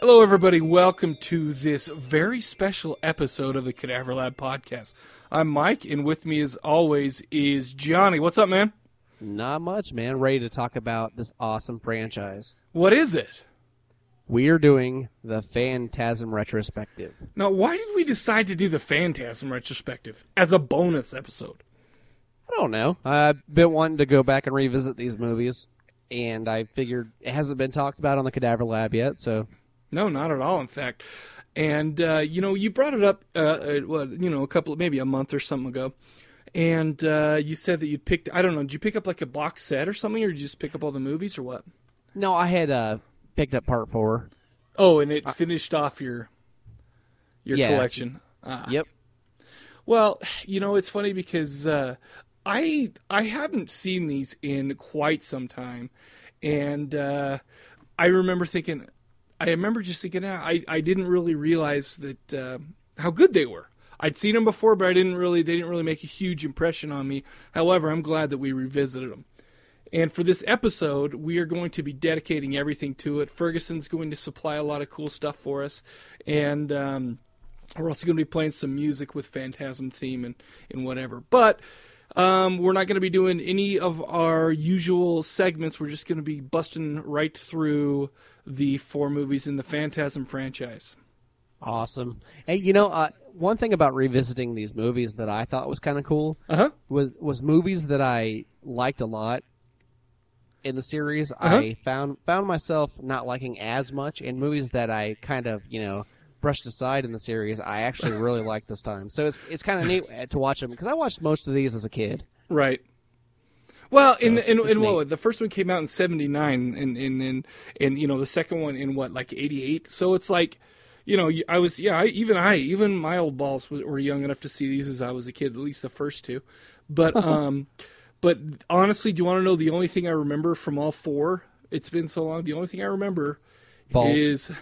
Hello, everybody. Welcome to this very special episode of the Cadaver Lab Podcast. I'm Mike, and with me, as always, is Johnny. What's up, man? Not much, man. Ready to talk about this awesome franchise. What is it? We're doing the Phantasm Retrospective. Now, why did we decide to do the Phantasm Retrospective as a bonus episode? I don't know. I've been wanting to go back and revisit these movies, and I figured it hasn't been talked about on the Cadaver Lab yet, so... No, not at all, in fact. And, you know, you brought it up, a couple, maybe a month or something ago. And you said that you'd picked, I don't know, did you pick up like a box set or something? Or did you just pick up all the movies or what? No, I had picked up part 4. Oh, and it finished off your collection. Yep. Well, you know, it's funny because I haven't seen these in quite some time. And I remember just thinking, I didn't really realize that how good they were. I'd seen them before, but they didn't really make a huge impression on me. However, I'm glad that we revisited them. And for this episode, we are going to be dedicating everything to it. Ferguson's going to supply a lot of cool stuff for us. And we're also going to be playing some music with Phantasm theme and whatever. But... we're not going to be doing any of our usual segments. We're just going to be busting right through the 4 movies in the Phantasm franchise. Awesome. Hey, you know, one thing about revisiting these movies that I thought was kind of cool was movies that I liked a lot in the series. I found myself not liking as much, and movies that I kind of, you know, brushed aside in the series, I actually really liked this time. So it's kind of neat to watch them, because I watched most of these as a kid. Right. Well, so the first one came out in 79, and you know, the second one in what, like 88? So it's like, you know, even my old balls were young enough to see these as I was a kid, at least the first 2. But, but honestly, do you want to know the only thing I remember from all 4? It's been so long. The only thing I remember is...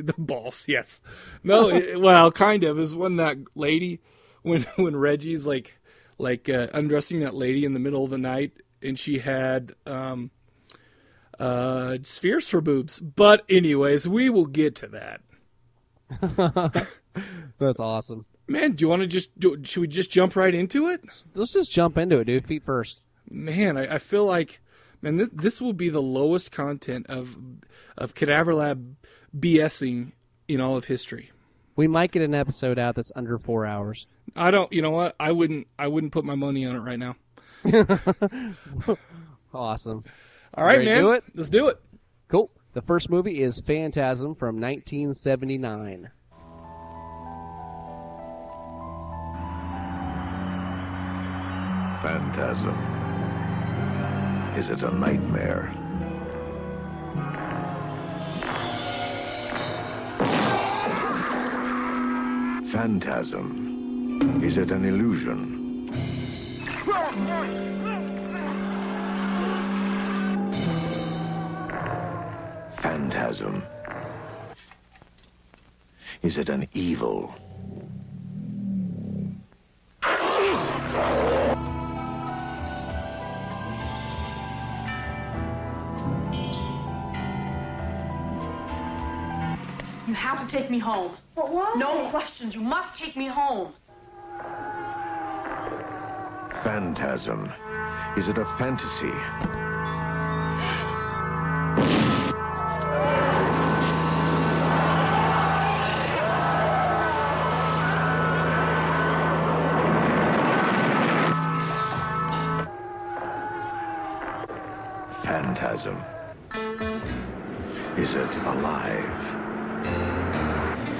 The balls, yes. No, kind of. Is when that lady, when Reggie's like undressing that lady in the middle of the night, and she had spheres for boobs. But anyways, we will get to that. That's awesome, man. Do you want to should we just jump right into it? Let's just jump into it, dude. Feet first. Man, I feel like, man, this will be the lowest content of Cadaver Lab BSing in all of history. We might get an episode out that's under 4 hours. I don't, you know what? I wouldn't put my money on it right now. Awesome. All right, man. Do it? Let's do it. Cool. The first movie is Phantasm from 1979. Phantasm. Is it a nightmare? Phantasm. Is it an illusion? Phantasm. Is it an evil? You have to take me home. But why? No questions. You must take me home. Phantasm. Is it a fantasy? Phantasm. Is it alive?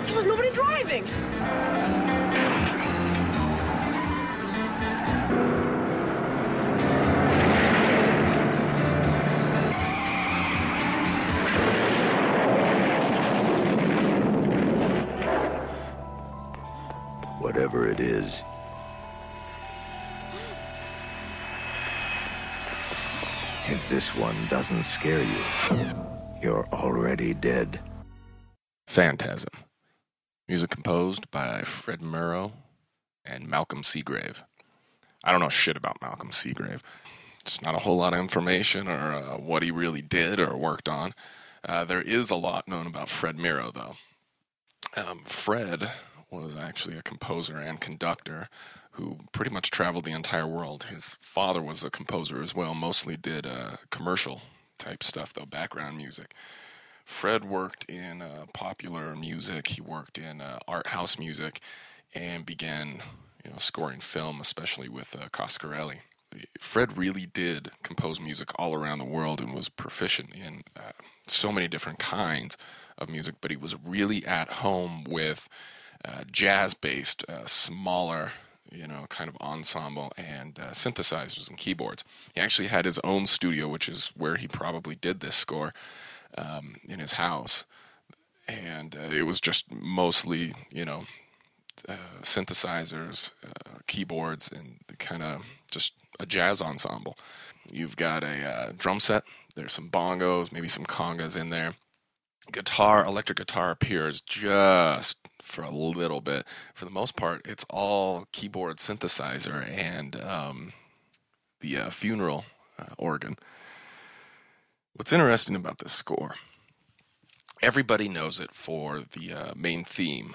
There was nobody driving. Whatever it is, if this one doesn't scare you, you're already dead. Phantasm. Music composed by Fred Myrow and Malcolm Seagrave. I don't know shit about Malcolm Seagrave. Just not a whole lot of information or what he really did or worked on. There is a lot known about Fred Myrow, though. Fred was actually a composer and conductor who pretty much traveled the entire world. His father was a composer as well, mostly did commercial type stuff, though, background music. Fred worked in popular music. He worked in art house music and began, you know, scoring film, especially with Coscarelli. Fred really did compose music all around the world and was proficient in so many different kinds of music, but he was really at home with jazz-based, smaller, you know, kind of ensemble and synthesizers and keyboards. He actually had his own studio, which is where he probably did this score, in his house. And it was just mostly, you know, synthesizers, keyboards, and kind of just a jazz ensemble. You've got a drum set. There's some bongos, maybe some congas in there. Guitar, electric guitar appears just for a little bit. For the most part, it's all keyboard, synthesizer, and the funeral organ. What's interesting about this score, everybody knows it for the main theme,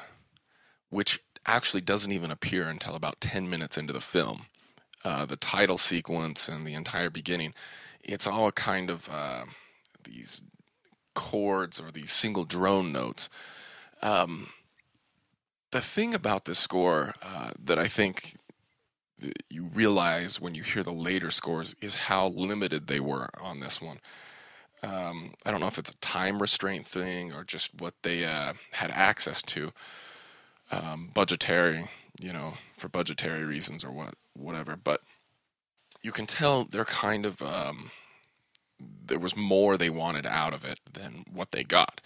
which actually doesn't even appear until about 10 minutes into the film. The title sequence and the entire beginning, it's all kind of these chords or these single drone notes. The thing about this score that I think you realize when you hear the later scores is how limited they were on this one. I don't know if it's a time restraint thing or just what they had access to, budgetary, you know, for budgetary reasons or whatever. But you can tell they're kind of... there was more they wanted out of it than what they got.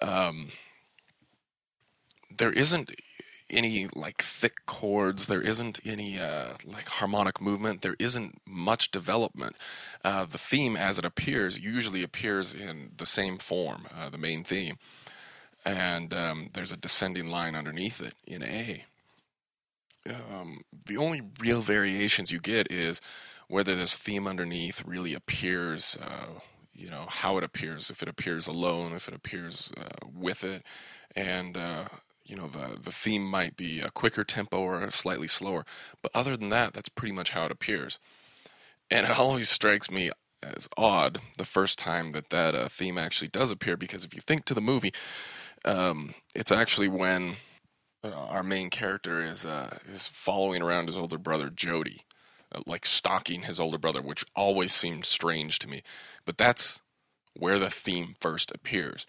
There isn't any like thick chords. There isn't any like harmonic movement. There isn't much development. The theme as it appears usually appears in the same form, the main theme. And there's a descending line underneath it in A. The only real variations you get is whether this theme underneath really appears, you know, how it appears, if it appears alone, if it appears with it. And, you know, the theme might be a quicker tempo or slightly slower. But other than that, that's pretty much how it appears. And it always strikes me as odd the first time that that theme actually does appear, because if you think to the movie, it's actually when our main character is following around his older brother, Jody. Like stalking his older brother, which always seemed strange to me. But that's where the theme first appears.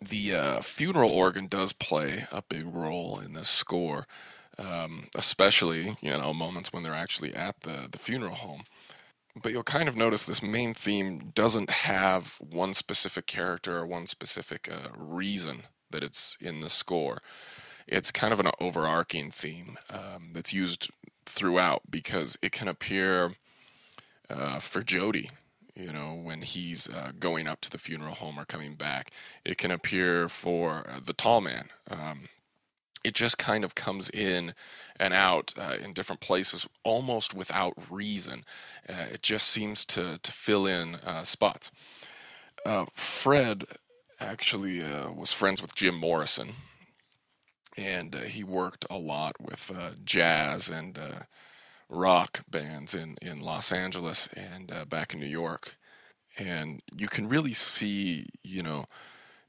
The funeral organ does play a big role in this score, especially, you know, moments when they're actually at the funeral home. But you'll kind of notice this main theme doesn't have one specific character or one specific reason that it's in the score. It's kind of an overarching theme that's used throughout, because it can appear for Jody, you know, when he's going up to the funeral home or coming back. It can appear for the tall man. It just kind of comes in and out in different places almost without reason. It just seems to fill in spots. Fred actually was friends with Jim Morrison. And he worked a lot with jazz and rock bands in Los Angeles and back in New York. And you can really see, you know,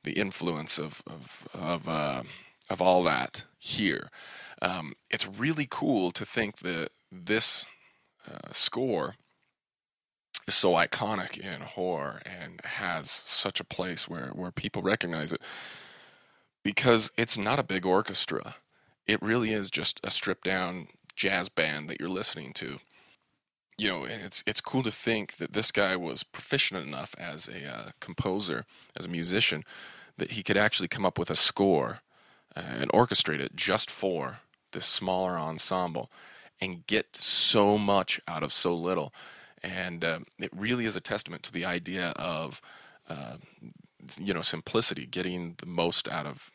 the influence of all that here. It's really cool to think that this score is so iconic in horror and has such a place where people recognize it. Because it's not a big orchestra. It really is just a stripped-down jazz band that you're listening to. You know, and it's cool to think that this guy was proficient enough as a composer, as a musician, that he could actually come up with a score and orchestrate it just for this smaller ensemble and get so much out of so little. And it really is a testament to the idea of... you know, simplicity, getting the most out of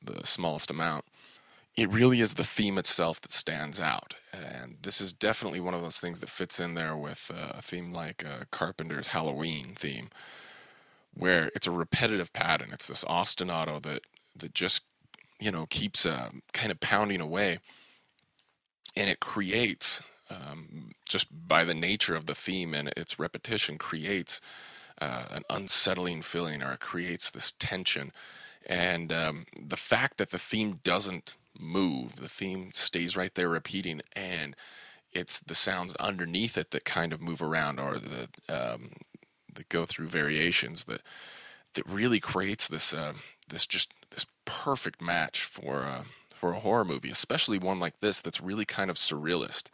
the smallest amount. It really is the theme itself that stands out. And this is definitely one of those things that fits in there with a theme like Carpenter's Halloween theme, where it's a repetitive pattern. It's this ostinato that just, you know, keeps kind of pounding away. And it creates, just by the nature of the theme and its repetition, creates an unsettling feeling, or it creates this tension. And the fact that the theme doesn't move, the theme stays right there repeating, and it's the sounds underneath it that kind of move around, or that go through variations, that really creates this perfect match for a horror movie, especially one like this that's really kind of surrealist.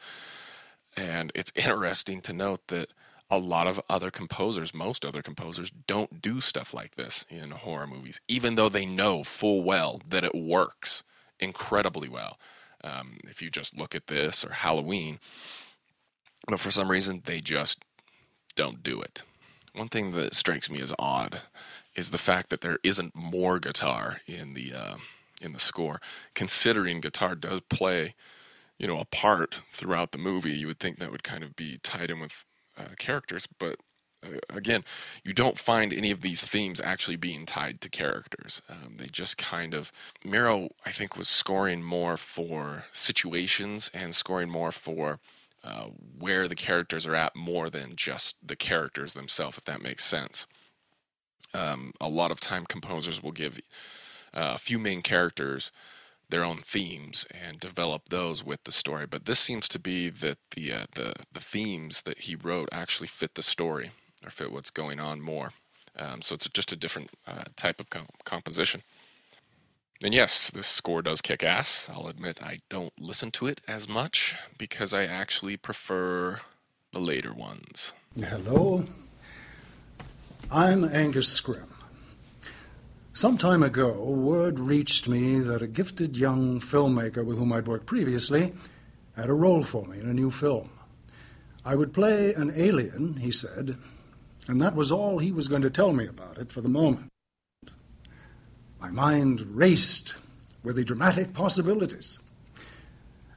And it's interesting to note that a lot of other composers, most other composers, don't do stuff like this in horror movies, even though they know full well that it works incredibly well. If you just look at this or Halloween, but for some reason they just don't do it. One thing that strikes me as odd is the fact that there isn't more guitar in the score, considering guitar does play, you know, a part throughout the movie. You would think that would kind of be tied in with characters, but again, you don't find any of these themes actually being tied to characters. They just kind of... Myrow, I think, was scoring more for situations and scoring more for where the characters are at, more than just the characters themselves, if that makes sense. A lot of time composers will give a few main characters their own themes and develop those with the story. But this seems to be that the themes that he wrote actually fit the story, or fit what's going on more. So it's just a different type of composition. And yes, this score does kick ass. I'll admit I don't listen to it as much because I actually prefer the later ones. Hello, I'm Angus Scrimm. Some time ago, word reached me that a gifted young filmmaker with whom I'd worked previously had a role for me in a new film. I would play an alien, he said, and that was all he was going to tell me about it for the moment. My mind raced with the dramatic possibilities.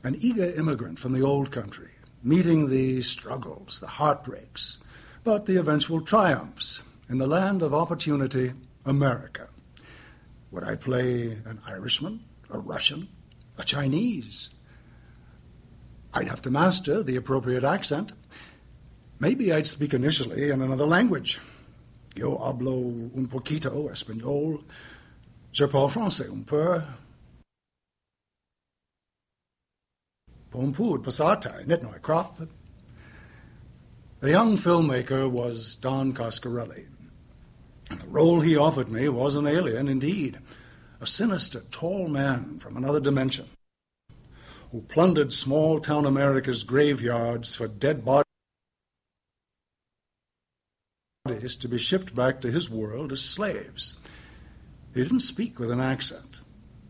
An eager immigrant from the old country, meeting the struggles, the heartbreaks, but the eventual triumphs in the land of opportunity, America. Would I play an Irishman, a Russian, a Chinese? I'd have to master the appropriate accent. Maybe I'd speak initially in another language. Yo hablo un poquito español. Je parle français un peu. Pompou passatai netnoi crop. The young filmmaker was Don Coscarelli. And the role he offered me was an alien indeed, a sinister, tall man from another dimension who plundered small-town America's graveyards for dead bodies to be shipped back to his world as slaves. He didn't speak with an accent.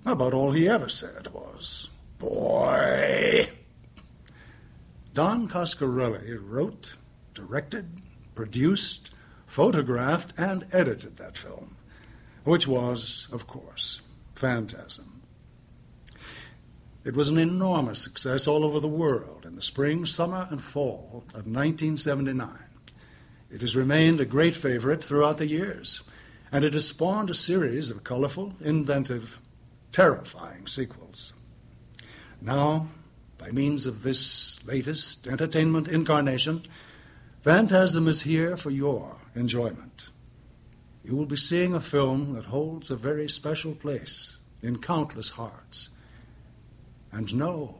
About all he ever said was, "Boy!" Don Coscarelli wrote, directed, produced, photographed and edited that film, which was, of course, Phantasm. It was an enormous success all over the world in the spring, summer, and fall of 1979. It has remained a great favorite throughout the years, and it has spawned a series of colorful, inventive, terrifying sequels. Now, by means of this latest entertainment incarnation, Phantasm is here for your enjoyment. You will be seeing a film that holds a very special place in countless hearts. And know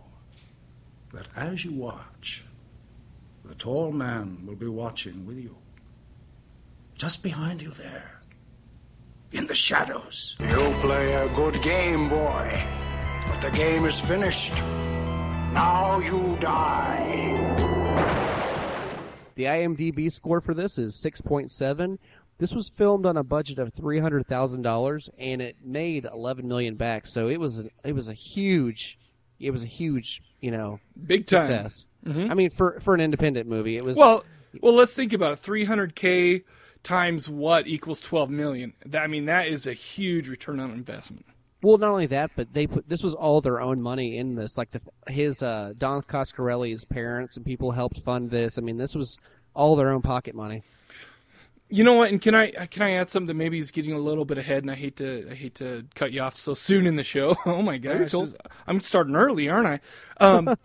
that as you watch, the tall man will be watching with you. Just behind you there, in the shadows. You play a good game, boy, but the game is finished. Now you die. The IMDb score for this is 6.7. This was filmed on a budget of $300,000, and it made $11 million back. So it was a huge, you know, big time success. Mm-hmm. I mean, for an independent movie, it was well. Let's think about it. 300K times what equals $12 million. I mean, that is a huge return on investment. Well, not only that, but this was all their own money in this. Like his Don Coscarelli's parents and people helped fund this. I mean, this was all their own pocket money. You know what? And can I add something that maybe is getting a little bit ahead, and I hate to cut you off so soon in the show. Oh my gosh, I'm starting early, aren't I?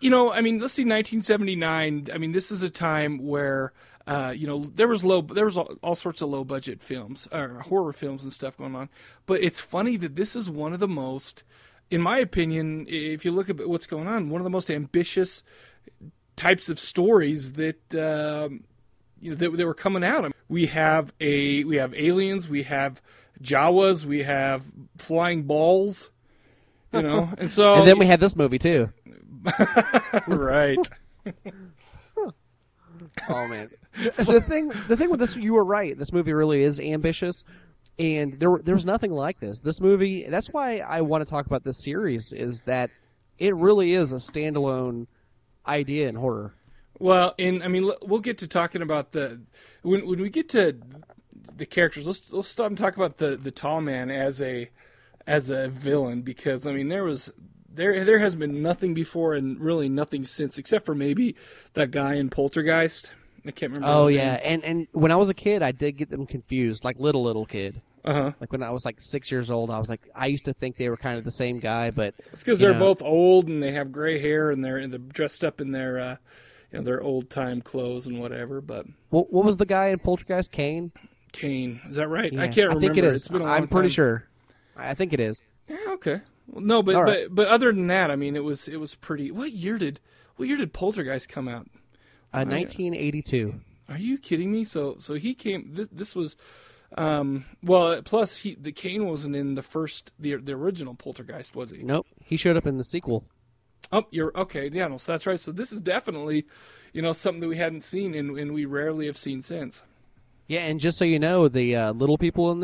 You know, I mean, let's see, 1979. I mean, this is a time where you know, there was all sorts of low budget films or horror films and stuff going on. But it's funny that this is one of the most, in my opinion, if you look at what's going on, one of the most ambitious types of stories that. You know, they were coming out. I mean, we have aliens, we have Jawas, we have flying balls, you know, and so and then we had this movie too, right? Oh man, the thing with this, you were right. This movie really is ambitious, and there was nothing like this. This movie, that's why I want to talk about this series, is that it really is a standalone idea in horror. Well, and I mean, we'll get to talking about when we get to the characters. Let's stop and talk about the tall man as a villain, because I mean there has been nothing before and really nothing since, except for maybe that guy in Poltergeist. I can't remember. Oh yeah, name. And when I was a kid, I did get them confused, like little kid. Uh-huh. Like when I was like 6 years old, I was like, I used to think they were kind of the same guy, but it's because they're both old and they have gray hair and they're dressed up in their. You know, their old-time clothes and whatever, but... What was the guy in Poltergeist? Kane. Is that right? Yeah, I can't remember. I think it is. It's been a long time. I'm pretty sure. I think it is. Yeah, okay. Well, no, but, right. but other than that, I mean, it was pretty... What year did Poltergeist come out? 1982. Are you kidding me? So he came... This was... well, plus, the Kane wasn't in the first... The original Poltergeist, was he? Nope. He showed up in the sequel. Oh, you're okay. Yeah, no, so that's right. So this is definitely, you know, something that we hadn't seen and we rarely have seen since. Yeah, and just so you know, the little people in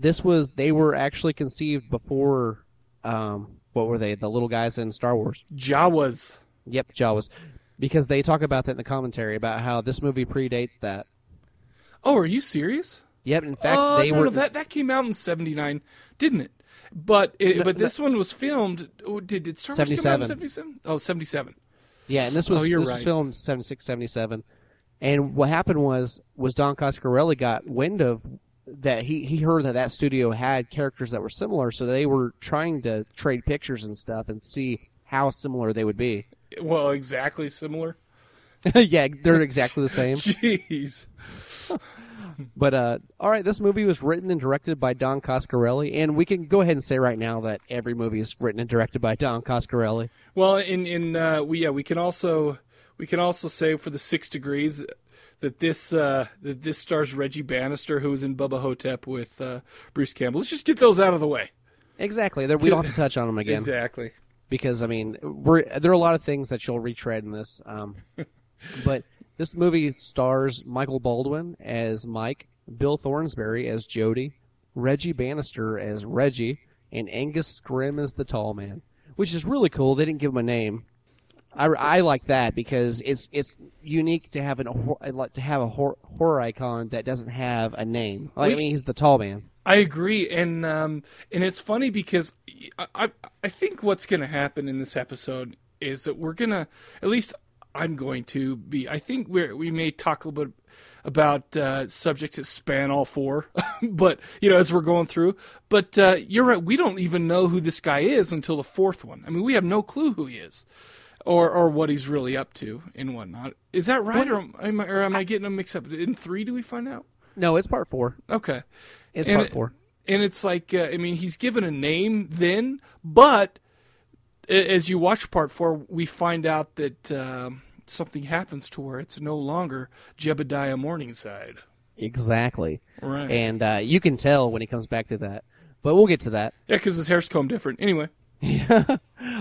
they were actually conceived before. What were they? The little guys in Star Wars. Jawas. Yep, Jawas, because they talk about that in the commentary about how this movie predates that. Oh, are you serious? Yep. In fact, they were. No, that came out in '79, didn't it? But this one was filmed. Oh, did Star Wars come out in 77? Oh, 77. Yeah, and this was was filmed 76, 77. And what happened was Don Coscarelli got wind of that he heard that studio had characters that were similar, so they were trying to trade pictures and stuff and see how similar they would be. Well, exactly similar. Yeah, they're exactly the same. Jeez. But, all right, this movie was written and directed by Don Coscarelli, and we can go ahead and say right now that every movie is written and directed by Don Coscarelli. Well, we can also say for the 6 Degrees that this stars Reggie Bannister, who was in Bubba Hotep with Bruce Campbell. Let's just get those out of the way. Exactly. We don't have to touch on them again. Exactly. Because, I mean, there are a lot of things that you'll retread in this, but... This movie stars Michael Baldwin as Mike, Bill Thornsbury as Jody, Reggie Bannister as Reggie, and Angus Scrimm as the tall man, which is really cool. They didn't give him a name. I like that because it's unique to have a horror icon that doesn't have a name. Like, I mean, he's the tall man. I agree, and it's funny because I think what's going to happen in this episode is that we're going to at least. I'm going to be. I think we may talk a little bit about subjects that span all four, but you know, as we're going through. But you're right. We don't even know who this guy is until the fourth one. I mean, we have no clue who he is, or what he's really up to and whatnot. Is that right, or am I getting them mixed up? In 3, do we find out? No, it's part 4. Okay, it's part 4, and it's like I mean, he's given a name then, but. As you watch part 4, we find out that something happens to where it's no longer Jebediah Morningside. Exactly. Right. And you can tell when he comes back to that. But we'll get to that. Yeah, because his hair's combed different. Anyway. Yeah.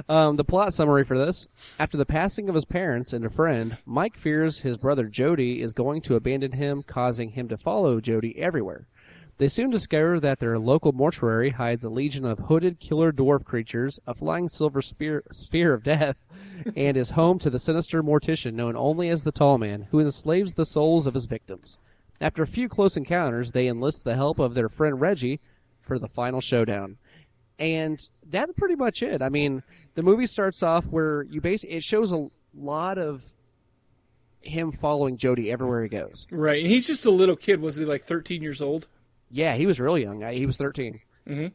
The plot summary for this. After the passing of his parents and a friend, Mike fears his brother Jody is going to abandon him, causing him to follow Jody everywhere. They soon discover that their local mortuary hides a legion of hooded killer dwarf creatures, a flying silver sphere of death, and is home to the sinister mortician known only as the Tall Man, who enslaves the souls of his victims. After a few close encounters, they enlist the help of their friend Reggie for the final showdown. And that's pretty much it. I mean, the movie starts off where it shows a lot of him following Jody everywhere he goes. Right. And he's just a little kid. Was he like 13 years old? Yeah, he was really young. He was 13. Mm-hmm.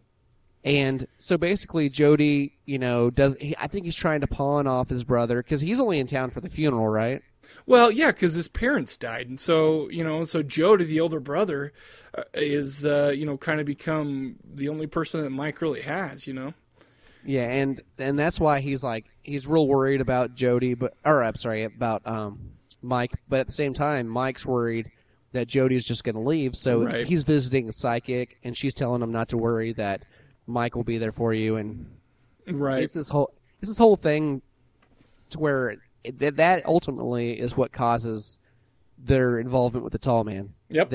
And so basically Jody, you know, I think he's trying to pawn off his brother because he's only in town for the funeral, right? Well, yeah, because his parents died. And so, you know, so Jody, the older brother, is, you know, kind of become the only person that Mike really has, you know? Yeah, and that's why he's like, he's real worried about Jody, but, or I'm sorry, about Mike. But at the same time, Mike's worried that Jody's just going to leave. So right. He's visiting a psychic, and she's telling him not to worry, that Mike will be there for you. And right. It's this whole thing to where that ultimately is what causes their involvement with the tall man. Yep.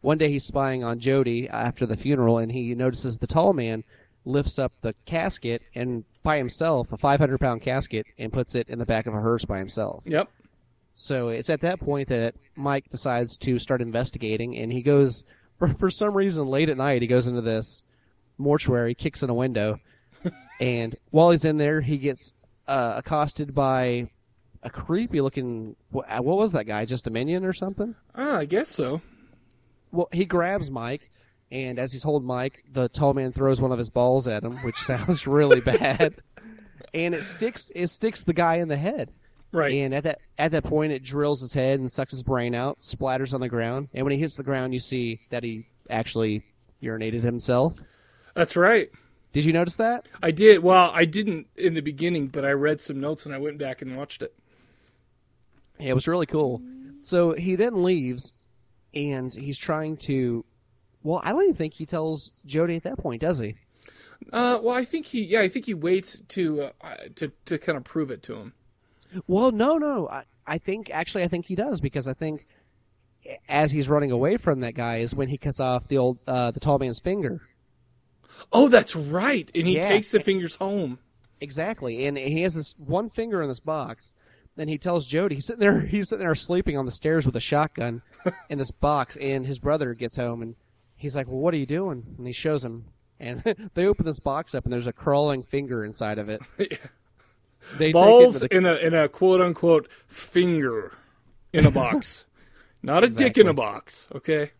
One day he's spying on Jody after the funeral, and he notices the tall man lifts up the casket and by himself, a 500-pound casket, and puts it in the back of a hearse by himself. Yep. So it's at that point that Mike decides to start investigating, and he goes, for some reason, late at night, he goes into this mortuary, kicks in a window, and while he's in there, he gets accosted by a creepy-looking... What was that guy? Just a minion or something? I guess so. Well, he grabs Mike, and as he's holding Mike, the tall man throws one of his balls at him, which sounds really bad, and it sticks the guy in the head. Right. And at that point, it drills his head and sucks his brain out, splatters on the ground, and when he hits the ground, you see that he actually urinated himself. That's right. Did you notice that? I did. Well, I didn't in the beginning, but I read some notes and I went back and watched it. Yeah, it was really cool. So he then leaves, and he's trying to... Well, I don't even think he tells Jody at that point, does he? Well, I think he waits to kind of prove it to him. Well, no. I think he does, because I think as he's running away from that guy is when he cuts off the tall man's finger. Oh, that's right. And he takes the fingers home. Exactly. And he has this one finger in this box. Then he tells Jody, he's sitting there sleeping on the stairs with a shotgun in this box. And his brother gets home and he's like, well, what are you doing? And he shows him. And they open this box up and there's a crawling finger inside of it. Yeah. They balls take it in a quote-unquote finger in a box. Not a dick in a box, okay?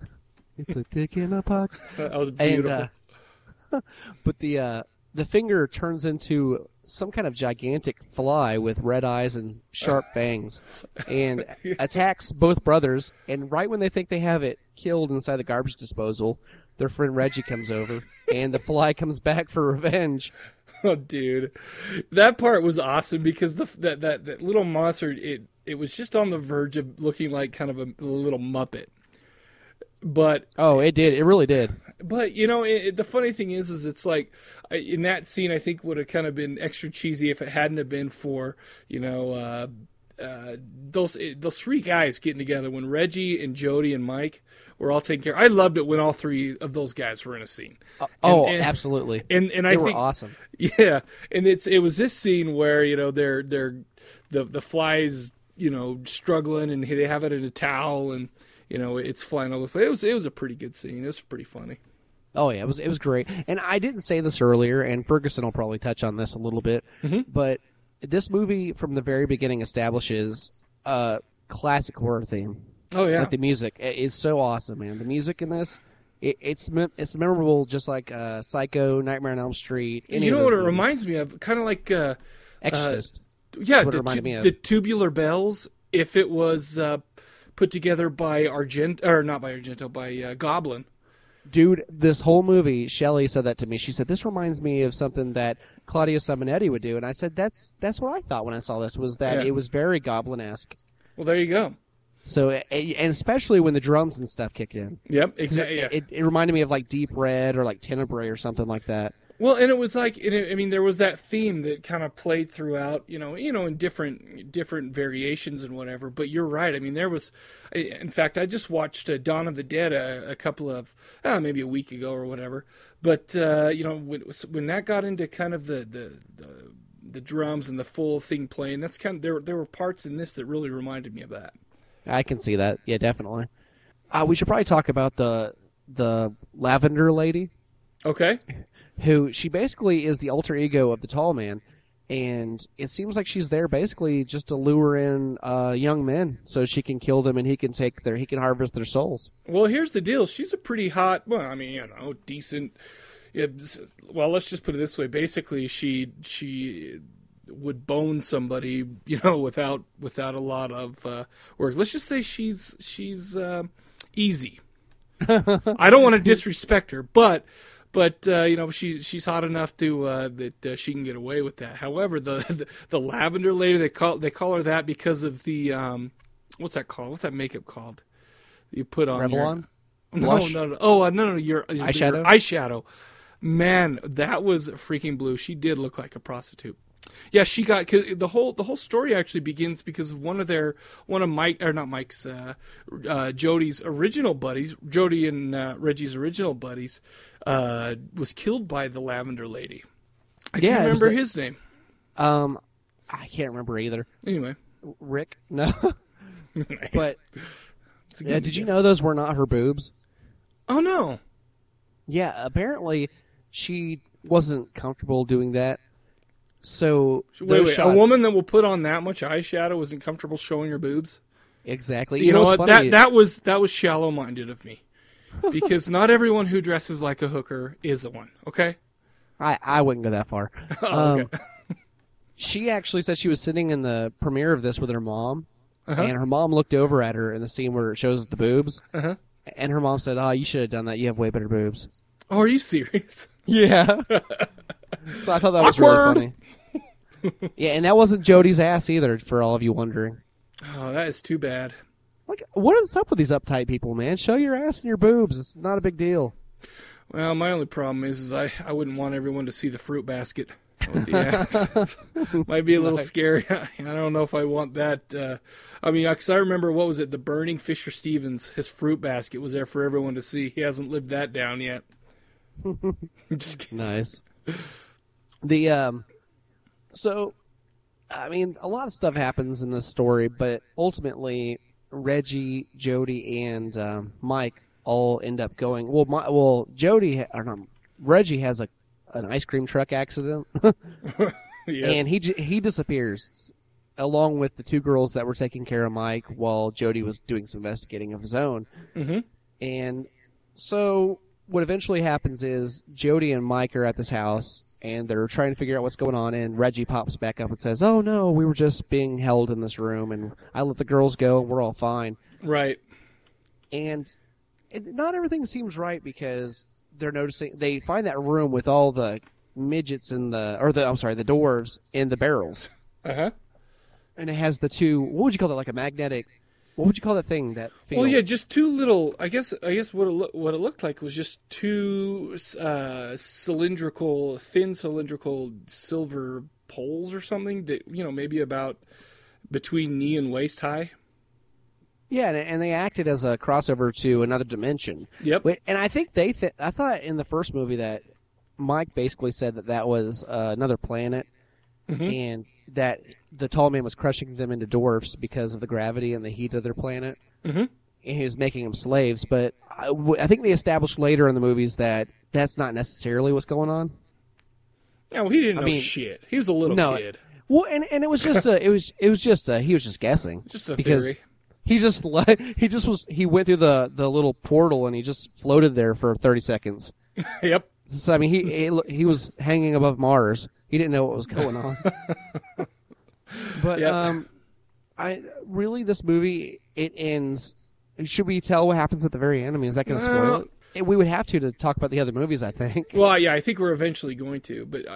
It's a dick in a box. That was beautiful. And, but the finger turns into some kind of gigantic fly with red eyes and sharp fangs and attacks both brothers. And right when they think they have it killed inside the garbage disposal, their friend Reggie comes over and the fly comes back for revenge. Oh, dude. That part was awesome because that little monster, it was just on the verge of looking like kind of a little Muppet. But oh, it did. It really did. But, you know, the funny thing is it's like in that scene, I think would have kind of been extra cheesy if it hadn't have been for, you know, those three guys getting together when Reggie and Jody and Mike were all taken care of. I loved it when all three of those guys were in a scene. And absolutely. And they were awesome. Yeah. And it was this scene where, you know, the flies, you know, struggling and they have it in a towel and, you know, it's flying all the way. It was a pretty good scene. It was pretty funny. Oh yeah, it was great. And I didn't say this earlier, and Ferguson will probably touch on this a little bit, but this movie from the very beginning establishes a classic horror theme. Oh yeah, like the music is so awesome, man. The music in this, it's memorable, just like Psycho, Nightmare on Elm Street. You know what it reminds me of? Kind of like Exorcist. Yeah, the Tubular Bells. If it was. Put together by Argento, or not by Argento, by Goblin. Dude, this whole movie, Shelley said that to me. She said, this reminds me of something that Claudio Simonetti would do. And I said, that's what I thought when I saw this, was that it was very Goblin-esque. Well, there you go. So, and especially when the drums and stuff kicked in. Yep, exactly. It reminded me of like Deep Red or like Tenebrae or something like that. Well, and it was like, I mean, there was that theme that kind of played throughout, you know, in different variations and whatever. But you're right. I mean, there was, in fact, I just watched Dawn of the Dead a couple of, maybe a week ago or whatever. But, you know, when that got into kind of the drums and the full thing playing, that's kind of, there were parts in this that really reminded me of that. I can see that. Yeah, definitely. We should probably talk about the lavender lady. Okay. Who, she basically is the alter ego of the tall man, And it seems like she's there basically just to lure in young men so she can kill them and he can harvest their souls. Well, here's the deal. She's a pretty hot, well, I mean, you know, decent. Well, let's just put it this way. Basically, she would bone somebody, you know, without a lot of work. Let's just say she's easy. I don't want to disrespect her, but you know, she's hot enough that she can get away with that. However, the lavender lady, they call her that because of the what's that called? What's that makeup called? You put on Revlon? No. Oh, no. Your eyeshadow. Man, that was freaking blue. She did look like a prostitute. Yeah, she got, cause the whole story actually begins because Jody's original buddies, Jody and Reggie's original buddies, was killed by the Lavender Lady. I can't remember his name. I can't remember either. Anyway, Rick. No, but yeah. Did you know those were not her boobs? Oh no. Yeah, apparently she wasn't comfortable doing that. So wait, a woman that will put on that much eyeshadow isn't comfortable showing her boobs. Exactly. You know what? That was shallow-minded of me, because not everyone who dresses like a hooker is a one. Okay. I wouldn't go that far. Okay. She actually said she was sitting in the premiere of this with her mom, and her mom looked over at her in the scene where it shows the boobs, and her mom said, "Oh, you should have done that. You have way better boobs." Oh, are you serious? Yeah. So I thought that was really funny. Yeah, and that wasn't Jody's ass either, for all of you wondering. Oh, that is too bad. Like, what is up with these uptight people, man? Show your ass and your boobs. It's not a big deal. Well, my only problem is I wouldn't want everyone to see the fruit basket with the ass. It might be a little scary. I don't know if I want that. I mean, because I remember, what was it? The Burning Fisher Stevens, his fruit basket was there for everyone to see. He hasn't lived that down yet. Just kidding. Nice. The so, I mean, a lot of stuff happens in this story, but ultimately, Reggie, Jody, and Mike all end up going. Well, Reggie has an ice cream truck accident, and he disappears along with the two girls that were taking care of Mike while Jody was doing some investigating of his own, and so. What eventually happens is Jody and Mike are at this house, and they're trying to figure out what's going on, and Reggie pops back up and says, "Oh, no, we were just being held in this room, and I let the girls go, and we're all fine." Right. And not everything seems right, because they're noticing they find that room with all the midgets and the dwarves in the barrels. Uh-huh. And it has the two, what would you call that, like a magnetic... What would you call that thing? That field? Well, yeah, just two little. I guess what it looked like was just two thin cylindrical silver poles or something that, you know, maybe about between knee and waist high. Yeah, and they acted as a crossover to another dimension. Yep. And I think I thought in the first movie that Mike basically said that was another planet. Mm-hmm. And that the tall man was crushing them into dwarfs because of the gravity and the heat of their planet. Mm-hmm. And he was making them slaves. But I think they established later in the movies that that's not necessarily what's going on. No, well, he didn't know shit. He was a little kid. Well, and it was just he was just guessing. Just a theory. He went through the little portal and he just floated there for 30 seconds. Yep. So, I mean, he was hanging above Mars. He didn't know what was going on. But this movie, it ends. Should we tell what happens at the very end? I mean, is that going to spoil it? We would have to talk about the other movies, I think. Well, yeah, I think we're eventually going to. But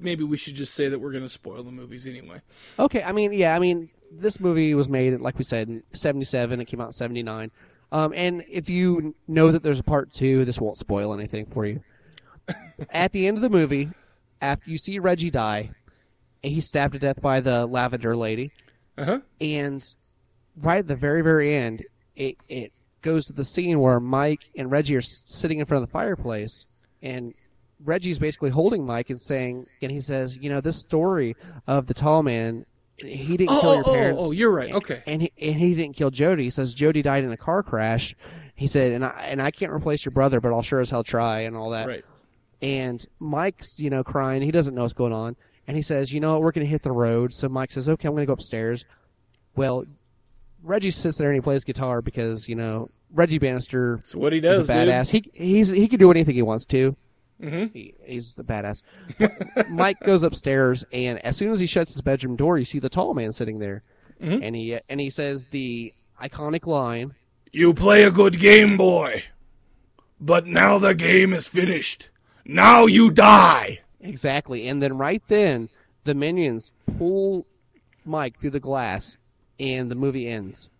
maybe we should just say that we're going to spoil the movies anyway. Okay. I mean, yeah. I mean, this movie was made, like we said, in 1977. It came out in 1979. And if you know that there's a part 2, this won't spoil anything for you. At the end of the movie, after you see Reggie die, and he's stabbed to death by the Lavender Lady, and right at the very, very end, it goes to the scene where Mike and Reggie are sitting in front of the fireplace, and Reggie's basically holding Mike and saying, and he says, you know, this story of the tall man... He didn't kill your parents. Oh, you're right. Okay. And he didn't kill Jody. He says Jody died in a car crash. He said, and I can't replace your brother, but I'll sure as hell try and all that. Right. And Mike's, you know, crying. He doesn't know what's going on. And he says, you know what, we're going to hit the road. So Mike says, okay, I'm going to go upstairs. Well, Reggie sits there and he plays guitar because, you know, Reggie Bannister is a badass. Dude. He can do anything he wants to. Mm-hmm. He's a badass. Mike goes upstairs, and as soon as he shuts his bedroom door, you see the tall man sitting there. Mm-hmm. And he says the iconic line, "You play a good game, boy, but now the game is finished. Now you die." Exactly. And then right then, the minions pull Mike through the glass, and the movie ends.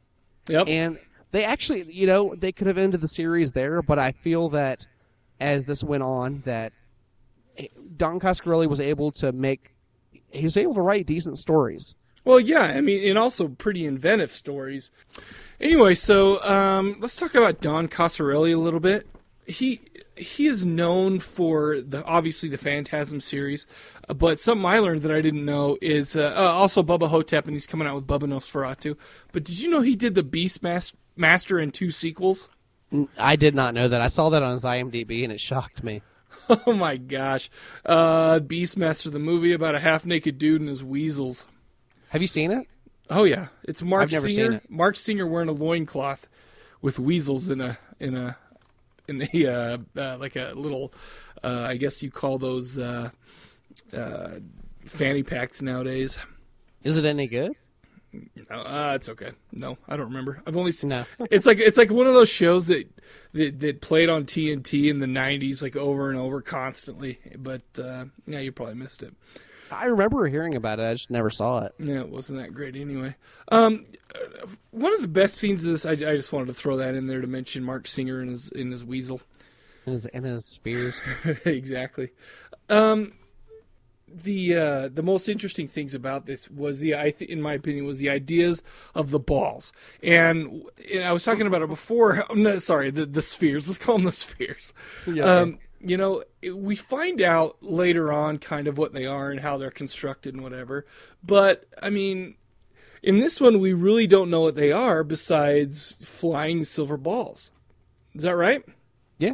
Yep. And they actually, you know, they could have ended the series there, but I feel that as this went on, that Don Coscarelli was able to write decent stories. Well, yeah, I mean, and also pretty inventive stories. Anyway, so let's talk about Don Coscarelli a little bit. He is known for obviously the Phantasm series, but something I learned that I didn't know is also Bubba Hotep, and he's coming out with Bubba Nosferatu. But did you know he did the Beastmaster and 2 sequels? I did not know that. I saw that on his IMDb, and it shocked me. Oh, my gosh. Beastmaster, the movie about a half-naked dude and his weasels. Have you seen it? Oh, yeah. It's Mark Singer. I've never seen it. Mark Singer wearing a loincloth with weasels in a little I guess you call those fanny packs nowadays. Is it any good? No, it's okay. No, I don't remember. I've only seen. No. It's like one of those shows that played on TNT in the '90s, like over and over constantly. But yeah, you probably missed it. I remember hearing about it. I just never saw it. Yeah, it wasn't that great anyway. One of the best scenes of this, I just wanted to throw that in there to mention Mark Singer and his weasel. And his spears. Exactly. The most interesting things about this was in my opinion, was the ideas of the balls. And I was talking about it before. No, sorry, the spheres. Let's call them the spheres. Yeah. You know, we find out later on kind of what they are and how they're constructed and whatever. But, I mean, in this one, we really don't know what they are besides flying silver balls. Is that right? Yeah.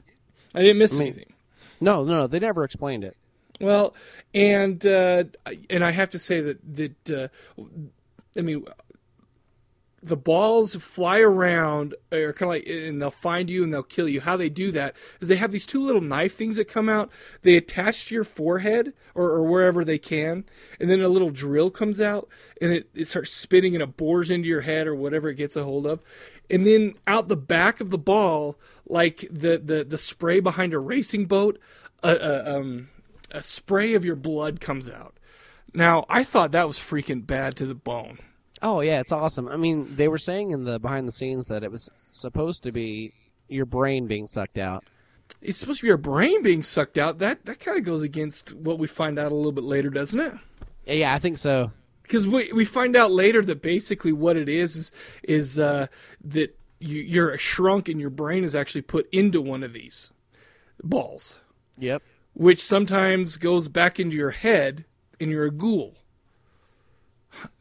I didn't miss anything. No, they never explained it. Well, and I have to say that the balls fly around, or kind of like, and they'll find you and they'll kill you. How they do that is they have these two little knife things that come out. They attach to your forehead or wherever they can, and then a little drill comes out and it starts spinning and it bores into your head or whatever it gets a hold of. And then out the back of the ball, like the spray behind a racing boat, a spray of your blood comes out. Now, I thought that was freaking bad to the bone. Oh, yeah, it's awesome. I mean, they were saying in the behind the scenes that it was supposed to be your brain being sucked out. It's supposed to be your brain being sucked out? That kind of goes against what we find out a little bit later, doesn't it? Yeah, I think so. Because we find out later that basically what it is that you're a shrunk and your brain is actually put into one of these balls. Yep. Which sometimes goes back into your head and you're a ghoul.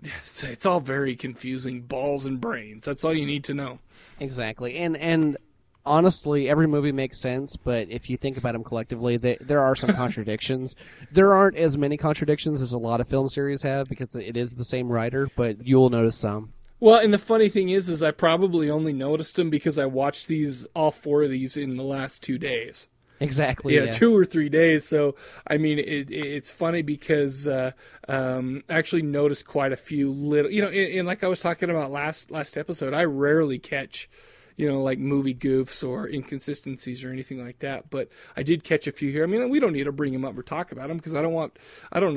It's all very confusing. Balls and brains. That's all you need to know. Exactly. And honestly, every movie makes sense, but if you think about them collectively, there are some contradictions. There aren't as many contradictions as a lot of film series have because it is the same writer, but you'll notice some. Well, and the funny thing is I probably only noticed them because I watched all four of these in the last 2 days. Exactly. Yeah, 2 or 3 days. So, I mean, it's funny because I actually noticed quite a few little, you know, and like I was talking about last episode, I rarely catch, you know, like movie goofs or inconsistencies or anything like that. But I did catch a few here. I mean, we don't need to bring them up or talk about them because I don't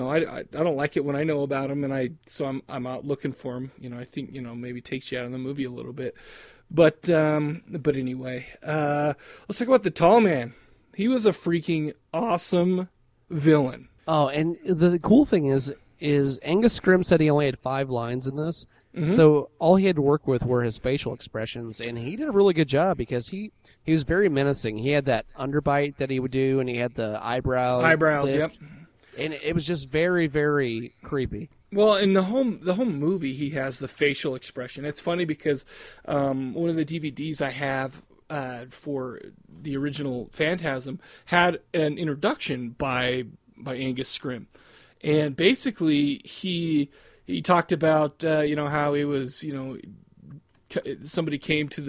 like it when I know about them, and so I'm out looking for them. You know, I think, you know, maybe takes you out of the movie a little bit. But anyway, let's talk about the tall man. He was a freaking awesome villain. Oh, and the cool thing is Angus Scrimm said he only had 5 lines in this, so all he had to work with were his facial expressions, and he did a really good job because he was very menacing. He had that underbite that he would do, and he had the eyebrows, lift, yep. And it was just very, very creepy. Well, in the whole movie, he has the facial expression. It's funny because one of the DVDs I have for the original Phantasm had an introduction by Angus Scrimm, And basically, he talked about how he was, somebody came to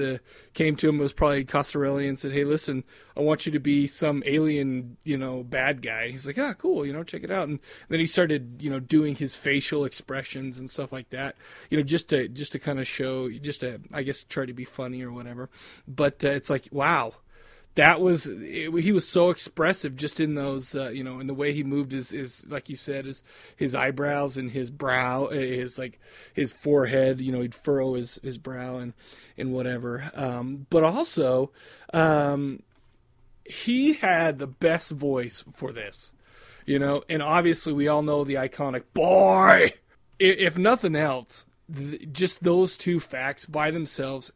him, was probably Coscarelli, and said, "Hey, listen, I want you to be some alien, bad guy." He's like, "Ah, cool, check it out." And then he started, doing his facial expressions and stuff like that, just to kind of show, I guess, try to be funny or whatever. But it's like, wow. He was so expressive just in those, in the way he moved his, like you said, his eyebrows and his brow, his forehead, he'd furrow his brow and whatever. But also, he had the best voice for this, and obviously we all know the iconic boy. If nothing else, just those two facts by themselves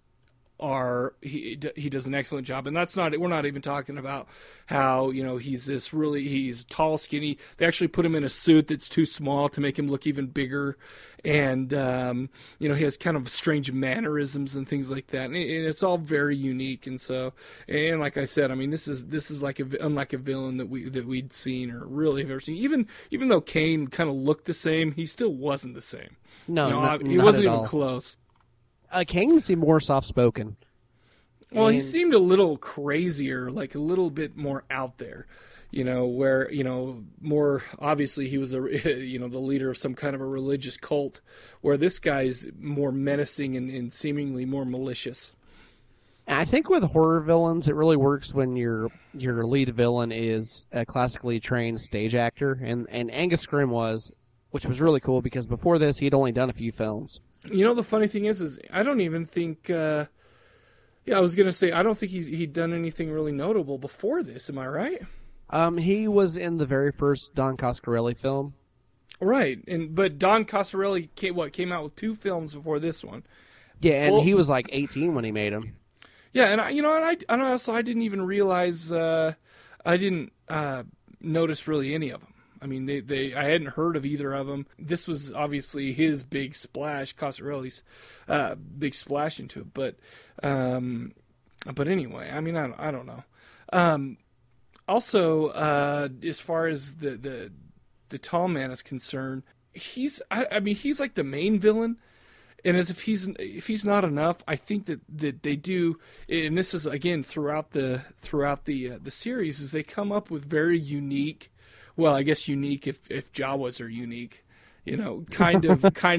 he does an excellent job. And we're not even talking about how, he's tall, skinny. They actually put him in a suit that's too small to make him look even bigger. And, he has kind of strange mannerisms and things like that. And it's all very unique. And so, and like I said, I mean, this is like unlike a villain that we'd seen or really have ever seen. Even though Kane kind of looked the same, he still wasn't the same. No, he wasn't even close. Kane seemed more soft-spoken. Well, he seemed a little crazier, like a little bit more out there, where, more obviously he was, the leader of some kind of a religious cult, where this guy's more menacing and seemingly more malicious. And I think with horror villains, it really works when your lead villain is a classically trained stage actor, and Angus Scrimm was, which was really cool because before this, he'd only done a few films. The funny thing is I don't even think, I was going to say, I don't think he'd done anything really notable before this. Am I right? He was in the very first Don Coscarelli film. Right. But Don Coscarelli came out with two films before this one. Yeah. And he was like 18 when he made him. Yeah. And I didn't even realize, I didn't, notice really any of them. I mean, I hadn't heard of either of them. This was obviously his big splash, Coscarelli's big splash into it. But anyway, I mean, I don't know. As far as the tall man is concerned, he's like the main villain. And as if he's not enough, I think that they do, and this is again throughout the series, is they come up with very unique. Well, I guess unique if Jawas are unique, kind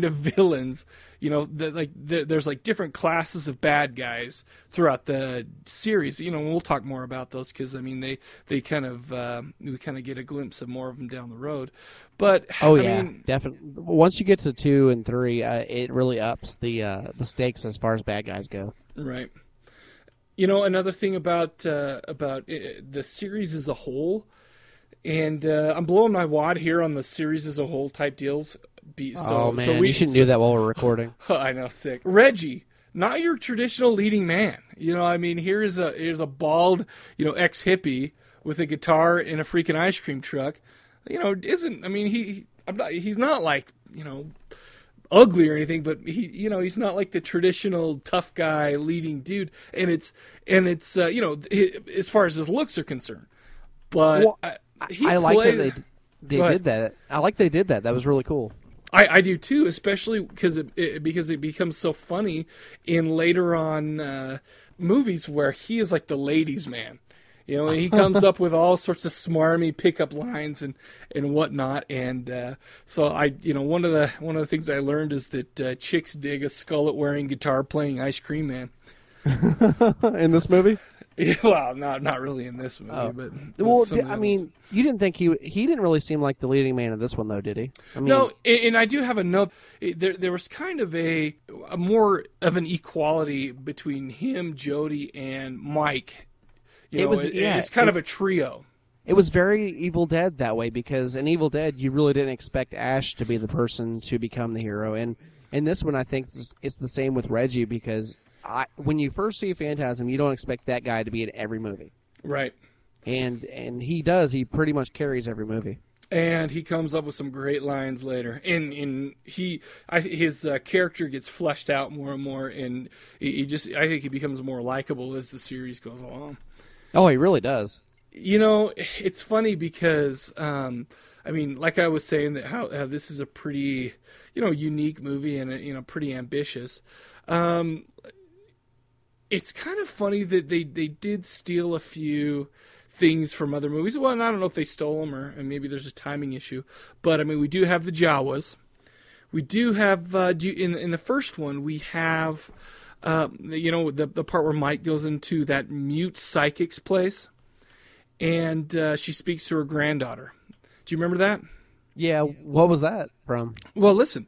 of villains, there's like different classes of bad guys throughout the series. We'll talk more about those because I mean they kind of we kind of get a glimpse of more of them down the road. But I mean, definitely. Once you get to 2 and 3, it really ups the stakes as far as bad guys go. Right. Another thing about the series as a whole. And I'm blowing my wad here on the series as a whole type deals. You shouldn't do that while we're recording. I know, sick. Reggie, not your traditional leading man. I mean, here's a bald, ex-hippie with a guitar and a freaking ice cream truck. He's not like, ugly or anything, but he's not like the traditional tough guy leading dude. And it's as far as his looks are concerned. But well, I like that they did that. I like they did that. That was really cool. I do too, especially because it becomes so funny in later on movies where he is like the ladies' man. And he comes up with all sorts of smarmy pickup lines and whatnot. And so one of the things I learned is that chicks dig a skullet-wearing guitar-playing ice cream man. In this movie. Yeah, well, not really in this movie, but well, I mean, you didn't think he didn't really seem like the leading man in this one, though, did he? I mean, no, and I do have another. There was kind of a more of an equality between him, Jody, and Mike. It's kind of a trio. It was very Evil Dead that way because in Evil Dead, you really didn't expect Ash to be the person to become the hero, and in this one, I think it's the same with Reggie because. When you first see Phantasm, you don't expect that guy to be in every movie. Right. And he does. He pretty much carries every movie. And he comes up with some great lines later. And his character gets fleshed out more and more, and he just I think he becomes more likable as the series goes along. Oh, he really does. You know, it's funny because, I mean, like I was saying, that how this is a pretty, you know, unique movie and, you know, pretty ambitious. It's kind of funny that they did steal a few things from other movies. Well, and I don't know if they stole them or maybe there's a timing issue. But, I mean, we do have the Jawas. We do have, in the first one, we have, you know, the part where Mike goes into that mute psychic's place. And she speaks to her granddaughter. Do you remember that? Yeah, what was that from? Well, listen.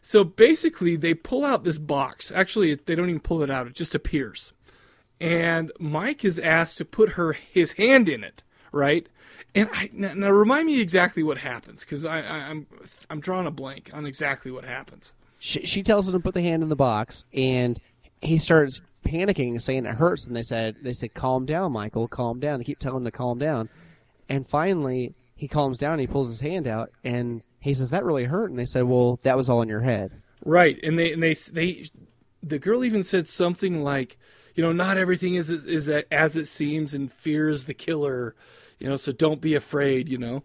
So basically, they pull out this box. Actually, they don't even pull it out. It just appears. And Mike is asked to put his hand in it, right? And now remind me exactly what happens, because I'm drawing a blank on exactly what happens. She tells him to put the hand in the box, and he starts panicking and saying it hurts, and they said calm down, Michael, calm down. They keep telling him to calm down, and finally he calms down. He pulls his hand out and he says, that really hurt. And they said, well, that was all in your head, right? And they the girl even said something like, you know, not everything is as it seems, and fear is the killer, you know, so don't be afraid, you know.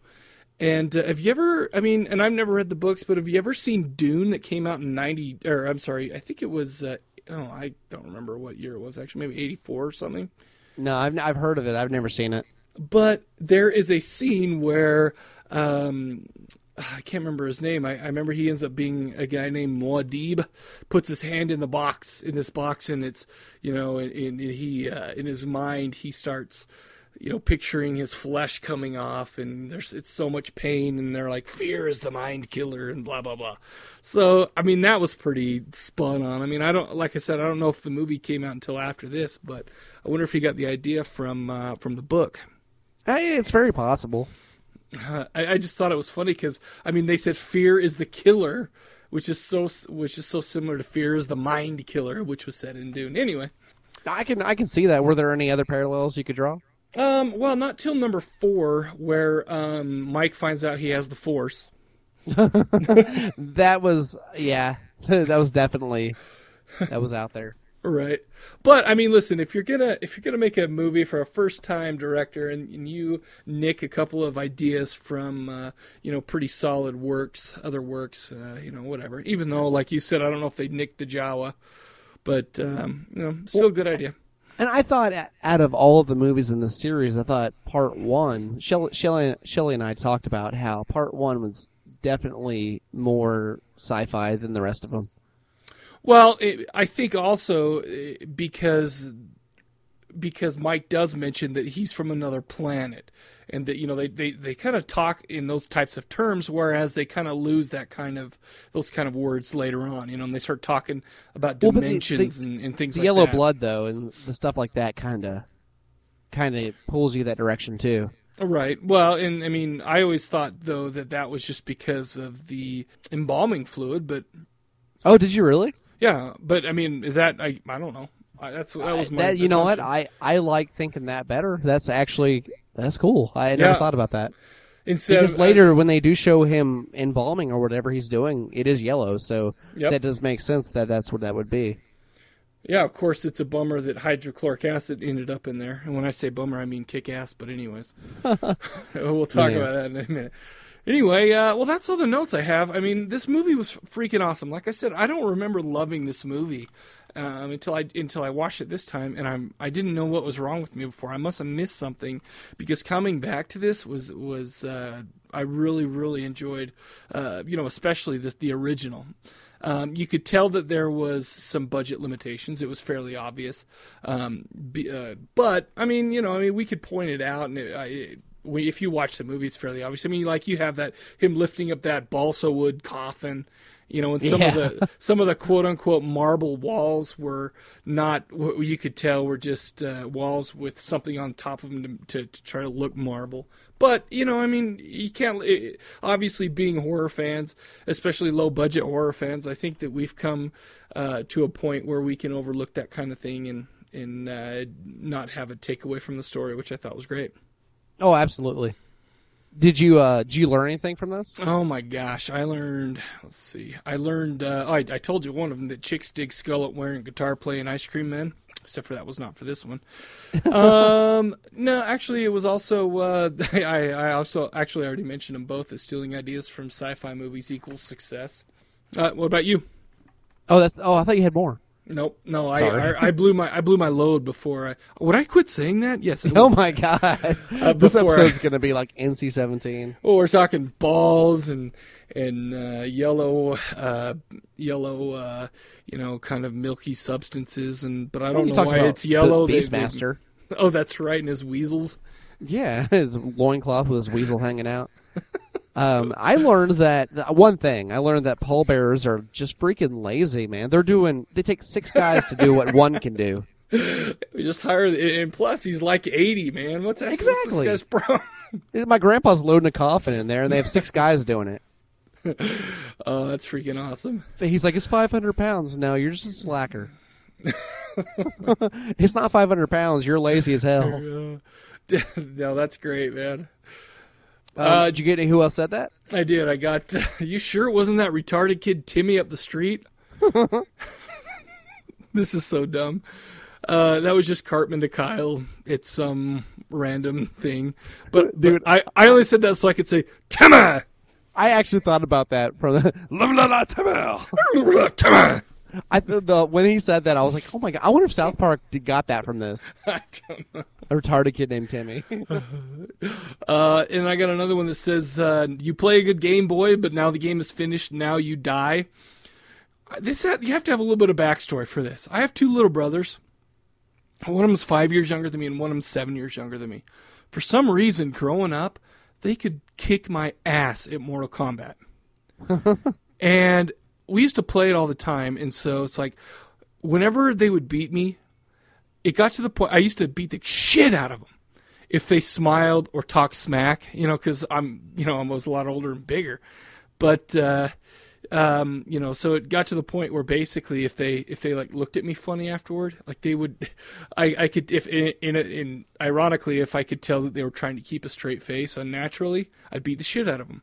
And have you ever, I mean, and I've never read the books, but have you ever seen Dune that came out in I think it was I don't remember what year it was, actually, maybe 84 or something. No, I've heard of it. I've never seen it. But there is a scene where, I can't remember his name. I remember he ends up being a guy named Muad'Dib, puts his hand in the box, in this box, and it's, you know, and he, in his mind, he starts, you know, picturing his flesh coming off, and it's so much pain, and they're like, fear is the mind killer, and blah, blah, blah. So, I mean, that was pretty spun on. I mean, I don't know if the movie came out until after this, but I wonder if he got the idea from the book. It's very possible. I just thought it was funny because, I mean, they said fear is the killer, which is so similar to fear is the mind killer, which was said in Dune. Anyway. I can see that. Were there any other parallels you could draw? Well, not till number 4, where Mike finds out he has the Force. That was definitely, that was out there. Right. But, I mean, listen, if you're gonna make a movie for a first-time director and you nick a couple of ideas from, you know, pretty solid works, other works, you know, whatever. Even though, like you said, I don't know if they nicked the Jawa, but, you know, still a good idea. And I thought, out of all of the movies in the series, I thought part 1, Shelley and I talked about how part 1 was definitely more sci-fi than the rest of them. Well, I think also because Mike does mention that he's from another planet, and that, you know, they kind of talk in those types of terms, whereas they kind of lose that kind of, those kind of words later on, you know, and they start talking about dimensions and things like that. The yellow blood, though, and the stuff like that kind of pulls you that direction, too. Right. Well, and I mean, I always thought, though, that was just because of the embalming fluid, but... Oh, did you really? Yeah, but I mean, is that, I don't know. That was my assumption. You know what? I like thinking that better. That's actually... That's cool. I had never thought about that. Instead, because later, when they do show him embalming or whatever he's doing, it is yellow, so that does make sense that that's what that would be. Yeah, of course, it's a bummer that hydrochloric acid ended up in there. And when I say bummer, I mean kick ass, but anyways. We'll talk about that in a minute. Anyway, well, that's all the notes I have. I mean, this movie was freaking awesome. Like I said, I don't remember loving this movie until I watched it this time, and I didn't know what was wrong with me before. I must have missed something, because coming back to this was I really, really enjoyed, you know, especially the original. You could tell that there was some budget limitations. It was fairly obvious, but I mean, we could point it out, and if you watch the movie, it's fairly obvious. I mean, like, you have that him lifting up that balsa wood coffin, you know, and some of the quote unquote marble walls were not what you could tell were just walls with something on top of them to try to look marble. But, you know, I mean, you can't obviously, being horror fans, especially low budget horror fans, I think that we've come to a point where we can overlook that kind of thing and not have it take away from the story, which I thought was great. Oh, absolutely. Did you learn anything from this? Oh my gosh, I learned. Let's see. I learned. I told you one of them, that chicks dig skillet wearing, guitar playing, ice cream men. except for that was not for this one. No, actually, it was also I also actually already mentioned them both as stealing ideas from sci-fi movies equals success. What about you? Oh, I thought you had more. Nope. No, I blew my load before. Would I quit saying that? Yes. Oh my god! This episode's going to be like NC-17. Well, we're talking balls and yellow, you know, kind of milky substances, but I don't know why it's yellow. Beastmaster. Oh, that's right, and his weasels. Yeah, his loincloth with his weasel hanging out. I learned that pallbearers are just freaking lazy, man. They take six guys to do what one can do. We just hired, and plus he's like 80, man. What's that? Exactly. This guy's problem? My grandpa's loading a coffin in there, and they have six guys doing it. Oh, that's freaking awesome. He's like, it's 500 pounds. No, you're just a slacker. It's not 500 pounds. You're lazy as hell. No, that's great, man. Did you get any who else said that? I did. I got, you sure it wasn't that retarded kid Timmy up the street? This is so dumb. That was just Cartman to Kyle. It's some random thing. But, dude, I only said that so I could say, Timmy! I actually thought about that from the, la la la Timmy! Timmy! When he said that, I was like, oh my god, I wonder if South Park got that from this. I don't know. A retarded kid named Timmy. And I got another one that says, you play a good game, boy, but now the game is finished, now you die. You have to have a little bit of backstory for this. I have two little brothers. One of them's 5 years younger than me, and one of them's 7 years younger than me. For some reason, growing up, they could kick my ass at Mortal Kombat. And we used to play it all the time, and so it's like whenever they would beat me, it got to the point I used to beat the shit out of them if they smiled or talked smack, you know, because I'm a lot older and bigger. But you know, so it got to the point where basically if they like looked at me funny afterward, like they would, I could, if in ironically, if I could tell that they were trying to keep a straight face unnaturally, I'd beat the shit out of them.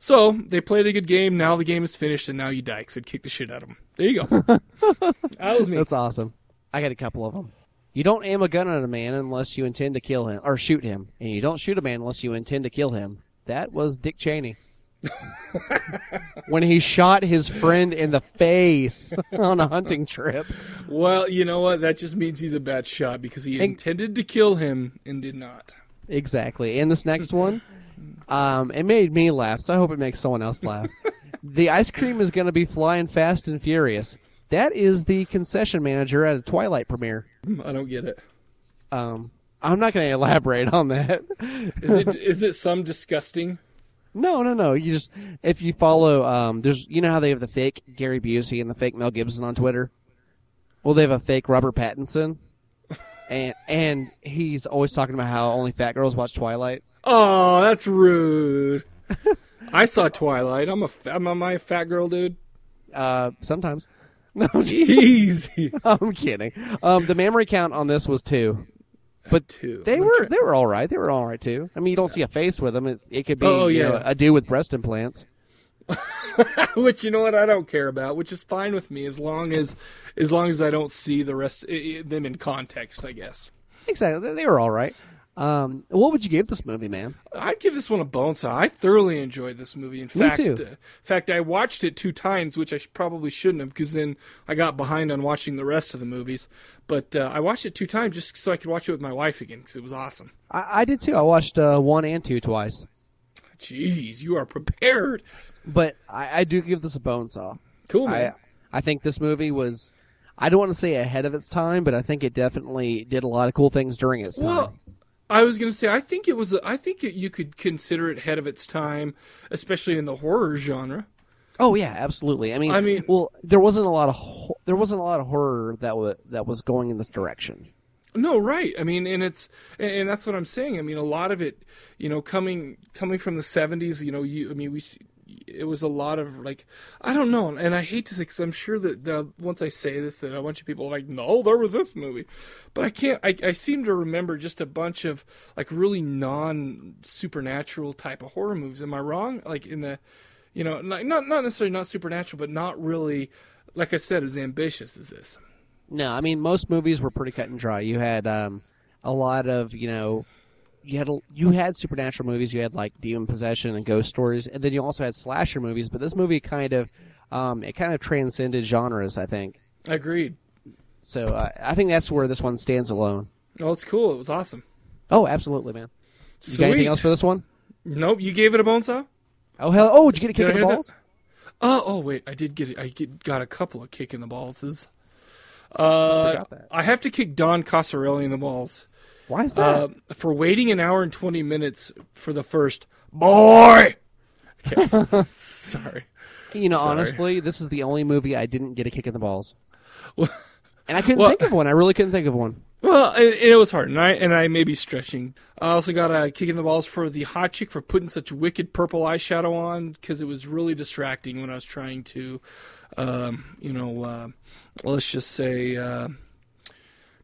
So, they played a good game, now the game is finished, and now you die, because I'd kick the shit out of them. There you go. That was me. That's awesome. I got a couple of them. You don't aim a gun at a man unless you intend to kill him, or shoot him. And you don't shoot a man unless you intend to kill him. That was Dick Cheney. When he shot his friend in the face on a hunting trip. Well, you know what? That just means he's a bad shot, because he intended to kill him and did not. Exactly. And this next one? It made me laugh, so I hope it makes someone else laugh. The ice cream is going to be flying fast and furious. That is the concession manager at a Twilight premiere. I don't get it. I'm not going to elaborate on that. Is it some disgusting? No. You just, if you follow, there's, you know how they have the fake Gary Busey and the fake Mel Gibson on Twitter? Well, they have a fake Robert Pattinson, and he's always talking about how only fat girls watch Twilight. Oh, that's rude. I saw Twilight. Am I a fat girl, dude? Sometimes. No, easy. I'm kidding. The memory count on this was 2, but 2. They were all right. They were all right too. I mean, you don't see a face with them. It could be a dude with breast implants. Which, you know what, I don't care about, which is fine with me as long as I don't see the rest them in context, I guess. Exactly. They were all right. What would you give this movie, man? I'd give this one a bone saw. I thoroughly enjoyed this movie. In fact, I watched it 2 times, which I probably shouldn't have, because then I got behind on watching the rest of the movies. But I watched it 2 times just so I could watch it with my wife again, because it was awesome. I did too. I watched 1 and 2 twice. Jeez, you are prepared. But I do give this a bone saw. Cool, man. I think this movie was, I don't want to say ahead of its time, but I think it definitely did a lot of cool things during its time. Well, I was going to say, you could consider it ahead of its time, especially in the horror genre. Oh yeah, absolutely. I mean, well, there wasn't a lot of horror that was going in this direction. No, right. I mean, and that's what I'm saying. I mean, a lot of it, you know, coming from the 70s, you know, it was a lot of, like, I don't know, and I hate to say, because I'm sure that once I say this, that a bunch of people are like, no, there was this movie, but I can't, I seem to remember just a bunch of, like, really non-supernatural type of horror movies. Am I wrong? Like, in the, you know, not necessarily not supernatural, but not really, like I said, as ambitious as this. No, I mean, most movies were pretty cut and dry. You had a lot of, you know, you had supernatural movies. You had, like, demon possession and ghost stories. And then you also had slasher movies. But this movie kind of, it kind of transcended genres, I think. Agreed. So I think that's where this one stands alone. Oh, it's cool. It was awesome. Oh, absolutely, man. Sweet. You got anything else for this one? Nope. You gave it a bone saw? Oh, hell. Oh, did you get a kick in the balls? Oh, wait. I did get it. Got a couple of kick in the balls. I have to kick Don Coscarelli in the balls. Why is that? For waiting an hour and 20 minutes for the first boy. Okay. Sorry. You know, honestly, this is the only movie I didn't get a kick in the balls. Well, and I couldn't think of one. I really couldn't think of one. Well, it was hard, and I may be stretching. I also got a kick in the balls for the hot chick for putting such wicked purple eyeshadow on, because it was really distracting when I was trying to, let's just say,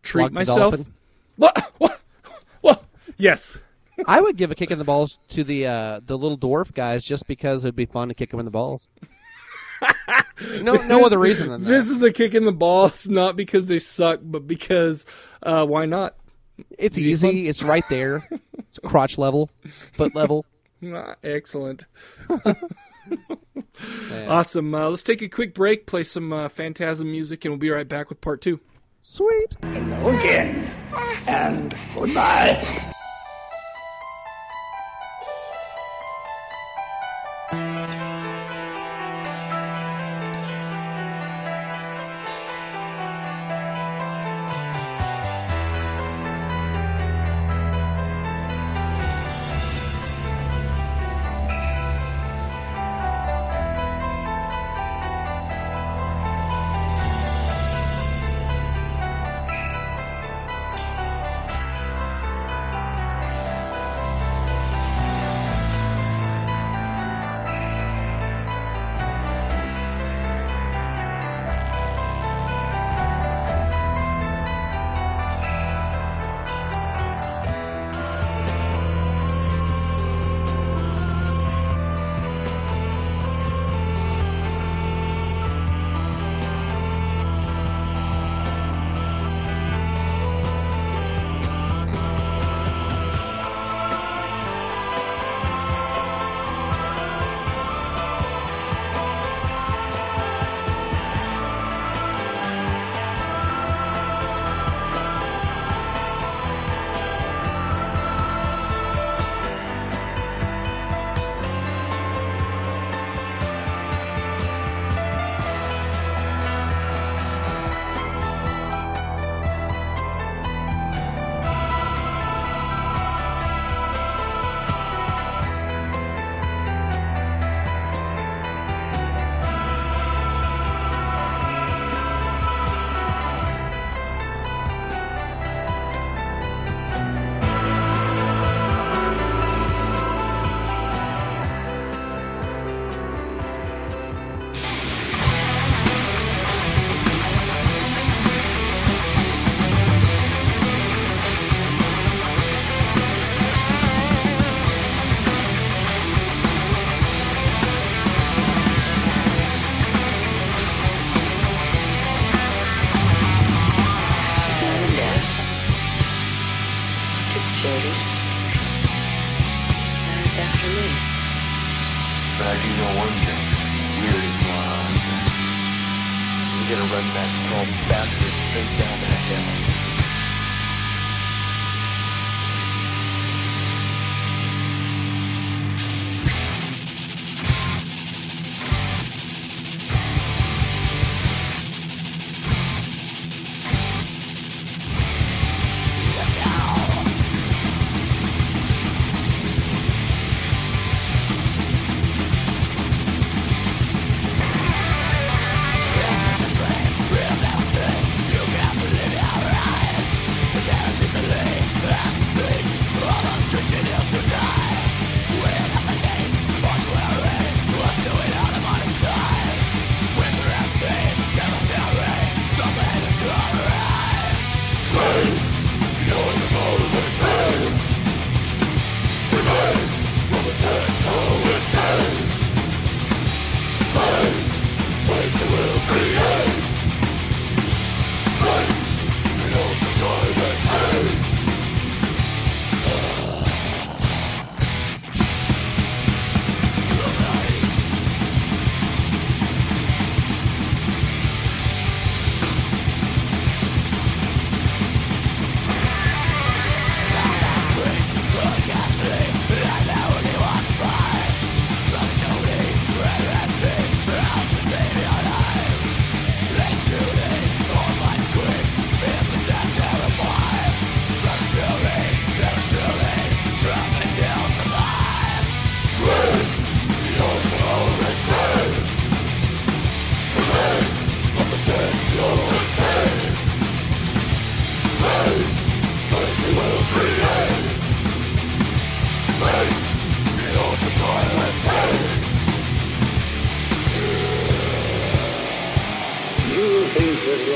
treat Lock myself. What? Yes. I would give a kick in the balls to the little dwarf guys just because it'd be fun to kick them in the balls. No other reason than that. This is a kick in the balls, not because they suck, but because why not? It's easy. It's right there. It's crotch level, foot level. Excellent. Awesome. Let's take a quick break, play some Phantasm music, and we'll be right back with part two. Sweet. Hello again, and goodbye.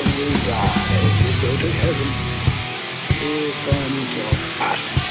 you die, you go to heaven. Here comes your ass.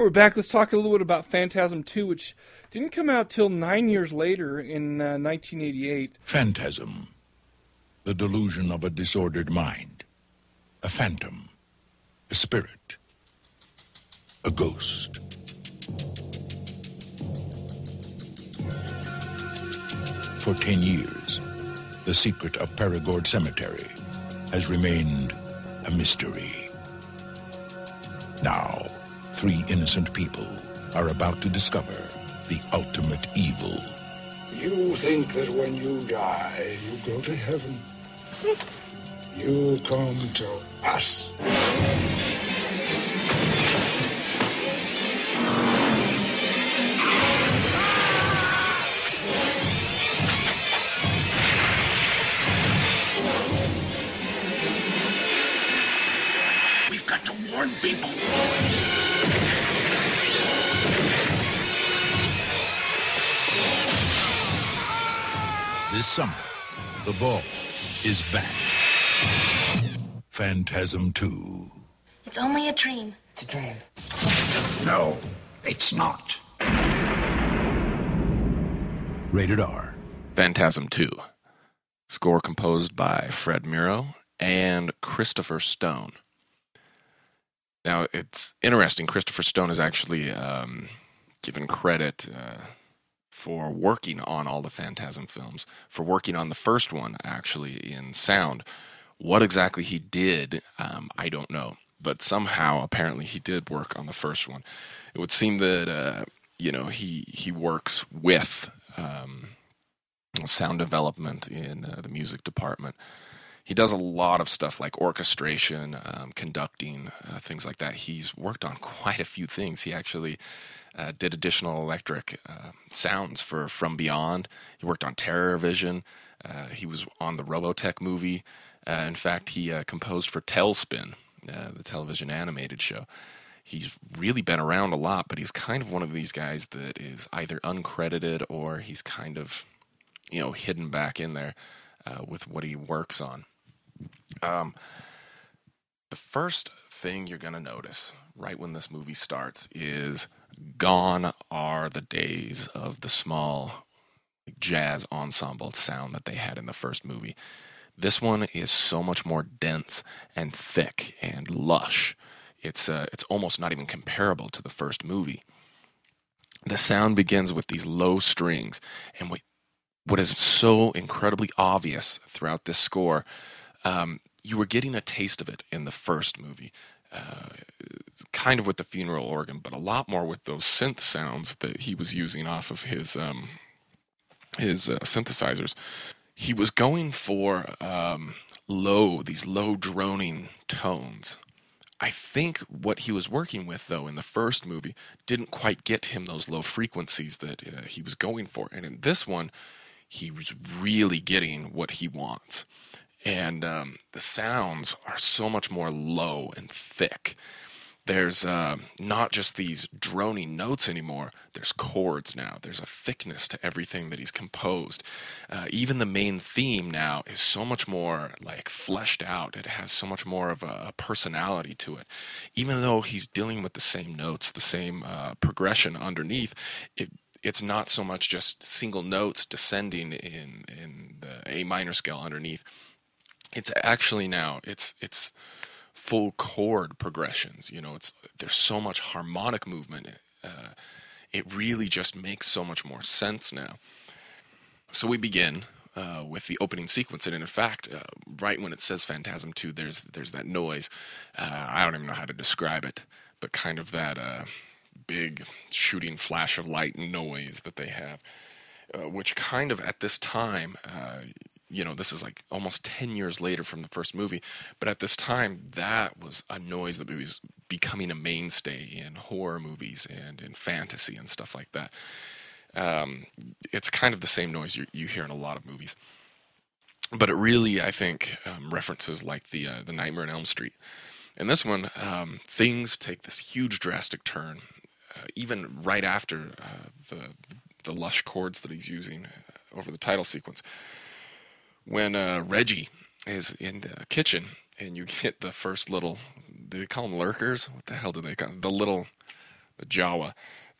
We're back. Let's talk a little bit about Phantasm 2, which didn't come out till 9 years later in 1988. Phantasm, the delusion of a disordered mind, a phantom, a spirit, a ghost. For 10 years, the secret of Perigord Cemetery has remained a mystery. Now, three innocent people are about to discover the ultimate evil. You think that when you die, you go to heaven. You come to us. We've got to warn people. This summer, the ball is back. Phantasm 2. It's only a dream. It's a dream. No, it's not. Rated R. Phantasm 2. Score composed by Fred Myrow and Christopher Stone. Now, it's interesting. Christopher Stone is actually given credit... for working on all the Phantasm films, for working on the first one, actually, in sound. What exactly he did, I don't know. But somehow, apparently, he did work on the first one. It would seem that, he works with sound development in the music department. He does a lot of stuff like orchestration, conducting, things like that. He's worked on quite a few things. He actually... did additional electric sounds for From Beyond. He worked on TerrorVision. He was on the Robotech movie. In fact, he composed for Tailspin, the television animated show. He's really been around a lot, but he's kind of one of these guys that is either uncredited or he's kind of, hidden back in there with what he works on. The first thing you're going to notice right when this movie starts is... Gone are the days of the small jazz ensemble sound that they had in the first movie. This one is so much more dense and thick and lush. It's almost not even comparable to the first movie. The sound begins with these low strings, and what is so incredibly obvious throughout this score, you were getting a taste of it in the first movie, kind of with the funeral organ, but a lot more with those synth sounds that he was using off of his synthesizers. He was going for these low droning tones. I think what he was working with, though, in the first movie didn't quite get him those low frequencies that he was going for. And in this one, he was really getting what he wants. And the sounds are so much more low and thick. There's not just these droning notes anymore. There's chords now. There's a thickness to everything that he's composed. Even the main theme now is so much more like fleshed out. It has so much more of a personality to it. Even though he's dealing with the same notes, the same progression underneath, it's not so much just single notes descending in the A minor scale underneath. It's actually now, it's full chord progressions. You know, there's so much harmonic movement. It really just makes so much more sense now. So we begin with the opening sequence, and in fact, right when it says Phantasm 2, there's that noise. I don't even know how to describe it, but kind of that big shooting flash of light noise that they have, which kind of at this time... you know, this is like almost 10 years later from the first movie, but at this time, that was a noise that was becoming a mainstay in horror movies and in fantasy and stuff like that. It's kind of the same noise you hear in a lot of movies, but it really, I think, references like the Nightmare on Elm Street. In this one, things take this huge drastic turn, even right after the lush chords that he's using over the title sequence. When Reggie is in the kitchen and you get the first little, do they call them lurkers? What the hell do they call them? The Jawa.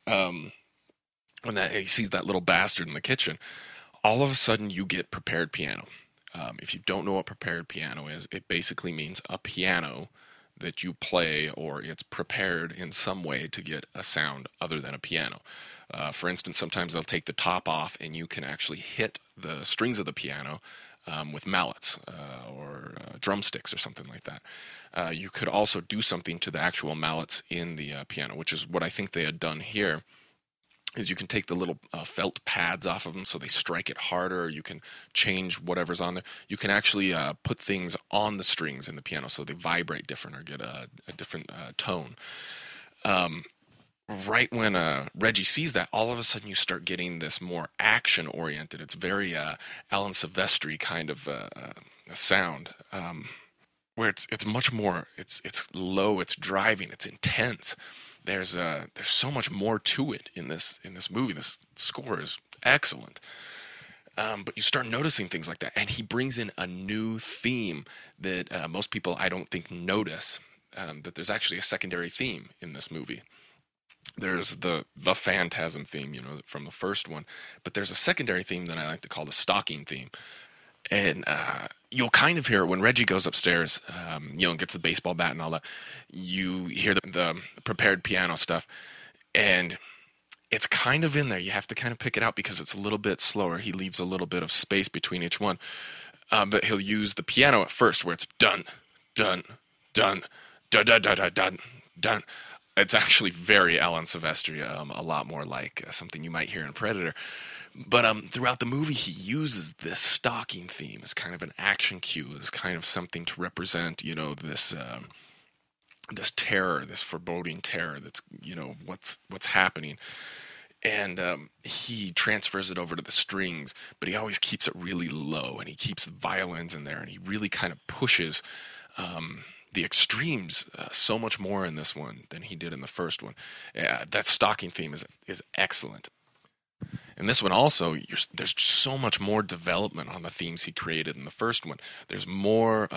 When he sees that little bastard in the kitchen, all of a sudden you get prepared piano. If you don't know what prepared piano is, it basically means a piano that you play, or it's prepared in some way to get a sound other than a piano. For instance, sometimes they'll take the top off and you can actually hit the strings of the piano with mallets or drumsticks or something like that. You could also do something to the actual mallets in the piano, which is what I think they had done here, is you can take the little felt pads off of them so they strike it harder, or you can change whatever's on there. You can actually put things on the strings in the piano so they vibrate different or get a different tone. Right when Reggie sees that, all of a sudden you start getting this more action-oriented. It's very Alan Silvestri kind of sound, where it's much more. It's low. It's driving. It's intense. There's so much more to it in this movie. This score is excellent. But you start noticing things like that, and he brings in a new theme that most people, I don't think, notice. That there's actually a secondary theme in this movie. There's the Phantasm theme, you know, from the first one. But there's a secondary theme that I like to call the stalking theme. And you'll kind of hear it when Reggie goes upstairs, you know, and gets the baseball bat and all that. You hear the prepared piano stuff. And it's kind of in there. You have to kind of pick it out because it's a little bit slower. He leaves a little bit of space between each one. But he'll use the piano at first where it's dun, dun, dun, dun, dun, dun, dun, dun, dun. It's actually very Alan Silvestri, a lot more like something you might hear in Predator. But throughout the movie, he uses this stalking theme as kind of an action cue, as kind of something to represent, you know, this terror, this foreboding terror that's, you know, what's happening. And he transfers it over to the strings, but he always keeps it really low, and he keeps the violins in there, and he really kind of pushes... the extremes so much more in this one than he did in the first one. That stalking theme is excellent. In this one also, there's just so much more development on the themes he created in the first one. There's more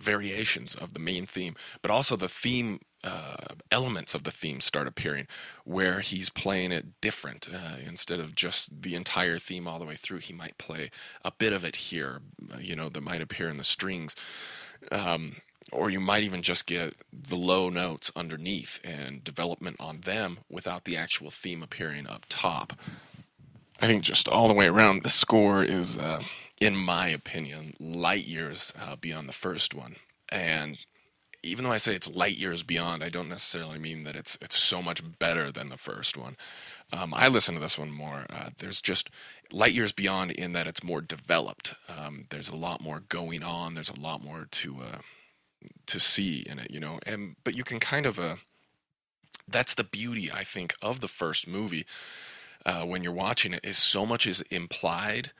variations of the main theme, but also the theme elements of the theme start appearing, where he's playing it different. Instead of just the entire theme all the way through, he might play a bit of it here, you know, that might appear in the strings. Or you might even just get the low notes underneath and development on them without the actual theme appearing up top. I think just all the way around, the score is, in my opinion, light years beyond the first one. And even though I say it's light years beyond, I don't necessarily mean that it's so much better than the first one. I listen to this one more. There's just light years beyond in that it's more developed. There's a lot more going on. There's a lot more to see in it, you know. And but you can kind of that's the beauty, I think, of the first movie. When you're watching it, is so much is implied.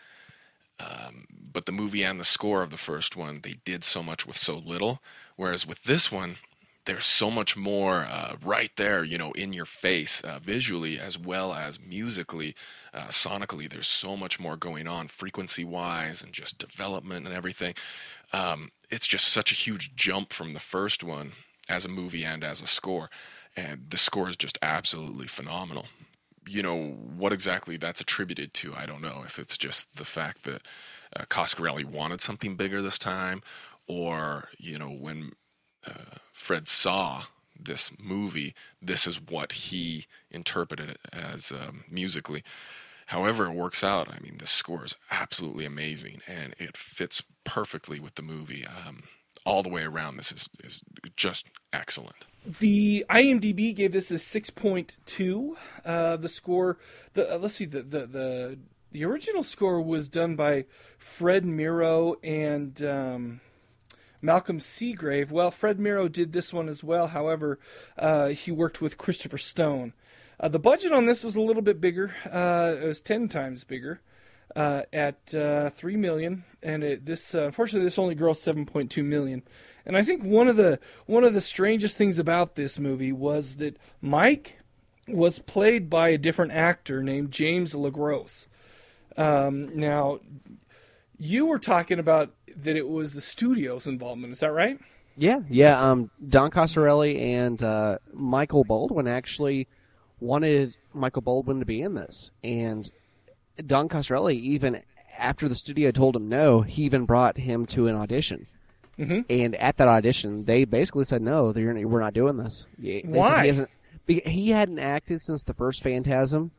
But the movie and the score of the first one, they did so much with so little. Whereas with this one, there's so much more right there, you know, in your face, visually as well as musically, sonically. There's so much more going on frequency-wise and just development and everything. It's just such a huge jump from the first one as a movie and as a score. And the score is just absolutely phenomenal. You know, what exactly that's attributed to, I don't know. If it's just the fact that Coscarelli wanted something bigger this time, or, you know, when Fred saw this movie, this is what he interpreted it as musically. However it works out, I mean, this score is absolutely amazing, and it fits perfectly with the movie. All the way around, this is just excellent. The IMDb gave this a 6.2. The score, let's see, the original score was done by Fred Myrow and Malcolm Seagrave. Well, Fred Myrow did this one as well. However, he worked with Christopher Stone. The budget on this was a little bit bigger. It was 10 times bigger, at $3 million, and unfortunately this only grossed $7.2 million. And I think one of the strangest things about this movie was that Mike was played by a different actor named James LeGros. Now, you were talking about that it was the studio's involvement. Is that right? Yeah. Don Coscarelli and Michael Baldwin actually wanted Michael Baldwin to be in this, and Don Coscarelli, even after the studio told him no, he even brought him to an audition. Mm-hmm. And at that audition, they basically said, no, we're not doing this. They Why? Said he hadn't acted since the first Phantasm.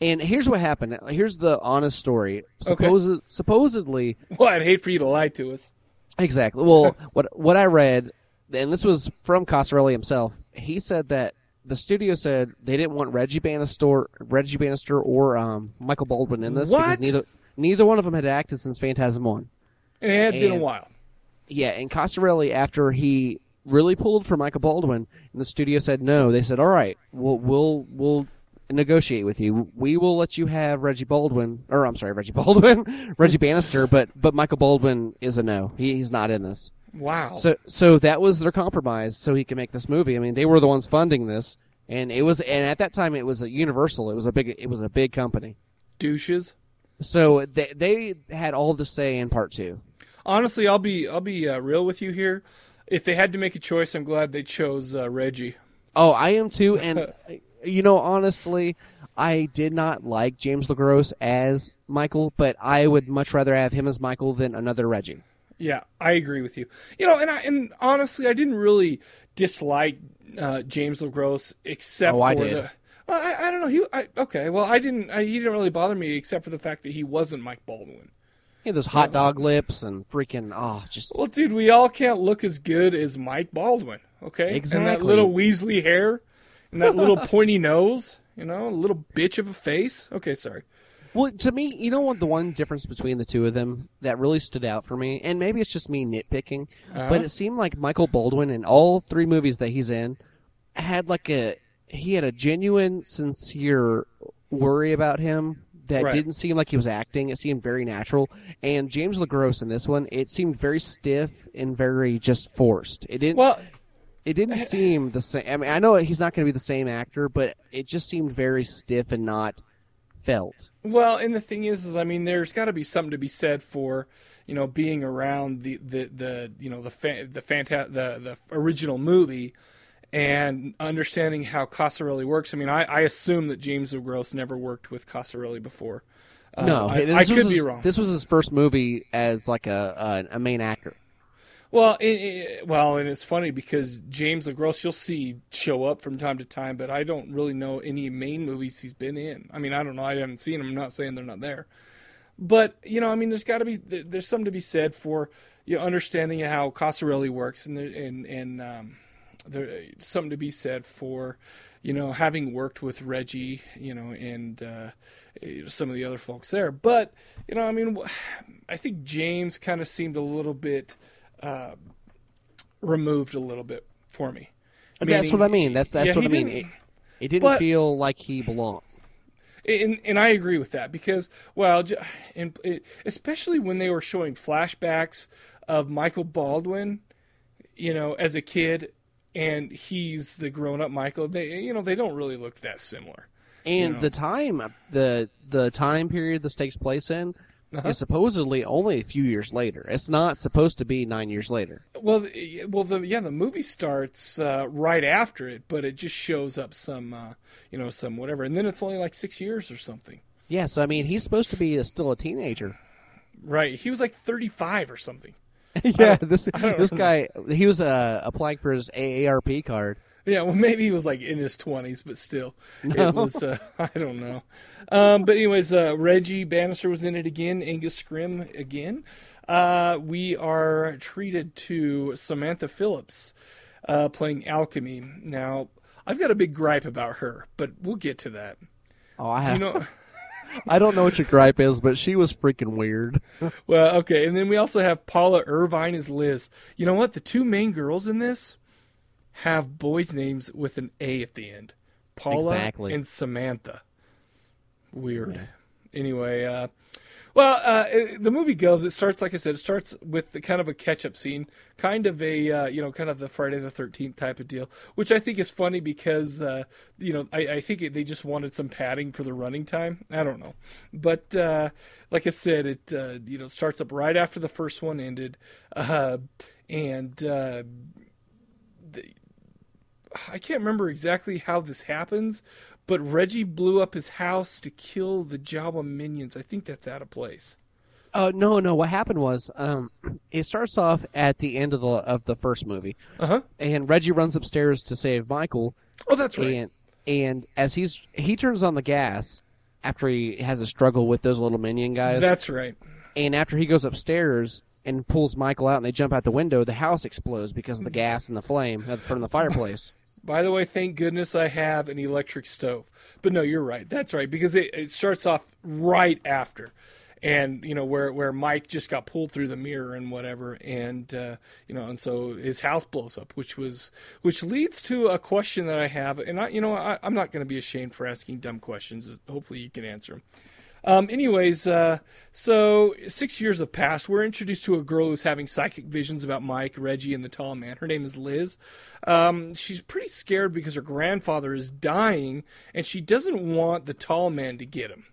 And here's what happened. Here's the honest story. Supposedly... Well, I'd hate for you to lie to us. Exactly. Well, what I read, and this was from Coscarelli himself, he said that the studio said they didn't want Reggie Bannister or Michael Baldwin in this because neither one of them had acted since Phantasm 1. And it had been a while. Yeah, and Coscarelli, after he really pulled for Michael Baldwin, and the studio said no, they said, all right, we'll negotiate with you. We will let you have Reggie Bannister, but Michael Baldwin is a no. He's not in this. Wow. So that was their compromise, so he could make this movie. I mean, they were the ones funding this, and it was, and at that time it was a Universal. It was a big company. Douches. So they had all the say in part two. Honestly, I'll be real with you here. If they had to make a choice, I'm glad they chose Reggie. Oh, I am too, and you know, honestly, I did not like James LeGros as Michael, but I would much rather have him as Michael than another Reggie. Yeah, I agree with you. You know, and honestly, I didn't really dislike James LeGros except I don't know. He didn't really bother me except for the fact that he wasn't Mike Baldwin. He had those hot dog lips and freaking Well, dude, we all can't look as good as Mike Baldwin, okay? Exactly. And that little Weasley hair and that little pointy nose, you know, a little bitch of a face. Okay, sorry. Well, to me, you know what, the one difference between the two of them that really stood out for me, and maybe it's just me nitpicking, but it seemed like Michael Baldwin in all three movies that he's in had he had a genuine, sincere worry about him that didn't seem like he was acting. It seemed very natural. And James LeGros in this one, it seemed very stiff and very just forced. It didn't seem the same. I mean, I know he's not going to be the same actor, but it just seemed very stiff and not felt. Well, and the thing is I mean, there's got to be something to be said for, you know, being around the original movie and understanding how Coscarelli works. I mean, I assume that James LeGros never worked with Coscarelli before. No, I could be wrong. This was his first movie as like a main actor. Well, and it's funny because James LeGros, you'll see show up from time to time, but I don't really know any main movies he's been in. I mean, I don't know. I haven't seen them. I'm not saying they're not there. But, you know, I mean, there's something to be said for, you know, understanding how Coscarelli works, and there's something to be said for, you know, having worked with Reggie, you know, and some of the other folks there. But, you know, I mean, I think James kind of seemed a little bit removed a little bit for me. Meaning, that's what I mean. That's what I mean. It didn't feel like he belonged. And I agree with that because, well, especially when they were showing flashbacks of Michael Baldwin, you know, as a kid, and he's the grown-up Michael. They, you know, they don't really look that similar. And you know, the time period this takes place in is supposedly only a few years later. It's not supposed to be 9 years later. The movie starts right after it, but it just shows up some whatever, and then it's only like 6 years or something. Yeah, so I mean, he's supposed to be still a teenager. Right, he was like 35 or something. Yeah, this guy, he was applying for his AARP card. Yeah, well, maybe he was like in his 20s, but still, it was, I don't know. But anyways, Reggie Bannister was in it again, Angus Scrimm again. We are treated to Samantha Phillips playing Alchemy. Now, I've got a big gripe about her, but we'll get to that. Oh, I have. You know, I don't know what your gripe is, but she was freaking weird. Well, okay, and then we also have Paula Irvine as Liz. You know what? The two main girls in this have boys' names with an A at the end. Paula and Samantha. Weird. Yeah. Anyway, the movie goes, it starts, like I said, it starts with the kind of a catch-up scene, kind of a, you know, kind of the Friday the 13th type of deal, which I think is funny because, you know, I think they just wanted some padding for the running time. I don't know. But, like I said, it, you know, starts up right after the first one ended. I can't remember exactly how this happens, but Reggie blew up his house to kill the Jawa minions. I think that's out of place. No. What happened was, it starts off at the end of the first movie, and Reggie runs upstairs to save Michael. Oh, that's right. And as he turns on the gas after he has a struggle with those little minion guys. That's right. And after he goes upstairs and pulls Michael out, and they jump out the window, the house explodes because of the gas and the flame in front of the fireplace. By the way, thank goodness I have an electric stove. But no, you're right. That's right, because it starts off right after. And, you know, where Mike just got pulled through the mirror and whatever, and, you know, and so his house blows up, which leads to a question that I have. And, I'm not going to be ashamed for asking dumb questions. Hopefully you can answer them. So 6 years have passed. We're introduced to a girl who's having psychic visions about Mike, Reggie, and the tall man. Her name is Liz. She's pretty scared because her grandfather is dying, and she doesn't want the tall man to get him,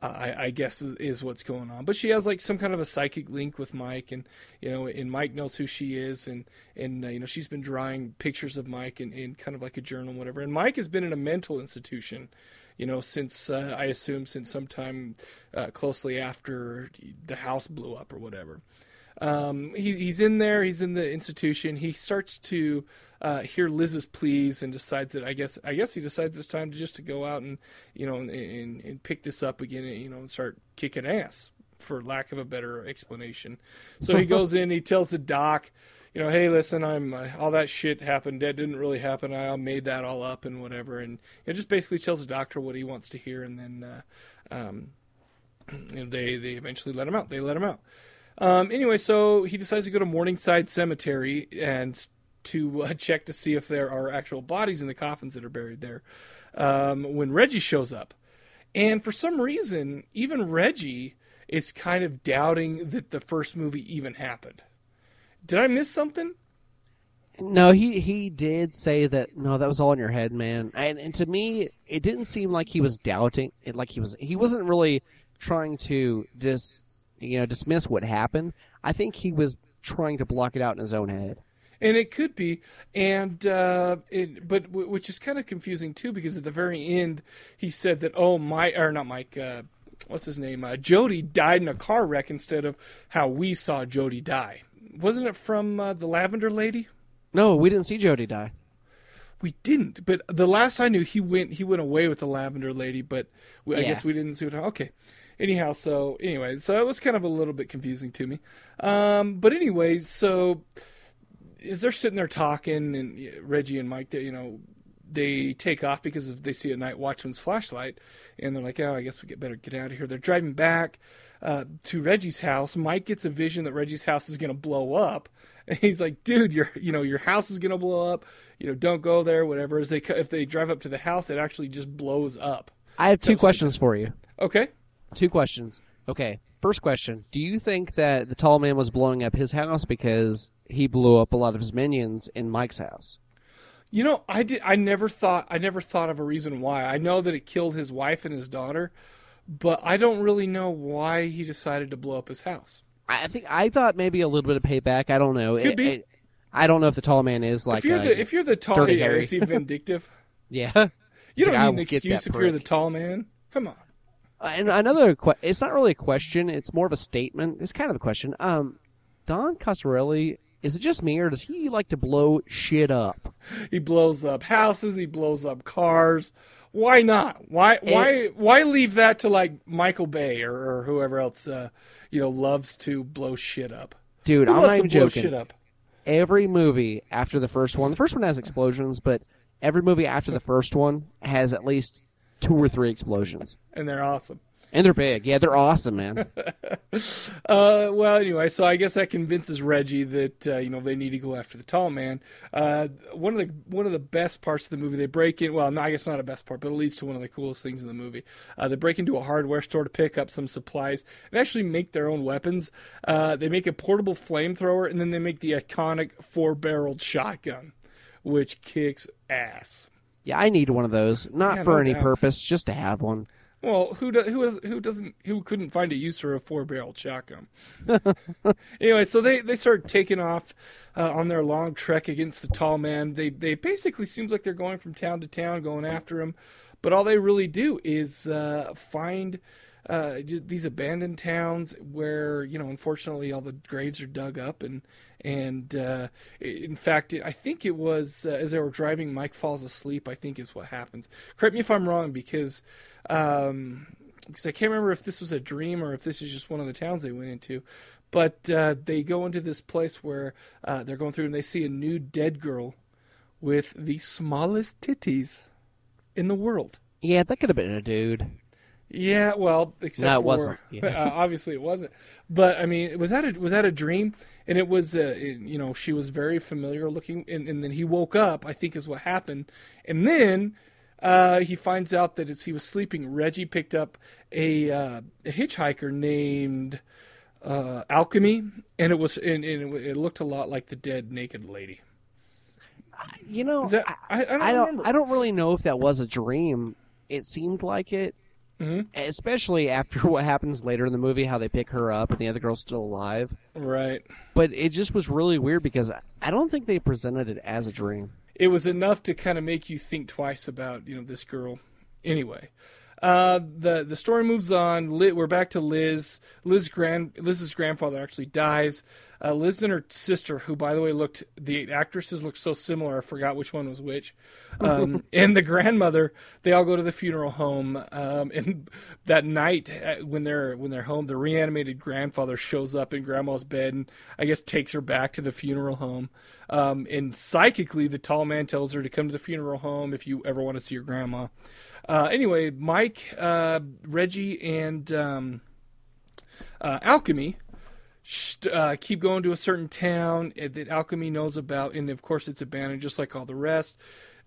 I guess is what's going on. But she has like some kind of a psychic link with Mike, and, you know, and Mike knows who she is, and you know, she's been drawing pictures of Mike in kind of like a journal, whatever. And Mike has been in a mental institution, you know, since, I assume, since sometime closely after the house blew up or whatever. He's in there. He's in the institution. He starts to hear Liz's pleas and decides that I guess he decides it's time to just to go out and, you know, and pick this up again, and, you know, and start kicking ass, for lack of a better explanation. So he goes in. He tells the doc, you know, hey, listen, I'm all that shit happened. That didn't really happen. I made that all up and whatever. And it just basically tells the doctor what he wants to hear. And then they eventually let him out. They let him out. Anyway, so he decides to go to Morningside Cemetery and to check to see if there are actual bodies in the coffins that are buried there, when Reggie shows up. And for some reason, even Reggie is kind of doubting that the first movie even happened. Did I miss something? No, he did say that. No, that was all in your head, man. And to me, it didn't seem like he was doubting. He wasn't really trying to dismiss what happened. I think he was trying to block it out in his own head. And it could be, and which is kind of confusing too, because at the very end he said that Jody died in a car wreck instead of how we saw Jody die. Wasn't it from the Lavender Lady? No, we didn't see Jody die. We didn't, but the last I knew, he went away with the Lavender Lady, but I guess we didn't see what. Okay. Anyhow, so it was kind of a little bit confusing to me. But anyway, so as they're sitting there talking, and Reggie and Mike, they take off because they see a night watchman's flashlight, and they're like, oh, I guess we better get out of here. They're driving back to Reggie's house. Mike gets a vision that Reggie's house is going to blow up. And he's like, dude, your house is going to blow up. Don't go there, whatever. If they drive up to the house, it actually just blows up. I have two questions for you. Okay. Two questions. Okay. First question. Do you think that the tall man was blowing up his house because he blew up a lot of his minions in Mike's house? I never thought of a reason why. I know that it killed his wife and his daughter, but I don't really know why he decided to blow up his house. I thought maybe a little bit of payback. I don't know. Could be. I don't know if the tall man is like. If you're the tall man, is he vindictive? Yeah. You don't need an excuse if you're the tall man. Come on. And another, it's not really a question. It's more of a statement. It's kind of a question. Don Coscarelli, is it just me or does he like to blow shit up? He blows up houses. He blows up cars. Why not? Why leave that to like Michael Bay or whoever else? Loves to blow shit up. Dude, I'm not even joking. Shit up? Every movie after the first one has explosions, but every movie after the first one has at least 2 or 3 explosions. And they're awesome. And they're big. Yeah, they're awesome, man. Well, anyway, so I guess that convinces Reggie that they need to go after the tall man. One of the best parts of the movie, they break in. Well, no, I guess not a best part, but it leads to one of the coolest things in the movie. They break into a hardware store to pick up some supplies and actually make their own weapons. They make a portable flamethrower, and then they make the iconic 4-barreled shotgun, which kicks ass. Yeah, I need one of those. Not for any purpose, just to have one. Well, who couldn't find a use for a 4-barreled shotgun? Anyway, so they start taking off on their long trek against the tall man. They basically seems like they're going from town to town, going after him, but all they really do is find these abandoned towns where unfortunately all the graves are dug up and in fact, I think it was as they were driving, Mike falls asleep, I think is what happens. Correct me if I'm wrong, because I can't remember if this was a dream or if this is just one of the towns they went into. But they go into this place where they're going through and they see a nude dead girl with the smallest titties in the world. Yeah, that could have been a dude. Yeah, well, it wasn't. Yeah. Obviously, it wasn't. But I mean, was that a dream? And it was, she was very familiar looking, and then he woke up, I think is what happened, and then he finds out that as he was sleeping, Reggie picked up a hitchhiker named Alchemy, and it looked a lot like the dead naked lady. I don't really know if that was a dream. It seemed like it, mm-hmm. Especially after what happens later in the movie, how they pick her up and the other girl's still alive. Right. But it just was really weird because I don't think they presented it as a dream. It was enough to kind of make you think twice about, this girl. Anyway, the story moves on. We're back to Liz. Liz's grandfather actually dies. Liz and her sister, who, by the way, the actresses looked so similar, I forgot which one was which, and the grandmother, they all go to the funeral home, and that night when they're home, the reanimated grandfather shows up in Grandma's bed and I guess takes her back to the funeral home, and psychically, the tall man tells her to come to the funeral home if you ever want to see your grandma. Anyway, Mike, Reggie, and Alchemy keep going to a certain town that Alchemy knows about, and of course it's abandoned just like all the rest.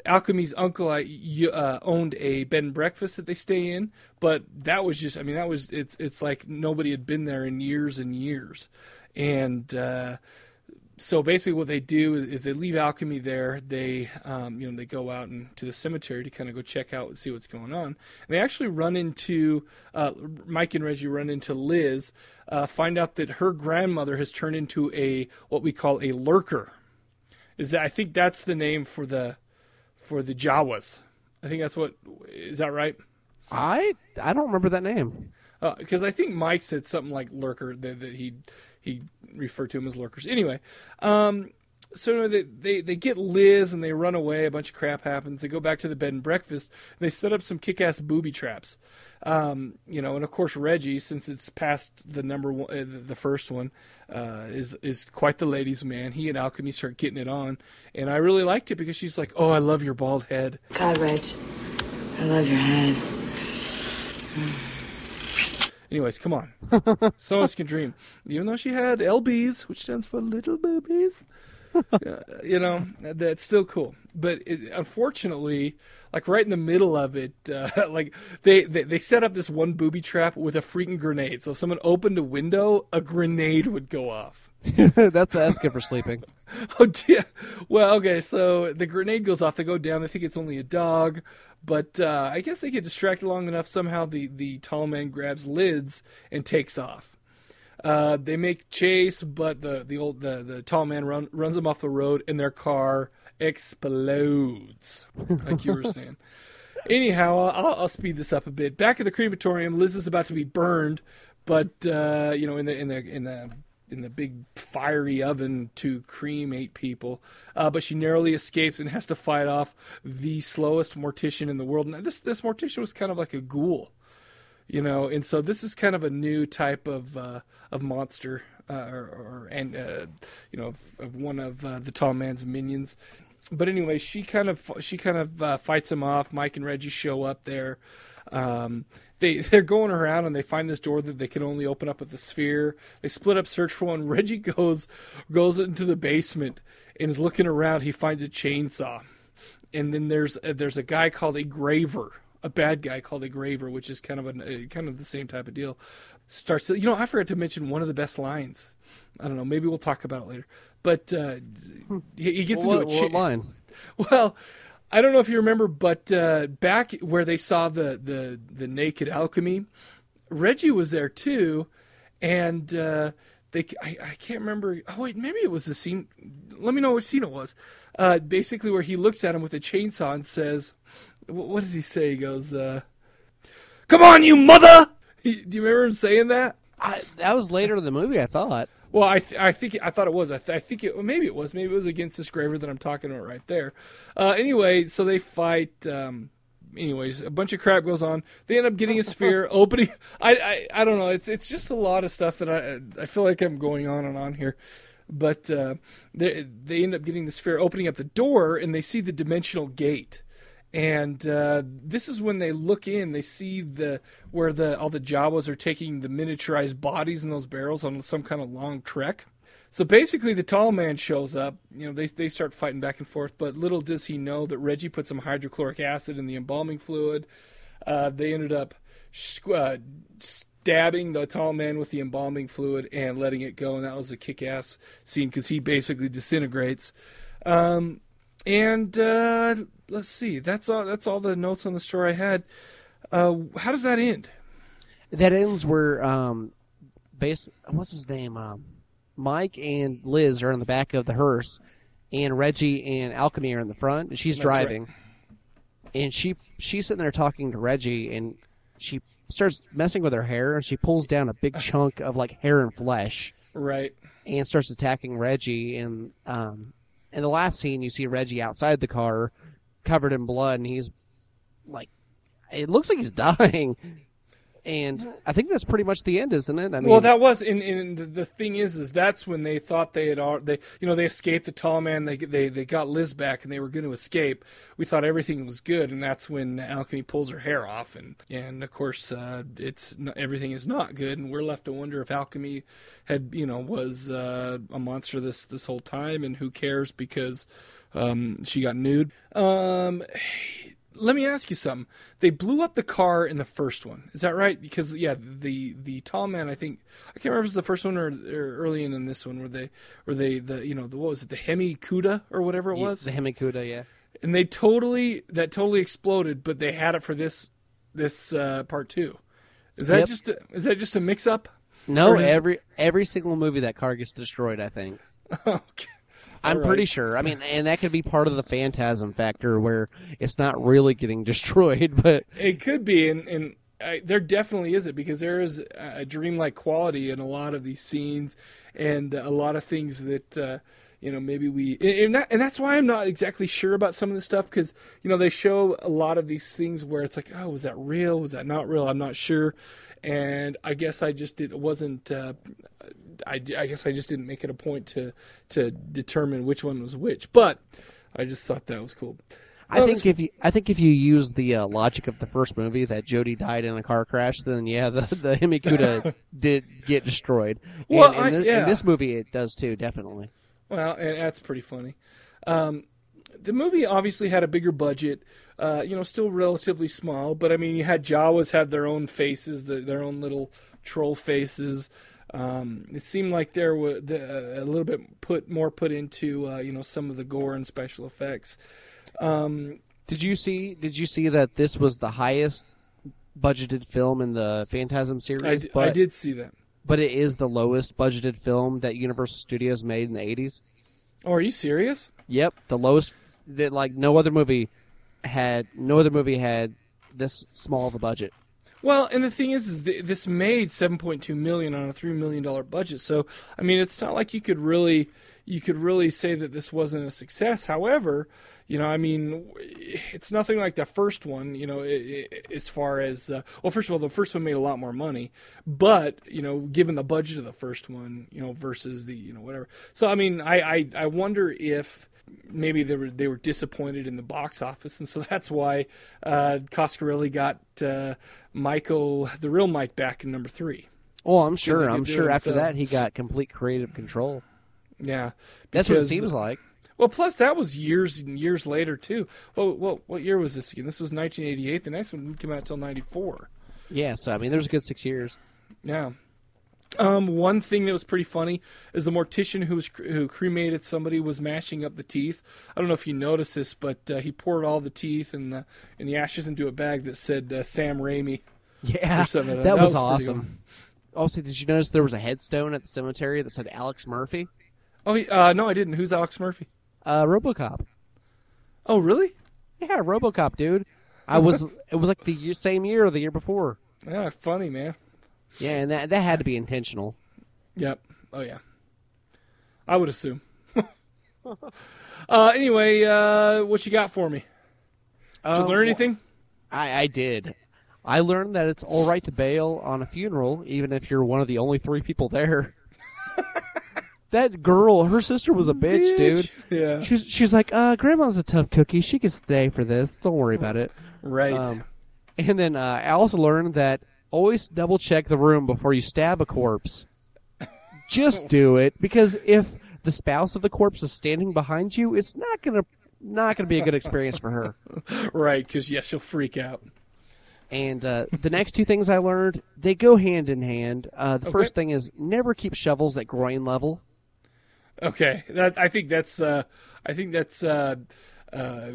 Alchemy's uncle owned a bed and breakfast that they stay in, but that was just, it's like nobody had been there in years and years. And so basically what they do is they leave Alchemy there. They they go out to the cemetery to kind of go check out and see what's going on. And they actually run into, Mike and Reggie run into Liz, find out that her grandmother has turned into what we call a lurker. is that I think that's the name for the Jawas. I think that's what, is that right? I don't remember that name. Because I think Mike said something like lurker, that he referred to him as lurkers. Anyway, so they get Liz and they run away. A bunch of crap happens. They go back to the bed and breakfast. And they set up some kick-ass booby traps. And of course Reggie, since it's past the number one, the first one, is quite the ladies' man. He and Alchemy start getting it on, and I really liked it because she's like, "Oh, I love your bald head." God, Reg, I love your head. Anyways, come on, so much can dream. Even though she had LBs, which stands for little boobies, that's still cool. But unfortunately, like right in the middle of it, they set up this one booby trap with a freaking grenade. So if someone opened a window, a grenade would go off. That's asking for sleeping. Oh dear. Well, okay. So the grenade goes off. They go down. They think it's only a dog, but I guess they get distracted long enough. Somehow the tall man grabs Lids and takes off. They make chase, but the tall man runs them off the road, and their car explodes, like you were saying. Anyhow, I'll speed this up a bit. Back at the crematorium, Liz is about to be burned, but in the big fiery oven to cremate people, but she narrowly escapes and has to fight off the slowest mortician in the world. Now, this mortician was kind of like a ghoul. And so this is kind of a new type of monster, of one of the tall man's minions. But anyway, she kind of fights him off. Mike and Reggie show up there. They're going around and they find this door that they can only open up with a sphere. They split up, search for one. Reggie goes into the basement and is looking around. He finds a chainsaw, and then there's a guy called a graver. A bad guy called a graver, which is kind of the same type of deal. Starts. I forgot to mention one of the best lines. I don't know. Maybe we'll talk about it later. But he gets into a line. Well, I don't know if you remember, but back where they saw the naked Alchemy, Reggie was there too, and I can't remember. Oh wait, maybe it was the scene. Let me know which scene it was. Basically, where he looks at him with a chainsaw and says. What does he say? He goes, "Come on, you mother!" Do you remember him saying that? That was later in the movie, I thought. Well, I thought it was. I think maybe it was. Maybe it was against this graver that I'm talking about right there. Anyway, so they fight. Anyways, a bunch of crap goes on. They end up getting a sphere, opening. I don't know. It's just a lot of stuff that I feel like I'm going on and on here. But they end up getting the sphere, opening up the door, and they see the dimensional gate. And this is when they look in. They see where all the Jawas are taking the miniaturized bodies in those barrels on some kind of long trek. So basically, the tall man shows up. They start fighting back and forth. But little does he know that Reggie put some hydrochloric acid in the embalming fluid. They ended up stabbing the tall man with the embalming fluid and letting it go. And that was a kick-ass scene because he basically disintegrates. Let's see. That's all the notes on the story I had. How does that end? That ends where what's his name? Mike and Liz are in the back of the hearse, and Reggie and Alchemy are in the front, and she's driving. Right. And she's sitting there talking to Reggie, and she starts messing with her hair, and she pulls down a big chunk of like hair and flesh. Right. And starts attacking Reggie, and in the last scene, you see Reggie outside the car, covered in blood, and he's like, it looks like he's dying. And I think that's pretty much the end, isn't it? I mean, well, that was, and the thing is that's when they thought they escaped the tall man, they got Liz back, and they were going to escape. We thought everything was good, and that's when Alchemy pulls her hair off, and of course, everything is not good, and we're left to wonder if Alchemy had, was a monster this whole time, and who cares because she got nude. Let me ask you something. They blew up the car in the first one. Is that right? Because, the tall man, I think, I can't remember if it was the first one or early in this one, what was it, the Hemi Cuda or whatever it was? The Hemi Cuda, yeah. And that totally exploded, but they had it for this part two. Is that just a mix-up? No, every single movie that car gets destroyed, I think. Okay. I'm pretty sure. I mean, and that could be part of the phantasm factor where it's not really getting destroyed, but it could be. And there definitely is it, because there is a dreamlike quality in a lot of these scenes and a lot of things that, you know, maybe we, and that's why I'm not exactly sure about some of this stuff. 'Cause you know, they show a lot of these things where it's like, oh, was that real? Was that not real? I'm not sure. And I guess I just didn't make it a point to determine which one was which, but I just thought that was cool. I think if you use the logic of the first movie, that Jody died in a car crash, then yeah, the Himikuda did get destroyed. Well, in this movie it does too, definitely. Well, and that's pretty funny. The movie obviously had a bigger budget, you know, still relatively small, but I mean, you had Jawas had their own faces, their own little troll faces. It seemed like there was a little bit put into you know, some of the gore and special effects. Did you see that this was the highest budgeted film in the Phantasm series? I did see that. But it is the lowest budgeted film that Universal Studios made in the 80s. Oh, are you serious? Yep, the lowest. Like no other movie had this small of a budget. Well, and the thing is this made $7.2 million on a $3 million budget. So, I mean, it's not like you could really say that this wasn't a success. However, you know, I mean, it's nothing like the first one, you know, as far as, well, first of all, the first one made a lot more money, but, you know, given the budget of the first one, you know, versus the, you know, whatever. So, I mean, I wonder if maybe they were disappointed in the box office. And so that's why, Coscarelli got, the real Mike back in number 3. Oh, I'm sure after that he got complete creative control. Yeah. That's what it seems like. Well, plus that was years and years later too. Well, what year was this again? This was 1988. The next one didn't come out until 94. Yeah, so I mean, there's a good 6 years. Yeah. One thing that was pretty funny is the mortician who cremated somebody was mashing up the teeth. I don't know if you noticed this, but he poured all the teeth and the ashes into a bag that said Sam Raimi. Yeah, that was awesome. Also, did you notice there was a headstone at the cemetery that said Alex Murphy? Oh, no, I didn't. Who's Alex Murphy? RoboCop. Oh, really? Yeah, RoboCop, dude. It was like the same year or the year before. Yeah, funny, man. Yeah, and that had to be intentional. Yep. Oh, yeah. I would assume. Anyway, what you got for me? Did you learn anything? I did. I learned that it's all right to bail on a funeral, even if you're one of the only 3 people there. That girl, her sister was a bitch, dude. Yeah. She's like, Grandma's a tough cookie. She can stay for this. Don't worry about it. Right. And then I also learned that always double check the room before you stab a corpse. Just do it, because if the spouse of the corpse is standing behind you, it's not gonna be a good experience for her. Right, because yes, she'll freak out. And the next 2 things I learned, they go hand in hand. The first thing is never keep shovels at groin level. Okay, I think that's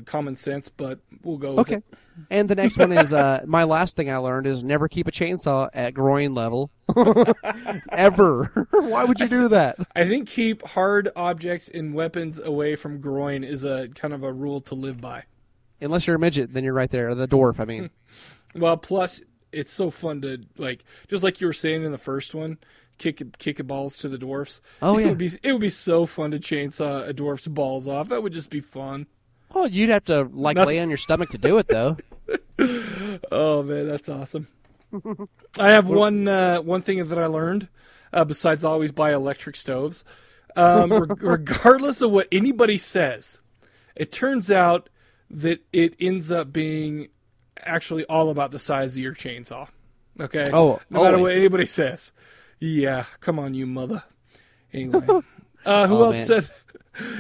common sense, but we'll go with it. And the next one is, my last thing I learned is never keep a chainsaw at groin level. Ever. Why would you do that? I think keep hard objects and weapons away from groin is a kind of a rule to live by. Unless you're a midget, then you're right there. Or the dwarf, I mean. Well, plus, it's so fun to, like, just like you were saying in the first one, kick balls to the dwarfs. Oh, yeah. It would be so fun to chainsaw a dwarf's balls off. That would just be fun. Oh, you'd have to, like, lay on your stomach to do it, though. Oh, man, that's awesome. I have one thing that I learned, besides always buy electric stoves. Regardless of what anybody says, it turns out that it ends up being actually all about the size of your chainsaw. Okay? Oh, no matter what anybody says. Yeah, come on, you mother. Anyway. Who else said...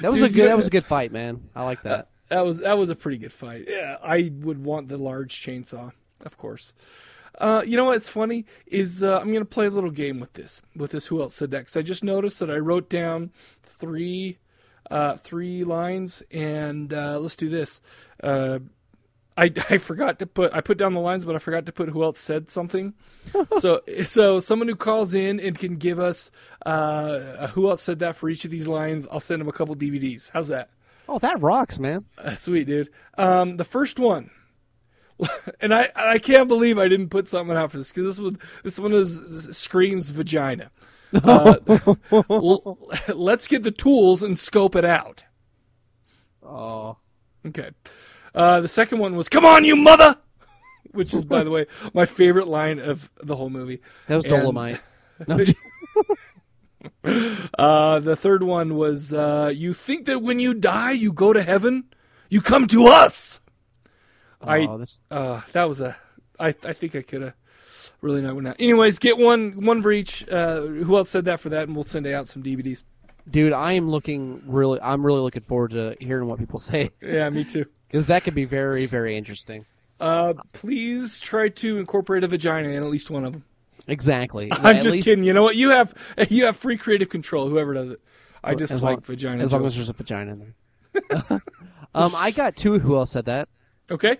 That was a good fight, man. I like that. That was a pretty good fight. Yeah, I would want the large chainsaw, of course. You know what's funny is I'm going to play a little game with this. Who else said that? Because I just noticed that I wrote down three lines, and let's do this. I forgot to put, I put down the lines, but I forgot to put who else said something. so someone who calls in and can give us who else said that for each of these lines, I'll send them a couple DVDs. How's that? Oh, that rocks, man. Sweet, dude. The first one. And I can't believe I didn't put something out for this, because this one is screams vagina. Let's get the tools and scope it out. Oh. Okay. The second one was, come on, you mother! Which is, by the way, my favorite line of the whole movie. That was Dolomite. No. The third one was, you think that when you die, you go to heaven? You come to us! I think I could have really not went out. Anyways, get one for each. Who else said that for that? And we'll send out some DVDs. Dude, I'm really looking forward to hearing what people say. Yeah, me too. Because that could be very, very interesting. Please try to incorporate a vagina in at least one of them. Exactly. I'm just kidding. You know what? You have free creative control. Whoever does it. I just like vagina. As long as there's a vagina in there. I got two. Who else said that? Okay.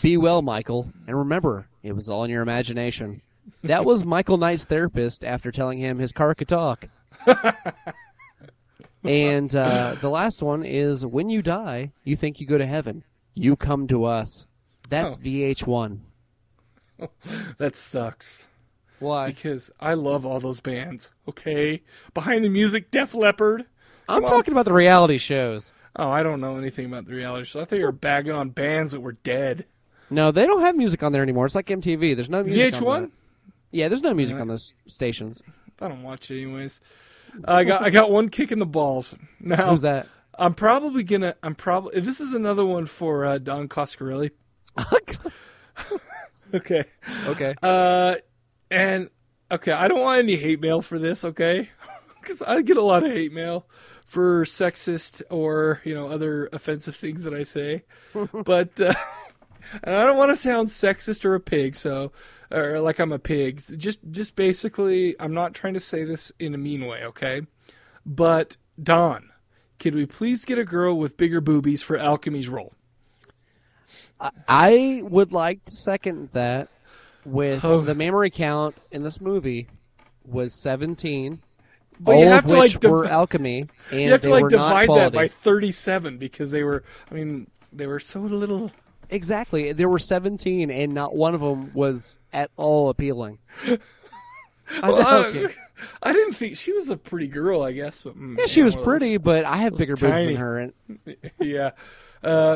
Be well, Michael, and remember, it was all in your imagination. That was Michael Knight's therapist after telling him his car could talk. And the last one is, when you die, you think you go to heaven. You come to us. That's VH1. Oh, that sucks. Why? Because I love all those bands, okay? Behind the Music, Def Leppard. I'm talking about the reality shows. Oh, I don't know anything about the reality shows. I thought you were bagging on bands that were dead. No, they don't have music on there anymore. It's like MTV. There's no music VH1? On that. Yeah, there's no music on those stations. I don't watch it anyways. I got one kick in the balls. Now, who's that? I'm probably this is another one for Don Coscarelli. Okay. Okay. I don't want any hate mail for this, okay? Because I get a lot of hate mail for sexist or, other offensive things that I say. But and I don't want to sound sexist or a pig, or like I'm a pig. Just basically, I'm not trying to say this in a mean way, okay? But, Don, could we please get a girl with bigger boobies for Alchemy's role? I would like to second that with the memory count in this movie was 17. But all you have of to which like were alchemy, and you have to like divide that by 37 because they were so little. Exactly, there were 17, and not one of them was at all appealing. I didn't think she was a pretty girl. I guess, but yeah, she was pretty. But I have bigger boobs than her. Yeah,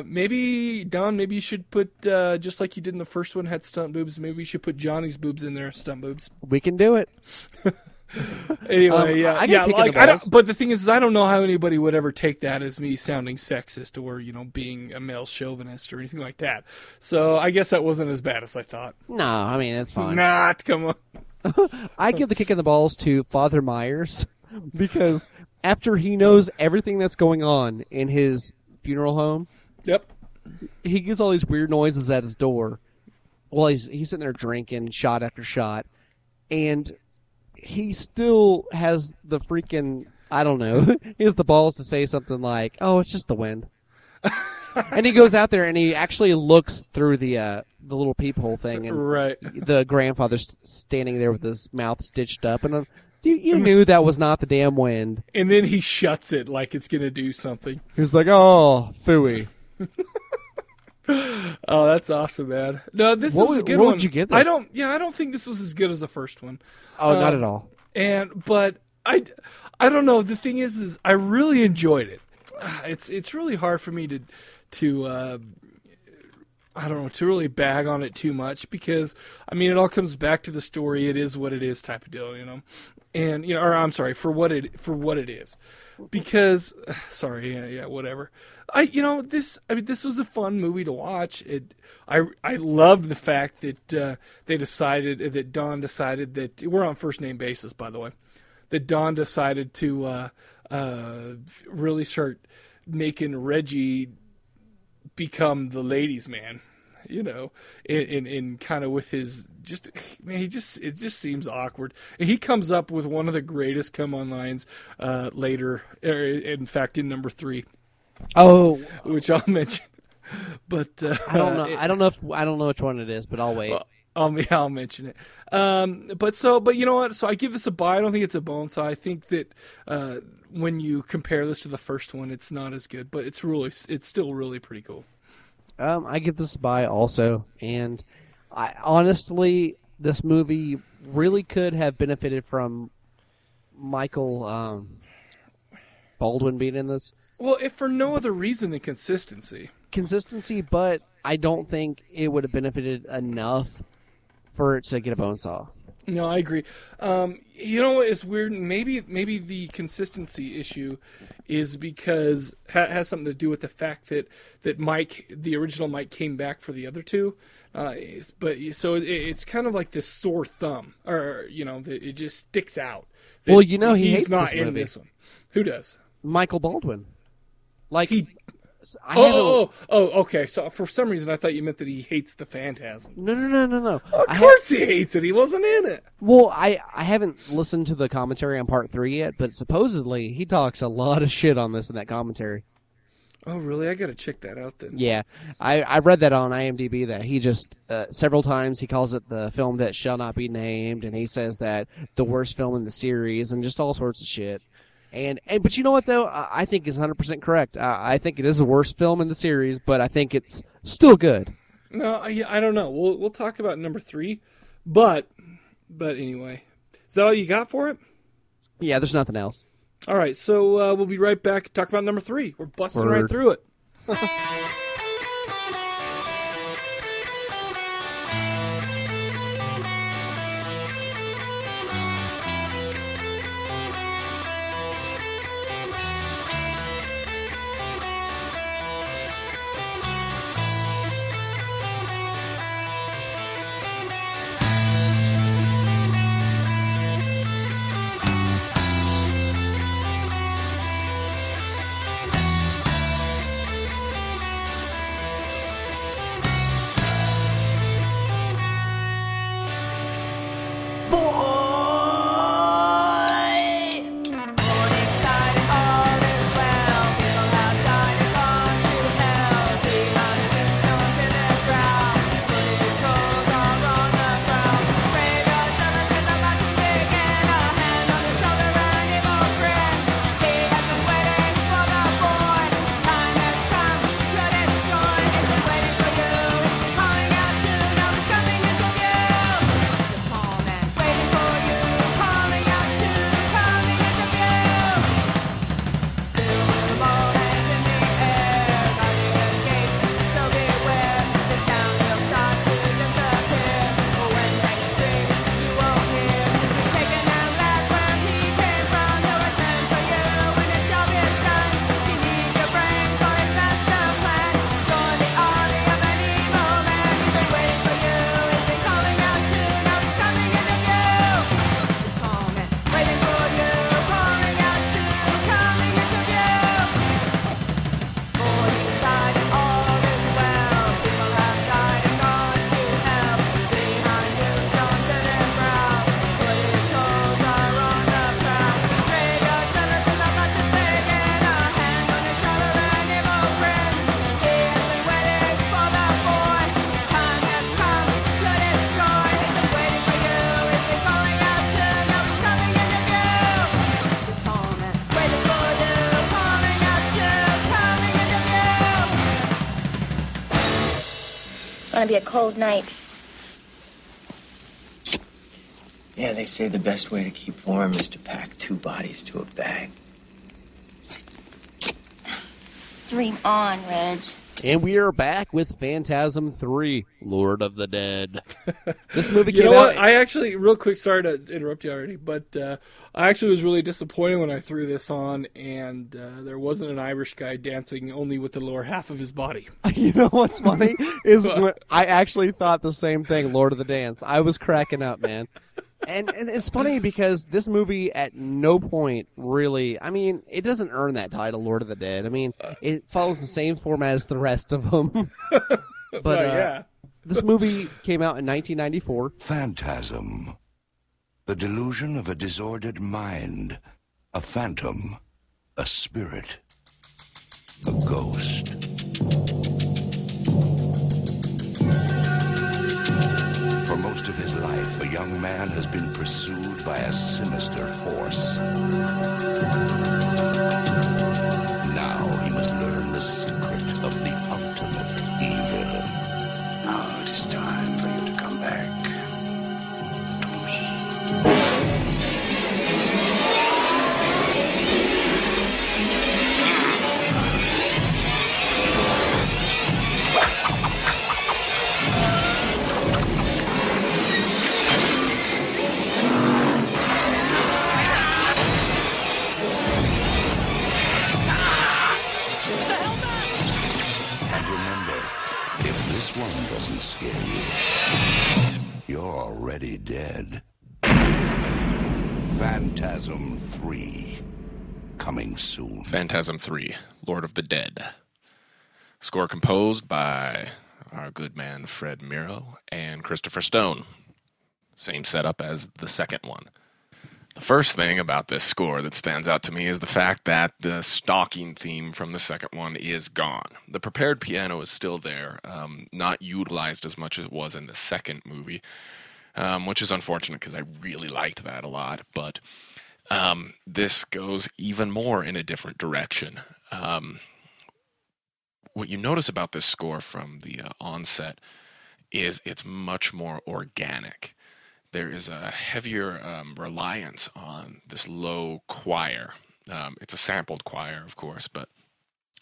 maybe Don. Maybe you should put just like you did in the first one. Had stunt boobs. Maybe you should put Johnny's boobs in there. Stunt boobs. We can do it. Anyway, but the thing is I don't know how anybody would ever take that as me sounding sexist or, being a male chauvinist or anything like that. So I guess that wasn't as bad as I thought. No, I mean, it's fine. Come on. I give the kick in the balls to Father Myers because after he knows everything that's going on in his funeral home, yep, he gets all these weird noises at his door. Well, he's sitting there drinking shot after shot, and he still has the freaking, I don't know, he has the balls to say something like, oh, it's just the wind. And he goes out there and he actually looks through the little peephole thing. And right. The grandfather's standing there with his mouth stitched up. And you knew that was not the damn wind. And then he shuts it like it's going to do something. He's like, oh, phooey. Oh, that's awesome, man. No, this was a good one. What would you give this? I don't think this was as good as the first one. Oh, not at all. But I don't know. The thing is I really enjoyed it. It's really hard for me to I don't know, to really bag on it too much because, it all comes back to the story. It is what it is type of deal, And, or I'm sorry, for what it is. Because, sorry, yeah, whatever. This was a fun movie to watch. I loved the fact that Don decided that, we're on first name basis, by the way, that Don decided to really start making Reggie become the ladies' man. In kind of with his it just seems awkward. And he comes up with one of the greatest come on lines later, in fact, in number 3. Oh, which I'll mention. But I don't know. I don't know which one it is, but I'll wait. I'll mention it. But you know what? So I give this a buy. I don't think it's a bone. So I think that when you compare this to the first one, it's not as good, but it's still really pretty cool. I give this a buy also, and I honestly, this movie really could have benefited from Michael Baldwin being in this. Well, if for no other reason than consistency. Consistency, but I don't think it would have benefited enough for it to get a bone saw. No, I agree. You know what is weird? Maybe the consistency issue is because has something to do with the fact that Mike, the original Mike, came back for the other two. It's kind of like this sore thumb, or it just sticks out. Well, he hates this movie. He's not in this one. Who does? Michael Baldwin. Like he. Okay. So for some reason, I thought you meant that he hates the Phantasm. No. Of course he hates it. He wasn't in it. Well, I haven't listened to the commentary on part 3 yet, but supposedly he talks a lot of shit on this in that commentary. Oh, really? I gotta check that out then. Yeah, I read that on IMDb that he just several times he calls it the film that shall not be named, and he says that the worst film in the series, and just all sorts of shit. But you know what, though? I think he's 100% correct. I think it is the worst film in the series, but I think it's still good. No, I don't know. We'll talk about number 3, but anyway. Is that all you got for it? Yeah, there's nothing else. All right, so we'll be right back to talk about number 3. We're busting right through it. Be a cold night. Yeah, they say the best way to keep warm is to pack 2 bodies to a bag. Dream on, Reg. And we are back with Phantasm 3, Lord of the Dead. This movie came out... You know what? I actually, real quick, sorry to interrupt you already, but I actually was really disappointed when I threw this on, and there wasn't an Irish guy dancing only with the lower half of his body. You know what's funny? Is when I actually thought the same thing, Lord of the Dance. I was cracking up, man. And it's funny because this movie at no point really... I mean, it doesn't earn that title, Lord of the Dead. I mean, it follows the same format as the rest of them. But this movie came out in 1994. Phantasm. The delusion of a disordered mind. A phantom. A spirit. A ghost. his life, the young man has been pursued by a sinister force. Now he must learn the secret of the ultimate evil. Now it is time for you to come back to me. This one doesn't scare you. You're already dead. Phantasm 3. Coming soon. Phantasm 3. Lord of the Dead. Score composed by our good man Fred Myrow and Christopher Stone. Same setup as the second one. The first thing about this score that stands out to me is the fact that the stalking theme from the second one is gone. The prepared piano is still there, not utilized as much as it was in the second movie, which is unfortunate because I really liked that a lot. But this goes even more in a different direction. What you notice about this score from the onset is it's much more organic. There is a heavier reliance on this low choir. It's a sampled choir, of course, but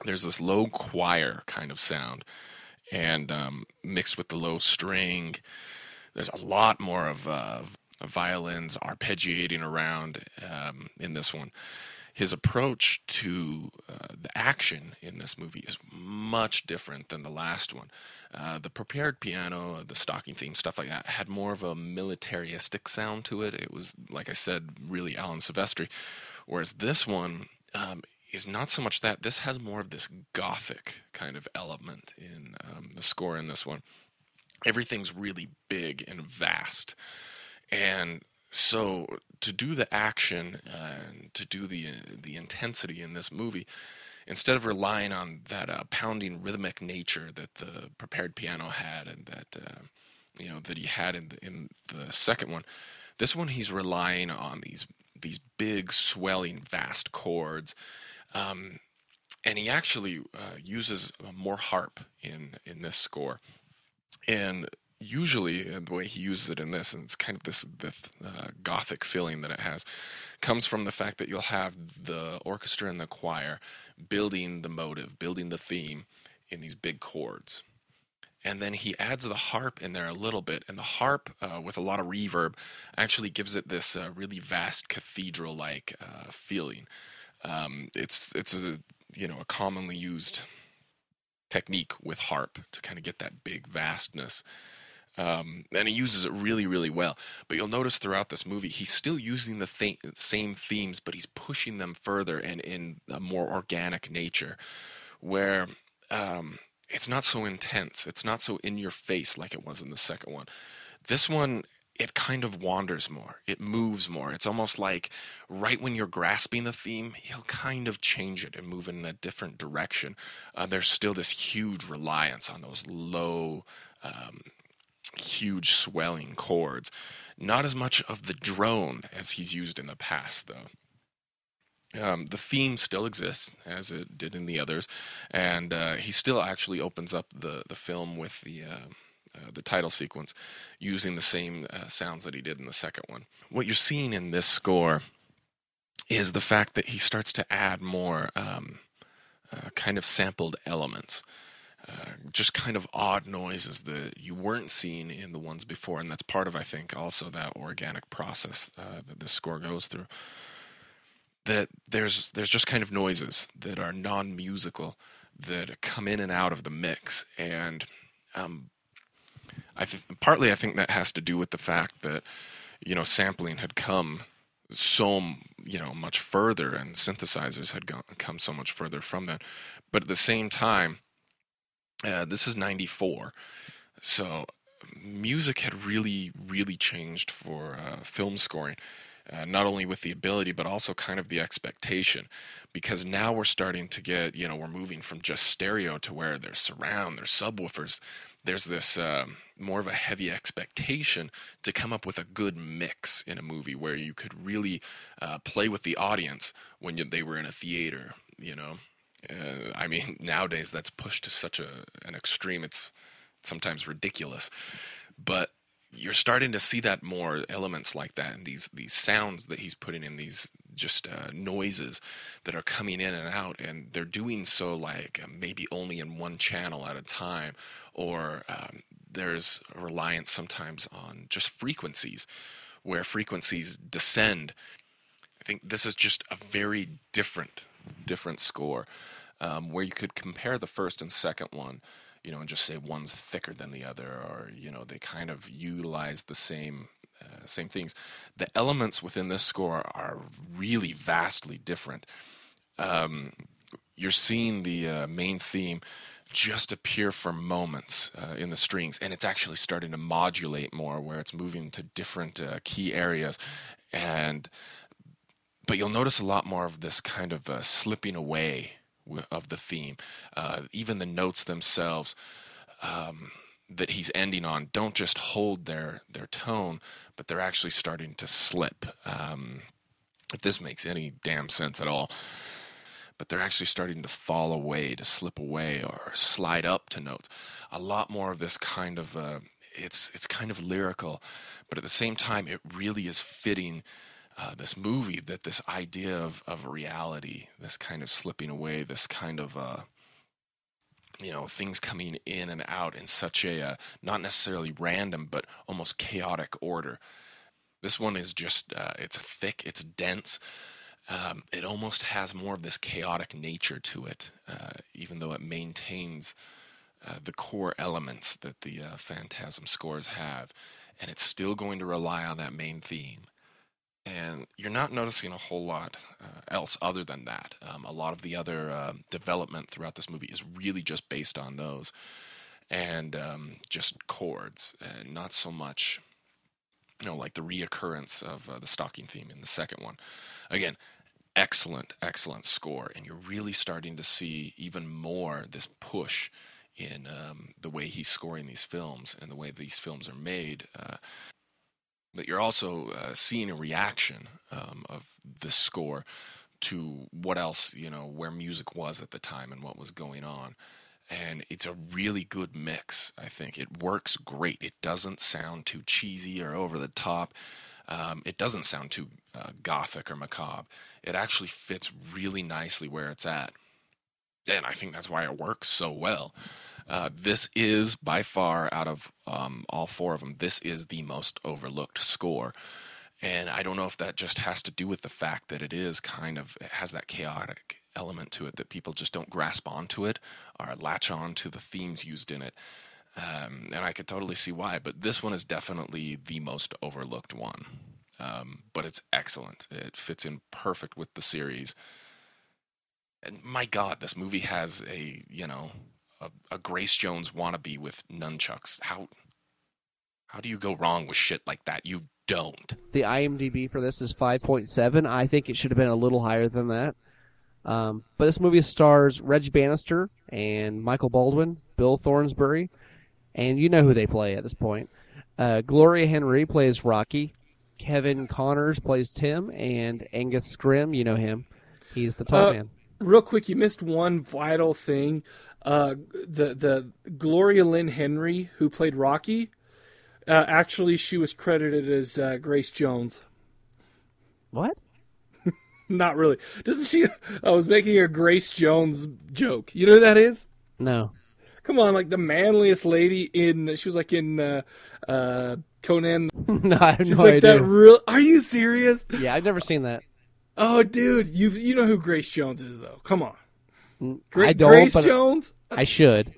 there's this low choir kind of sound. And mixed with the low string, there's a lot more of violins arpeggiating around in this one. His approach to the action in this movie is much different than the last one. The prepared piano, the stalking theme, stuff like that, had more of a militaristic sound to it. It was, like I said, really Alan Silvestri. Whereas this one is not so much that. This has more of this gothic kind of element in the score in this one. Everything's really big and vast. And so to do the action, to do the intensity in this movie, instead of relying on that pounding rhythmic nature that the prepared piano had and that that he had in the second one, this one he's relying on these big swelling vast chords, and he actually uses more harp in this score. And usually the way he uses it in this, and it's kind of this gothic feeling that it has, comes from the fact that you'll have the orchestra and the choir building the motive, building the theme in these big chords. And then he adds the harp in there a little bit, and the harp, with a lot of reverb, actually gives it this really vast cathedral-like feeling. It's a commonly used technique with harp to kind of get that big vastness. And he uses it really, really well. But you'll notice throughout this movie, he's still using the same themes, but he's pushing them further and in a more organic nature where it's not so intense. It's not so in your face like it was in the second one. This one, it kind of wanders more. It moves more. It's almost like right when you're grasping the theme, he'll kind of change it and move in a different direction. There's still this huge reliance on those low, huge swelling chords. Not as much of the drone as he's used in the past, though. The theme still exists, as it did in the others, and he still actually opens up the film with the title sequence using the same sounds that he did in the second one. What you're seeing in this score is the fact that he starts to add more kind of sampled elements. Just kind of odd noises that you weren't seeing in the ones before, and that's part of, I think, also that organic process that this score goes through. That there's just kind of noises that are non-musical that come in and out of the mix, and partly I think that has to do with the fact that sampling had come so much further, and synthesizers had come so much further from that. But at the same time, this is 1994, so music had really, really changed for film scoring, not only with the ability, but also kind of the expectation, because now we're starting to get, we're moving from just stereo to where there's surround, there's subwoofers, there's this more of a heavy expectation to come up with a good mix in a movie where you could really play with the audience when they were in a theater, you know? I mean, nowadays that's pushed to such an extreme, it's sometimes ridiculous. But you're starting to see that more, elements like that, and these sounds that he's putting in, these just noises that are coming in and out, and they're doing so like maybe only in one channel at a time, or there's a reliance sometimes on just frequencies, where frequencies descend. I think this is just a very different score, where you could compare the first and second one, you know, and just say one's thicker than the other, or, you know, they kind of utilize the same things. The elements within this score are really vastly different. You're seeing the main theme just appear for moments in the strings, and it's actually starting to modulate more, where it's moving to different key areas, but you'll notice a lot more of this kind of slipping away of the theme. Even the notes themselves that he's ending on don't just hold their tone, but they're actually starting to slip. If this makes any damn sense at all. But they're actually starting to fall away, to slip away, or slide up to notes. A lot more of this kind of, it's kind of lyrical, but at the same time, it really is fitting this movie, that this idea of reality, this kind of slipping away, this kind of, you know, things coming in and out in such a, not necessarily random, but almost chaotic order. This one is just, it's thick, it's dense. It almost has more of this chaotic nature to it, even though it maintains the core elements that the Phantasm scores have. And it's still going to rely on that main theme. And you're not noticing a whole lot else other than that. A lot of the other development throughout this movie is really just based on those, and just chords, and not so much, you know, like the reoccurrence of the stalking theme in the second one. Again, excellent score, and you're really starting to see even more this push in the way he's scoring these films and the way these films are made. But you're also seeing a reaction of this score to what else, you know, where music was at the time and what was going on. And it's a really good mix, I think. It works great. It doesn't sound too cheesy or over the top. It doesn't sound too gothic or macabre. It actually fits really nicely where it's at. And I think that's why it works so well. This is, by far, out of all four of them, this is the most overlooked score. And I don't know if that just has to do with the fact that it is kind of, it has that chaotic element to it, that people just don't grasp onto it or latch on to the themes used in it. And I could totally see why, but this one is definitely the most overlooked one. But it's excellent. It fits in perfect with the series. And my God, this movie has a, you know, a Grace Jones wannabe with nunchucks. How do you go wrong with shit like that? You don't. The IMDb for this is 5.7. I think it should have been a little higher than that. But this movie stars Reggie Bannister and Michael Baldwin, Bill Thornsbury, and you know who they play at this point. Gloria Henry plays Rocky, Kevin Connors plays Tim, and Angus Scrimm, you know him. He's the top man. Real quick, you missed one vital thing. The Gloria Lynn Henry, who played Rocky, actually she was credited as Grace Jones. What? Not really. Doesn't she? I was making a Grace Jones joke. You know who that is? No. Come on, like the manliest lady in. She was like in Conan. No, I have no idea. That real. Are you serious? Yeah, I've never seen that. Oh, dude, you know who Grace Jones is though. Come on. I don't, Grace Jones? I should.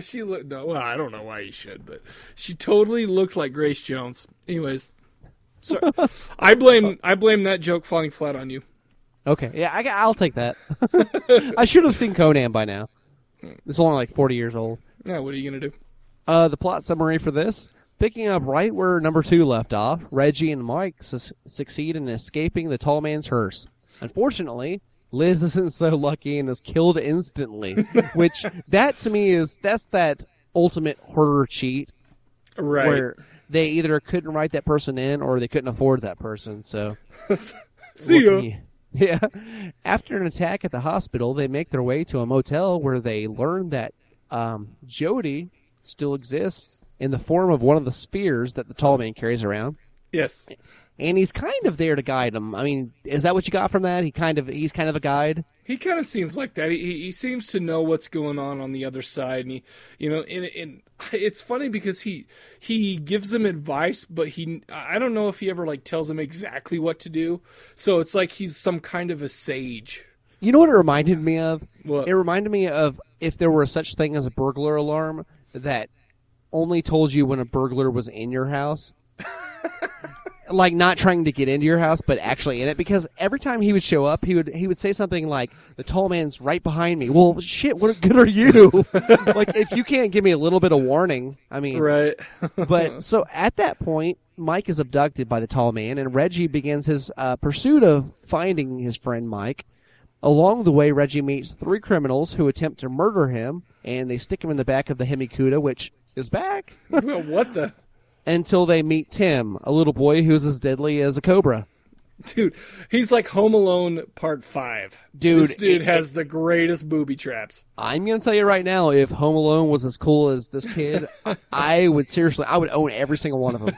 She looked. No, well, I don't know why you should, but she totally looked like Grace Jones. Anyways, so I blame that joke falling flat on you. Okay, yeah, I'll take that. I should have seen Conan by now. It's only like 40 years old. Yeah, what are you gonna do? The plot summary for this: picking up right where number 2 left off, Reggie and Mike succeed in escaping the tall man's hearse. Unfortunately, Liz isn't so lucky and is killed instantly, which that to me is, that's that ultimate horror cheat. Right. Where they either couldn't write that person in or they couldn't afford that person. So, see ya. Yeah. After an attack at the hospital, they make their way to a motel where they learn that Jody still exists in the form of one of the spheres that the tall man carries around. Yes. And he's kind of there to guide him. I mean, is that what you got from that? He's kind of a guide? He kind of seems like that. He seems to know what's going on the other side. And he, you know, and it's funny because he gives them advice, but I don't know if he ever like tells them exactly what to do. So it's like he's some kind of a sage. You know what it reminded me of? What? It reminded me of if there were such thing as a burglar alarm that only told you when a burglar was in your house. Like, not trying to get into your house, but actually in it. Because every time he would show up, he would say something like, the tall man's right behind me. Well, shit, what good are you? Like, if you can't give me a little bit of warning, I mean. Right. But, so, at that point, Mike is abducted by the tall man, and Reggie begins his pursuit of finding his friend Mike. Along the way, Reggie meets three criminals who attempt to murder him, and they stick him in the back of the Hemi Cuda, which is back. Well, what the... Until they meet Tim, a little boy who's as deadly as a cobra. Dude, he's like Home Alone Part 5. Dude, this dude has the greatest booby traps. I'm going to tell you right now, if Home Alone was as cool as this kid, I would own every single one of them.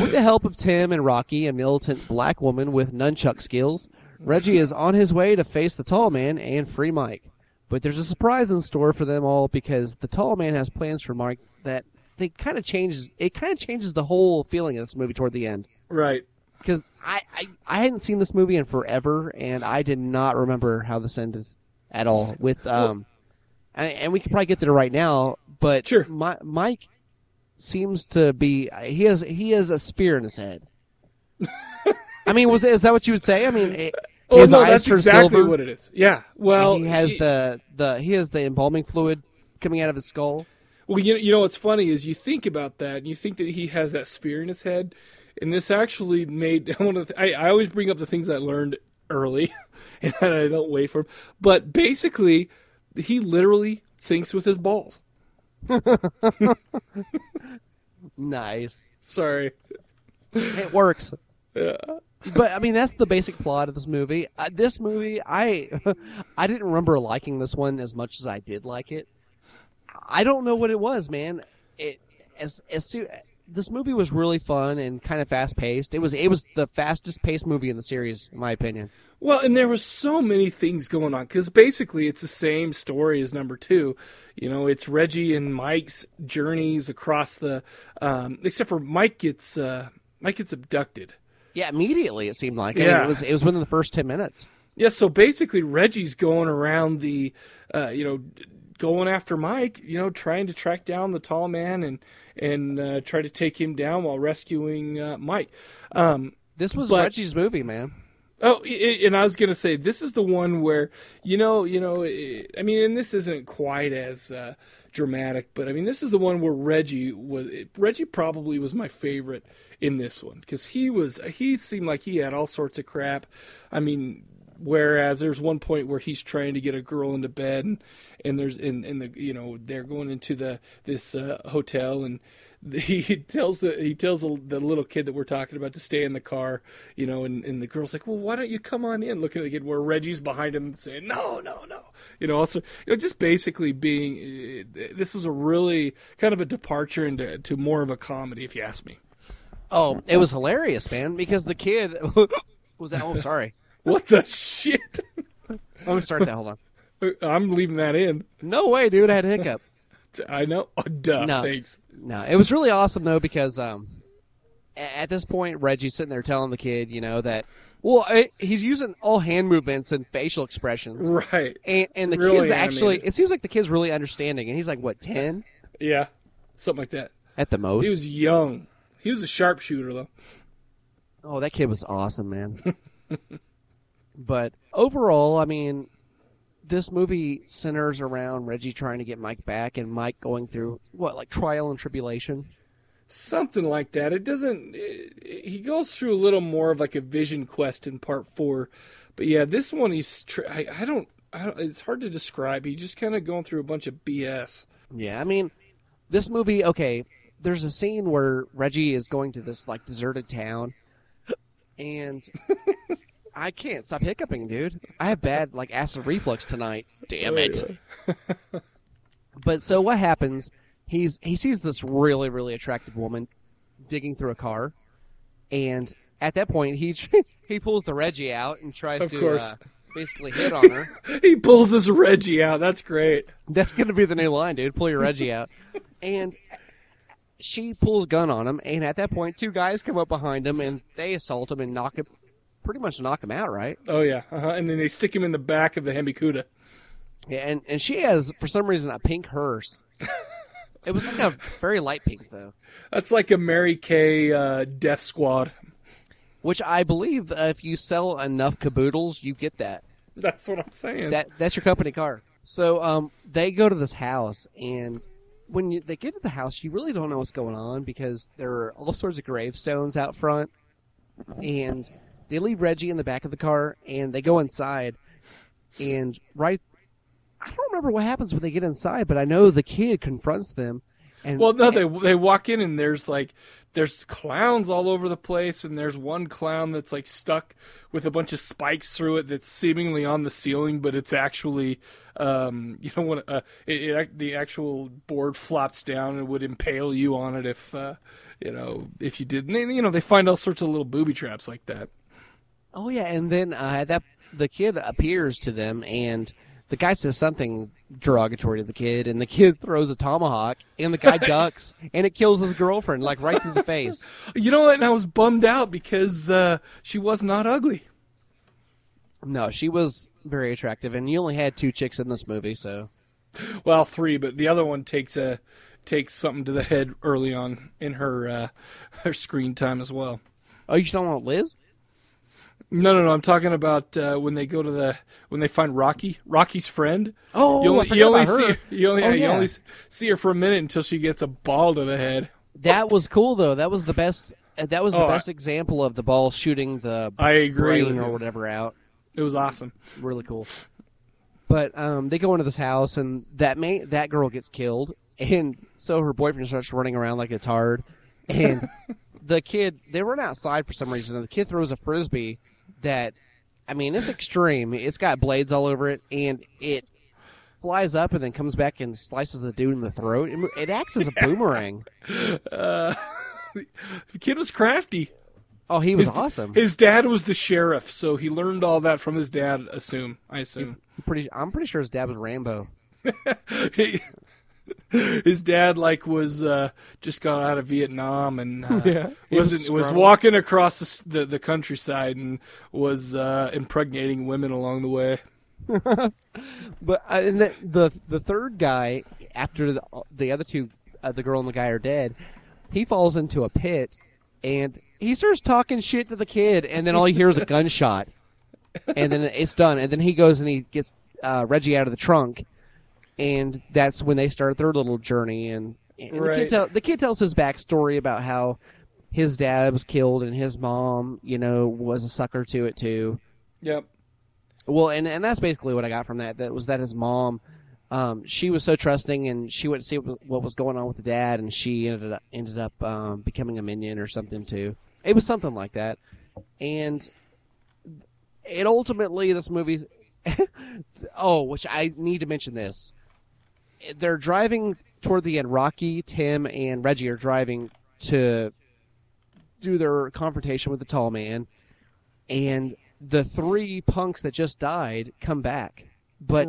With the help of Tim and Rocky, a militant black woman with nunchuck skills, Reggie is on his way to face the tall man and free Mike. But there's a surprise in store for them all because the tall man has plans for Mike that... It kind of changes the whole feeling of this movie toward the end. Right. Because I hadn't seen this movie in forever, and I did not remember how this ended at all. With and we could probably get to it right now, but sure. Mike seems to be he has a sphere in his head. I mean, is that what you would say? I mean, his eyes turn silver. That's exactly what it is. Yeah. Well, and he has the embalming fluid coming out of his skull. Well, you know what's funny is you think about that, and you think that he has that sphere in his head, and this actually made one of the, I always bring up the things I learned early, and I don't wait for him. But basically, he literally thinks with his balls. Nice. Sorry. It works. Yeah. But I mean, that's the basic plot of this movie. This movie, I didn't remember liking this one as much as I did like it. I don't know what it was, man. This movie was really fun and kind of fast paced. It was the fastest paced movie in the series, in my opinion. Well, and there were so many things going on because basically it's the same story as number two. You know, it's Reggie and Mike's journeys across the. Except for Mike gets abducted. Yeah, immediately it seemed like. Yeah. I mean, it was within the first 10 minutes. Yeah, so basically Reggie's going around the, going after Mike, you know, trying to track down the tall man and try to take him down while rescuing Mike. This was Reggie's movie, man. Oh, and I was going to say, this is the one where, and this isn't quite as dramatic, but I mean, this is the one where Reggie probably was my favorite in this one because he seemed like he had all sorts of crap. I mean, whereas there's one point where he's trying to get a girl into bed, and they're going into this hotel, and he tells the little kid that we're talking about to stay in the car, you know, and the girl's like, well, why don't you come on in? Looking at the kid, where Reggie's behind him saying, no, just basically being. This is a really kind of a departure into more of a comedy, if you ask me. Oh, it was hilarious, man, because the kid was that. Oh, sorry. What the shit? Let me start that. Hold on. I'm leaving that in. No way, dude. I had a hiccup. I know. Oh, duh. No, thanks. No, it was really awesome, though, because at this point, Reggie's sitting there telling the kid, you know, that, well, he's using all hand movements and facial expressions. Right. And the really kid's actually, it seems like the kid's really understanding. And he's like, what, 10? Yeah. Something like that. At the most. He was young. He was a sharpshooter, though. Oh, that kid was awesome, man. But overall, I mean, this movie centers around Reggie trying to get Mike back and Mike going through, trial and tribulation? Something like that. He goes through a little more of like a vision quest in part 4. But yeah, this one, it's hard to describe. He's just kind of going through a bunch of BS. Yeah, I mean, this movie, okay, there's a scene where Reggie is going to this, like, deserted town, and I can't stop hiccuping, dude. I have bad, like, acid reflux tonight. Damn it. But so what happens, he sees this really, really attractive woman digging through a car, and at that point, he pulls the Reggie out and tries to basically hit on her. He pulls his Reggie out. That's great. That's going to be the new line, dude. Pull your Reggie out. And she pulls gun on him, and at that point, two guys come up behind him, and they assault him and pretty much knock him out, right? Oh, yeah. And then they stick him in the back of the Hemi Cuda. Yeah, and she has, for some reason, a pink hearse. It was like a very light pink, though. That's like a Mary Kay death squad. Which I believe if you sell enough caboodles, you get that. That's what I'm saying. That's your company car. So they go to this house, and when they get to the house, you really don't know what's going on because there are all sorts of gravestones out front. And they leave Reggie in the back of the car, and they go inside. And I don't remember what happens when they get inside, but I know the kid confronts them. And, well, no, they walk in, and there's clowns all over the place, and there's one clown that's like stuck with a bunch of spikes through it that's seemingly on the ceiling, but it's actually, the actual board flops down and would impale you on it if you did. And, you know, they find all sorts of little booby traps like that. Oh, yeah, and then the kid appears to them, and the guy says something derogatory to the kid, and the kid throws a tomahawk, and the guy ducks, and it kills his girlfriend, like, right through the face. You know what? And I was bummed out because she was not ugly. No, she was very attractive, and you only had two chicks in this movie, so. Well, three, but the other one takes something to the head early on in her screen time as well. Oh, you still want Liz? No. I'm talking about when they find Rocky's friend. Oh, you only see her for a minute until she gets a ball to the head. That was cool though. That was the best. That was the best example of the ball shooting the brain or whatever out. It was awesome. Really cool. But they go into this house and that girl gets killed, and so her boyfriend starts running around like it's hard, and the kid they run outside for some reason, and the kid throws a frisbee. That, I mean, it's extreme. It's got blades all over it, and it flies up and then comes back and slices the dude in the throat. It acts as a boomerang. The kid was crafty. Oh, he was awesome. His dad was the sheriff, so he learned all that from his dad. I assume. I'm pretty sure his dad was Rambo. His dad was just got out of Vietnam and was walking across the countryside and was impregnating women along the way. But and the third guy, after the other two, the girl and the guy are dead, he falls into a pit and he starts talking shit to the kid, and then all he hears is a gunshot, and then it's done, and then he goes and he gets Reggie out of the trunk. And that's when they start their little journey. And right. The kid tells his backstory about how his dad was killed and his mom, you know, was a sucker to it too. Yep. Well, and that's basically what I got from that. That was that his mom, she was so trusting, and she went to see what was going on with the dad, and she ended up becoming a minion or something too. It was something like that. And it ultimately, this movie... oh, which I need to mention this. They're driving toward the end. Rocky, Tim, and Reggie are driving to do their confrontation with the tall man. And the three punks that just died come back. But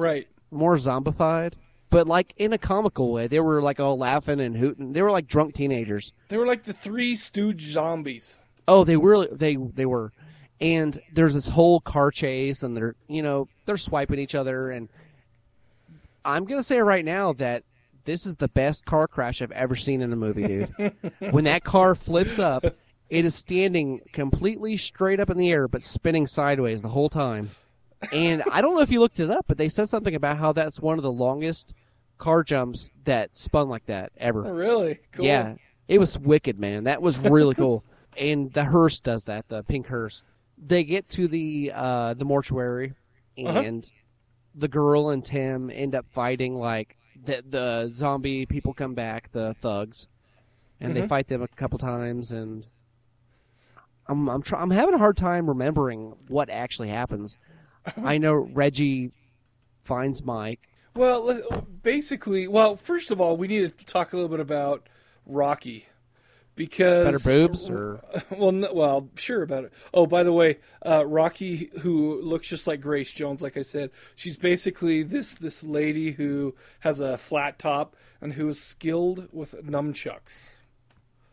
more zombified. But like in a comical way. They were like all laughing and hooting. They were like drunk teenagers. They were like the Three Stooge zombies. Oh, they were. And there's this whole car chase, and they're swiping each other, and I'm going to say right now that this is the best car crash I've ever seen in a movie, dude. When that car flips up, it is standing completely straight up in the air but spinning sideways the whole time. And I don't know if you looked it up, but they said something about how that's one of the longest car jumps that spun like that ever. Oh, really? Cool. Yeah. It was wicked, man. That was really cool. And the hearse does that, the pink hearse. They get to the mortuary, and the girl and Tim end up fighting like the zombie people come back, the thugs, and they fight them a couple times, and I'm having a hard time remembering what actually happens. I know Reggie finds Mike. Well, basically, first of all, we need to talk a little bit about Rocky. Because better boobs or sure about it. Oh, by the way, Rocky, who looks just like Grace Jones, like I said, she's basically this lady who has a flat top and who is skilled with nunchucks.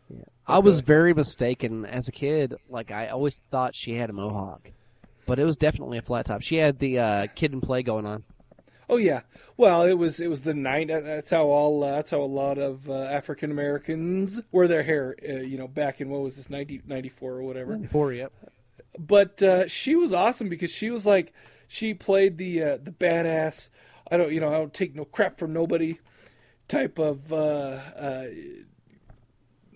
Yeah. Okay. I was very mistaken as a kid. Like, I always thought she had a mohawk, but it was definitely a flat top. She had the kid and play going on. Oh yeah, well it was the 90s. That's how a lot of African Americans wore their hair. Back in 94 or whatever. 94, yep. But she was awesome because she was like, she played the badass. I don't take no crap from nobody type of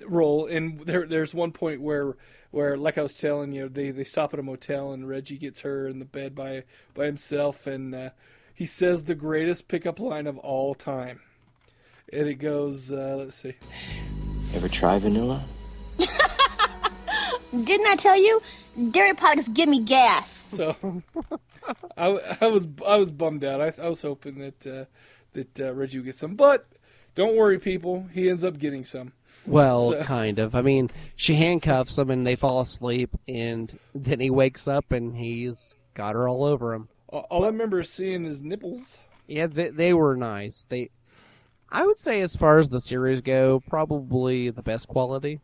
role. And there's one point where like I was telling you, they stop at a motel and Reggie gets her in the bed by himself and. He says the greatest pickup line of all time. And it goes, let's see. Ever try vanilla? Didn't I tell you? Dairy products give me gas. So, I was bummed out. I was hoping that Reggie would get some. But don't worry, people. He ends up getting some. Well, kind of. I mean, she handcuffs him and they fall asleep. And then he wakes up and he's got her all over him. All I remember seeing is nipples. Yeah, they were nice. I would say, as far as the series go, probably the best quality.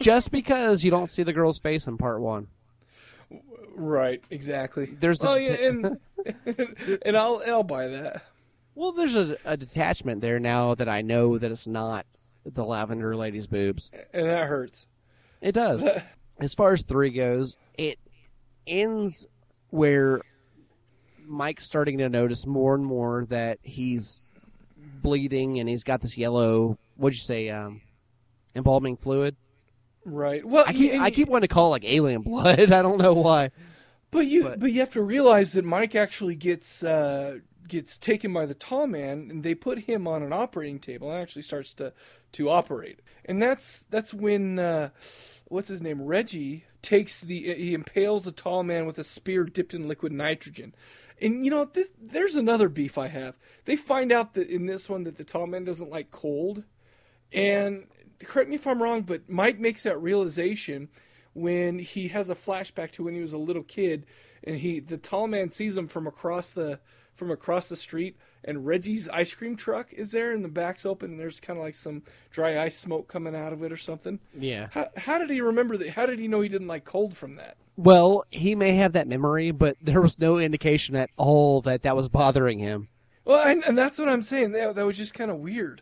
Just because you don't see the girl's face in part one. Right, exactly. I'll buy that. Well, there's a detachment there now that I know that it's not the Lavender Lady's boobs. And that hurts. It does. As far as 3 goes, it ends where Mike's starting to notice more and more that he's bleeding and he's got this yellow, what'd you say, embalming fluid? Right. Well, I keep wanting to call it like alien blood. I don't know why. But you have to realize that Mike actually gets taken by the tall man and they put him on an operating table and actually starts to operate. And that's when what's his name, Reggie. He impales the tall man with a spear dipped in liquid nitrogen. And, there's another beef I have. They find out that in this one that the tall man doesn't like cold. And correct me if I'm wrong, but Mike makes that realization when he has a flashback to when he was a little kid. And the tall man sees him from across the street. And Reggie's ice cream truck is there and the back's open and there's kind of like some dry ice smoke coming out of it or something. Yeah. How did he remember that? How did he know he didn't like cold from that? Well, he may have that memory, but there was no indication at all that was bothering him. Well, and that's what I'm saying. That was just kind of weird.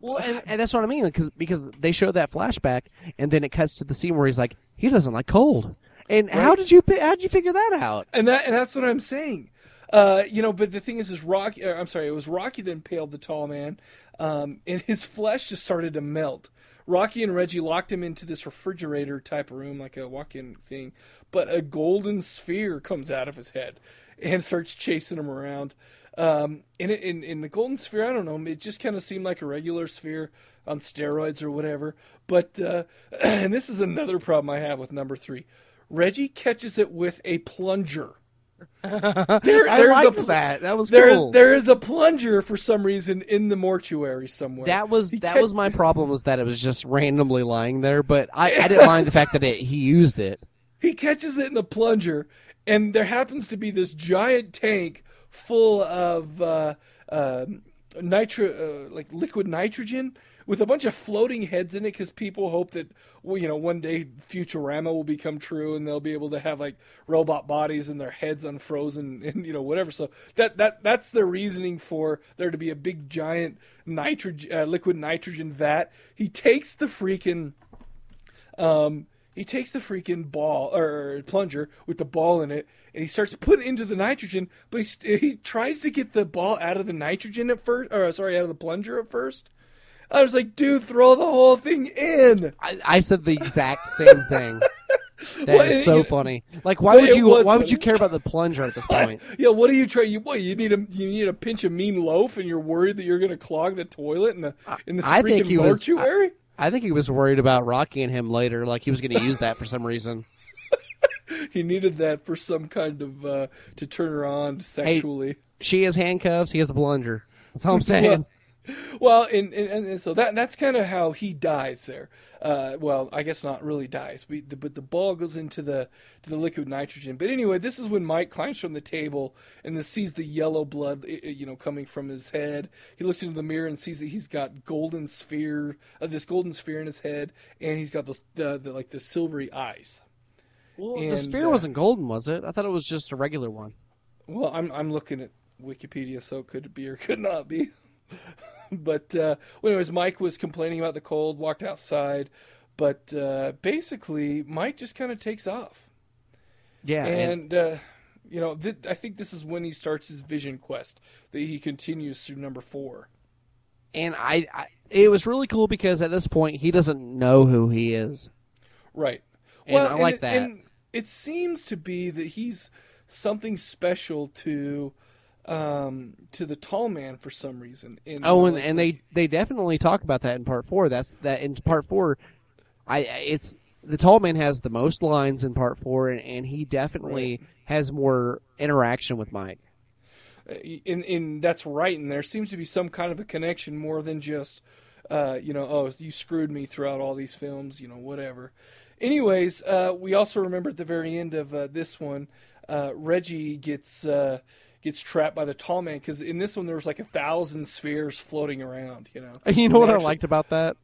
Well, and that's what I mean because they show that flashback and then it cuts to the scene where he's like, he doesn't like cold. And right? How did you figure that out? And that's what I'm saying. But the thing is Rocky. It was Rocky that impaled the tall man, and his flesh just started to melt. Rocky and Reggie locked him into this refrigerator type of room, like a walk-in thing. But a golden sphere comes out of his head and starts chasing him around. And the golden sphere, I don't know, it just kind of seemed like a regular sphere on steroids or whatever. But and this is another problem I have with number 3. Reggie catches it with a plunger. I liked that. That was cool. There is a plunger for some reason in the mortuary somewhere. That was my problem, was that it was just randomly lying there. But I didn't mind the fact that he used it. He catches it in the plunger, and there happens to be this giant tank full of like liquid nitrogen. With a bunch of floating heads in it, because people hope that, one day Futurama will become true and they'll be able to have like robot bodies and their heads unfrozen and whatever. So that's their reasoning for there to be a big giant liquid nitrogen vat. He takes the freaking ball or plunger with the ball in it, and he starts putting it into the nitrogen. But he tries to get the ball out of the nitrogen at first, out of the plunger at first. I was like, dude, throw the whole thing in. I said the exact same thing. That is so funny. Like, why would you care about the plunger at this point? Yeah, what are you trying? You need a pinch of mean loaf, and you're worried that you're going to clog the toilet in the freaking mortuary. I think he was worried about Rocky and him later. Like he was going to use that for some reason. He needed that for some kind of to turn her on sexually. Hey, she has handcuffs. He has a plunger. That's all I'm saying. Well, and so that's kind of how he dies there. Well, I guess not really dies, but the ball goes into the liquid nitrogen. But anyway, this is when Mike climbs from the table and sees the yellow blood, coming from his head. He looks into the mirror and sees that he's got this golden sphere in his head, and he's got the silvery eyes. Well, the sphere wasn't golden, was it? I thought it was just a regular one. Well, I'm looking at Wikipedia, so could it be or could not be. But anyways, Mike was complaining about the cold, walked outside, but basically Mike just kind of takes off. Yeah, I think this is when he starts his vision quest that he continues through number 4. And it was really cool because at this point he doesn't know who he is. Right. Well, I like that. And it seems to be that he's something special to the tall man for some reason. And they definitely talk about that in part 4. In part 4, the tall man has the most lines in part 4, and he definitely has more interaction with Mike. That's right. And there seems to be some kind of a connection more than just, oh, you screwed me throughout all these films, whatever. Anyways, we also remember at the very end of this one, Reggie gets trapped by the tall man, because in this one there was like 1,000 spheres floating around. What I liked about that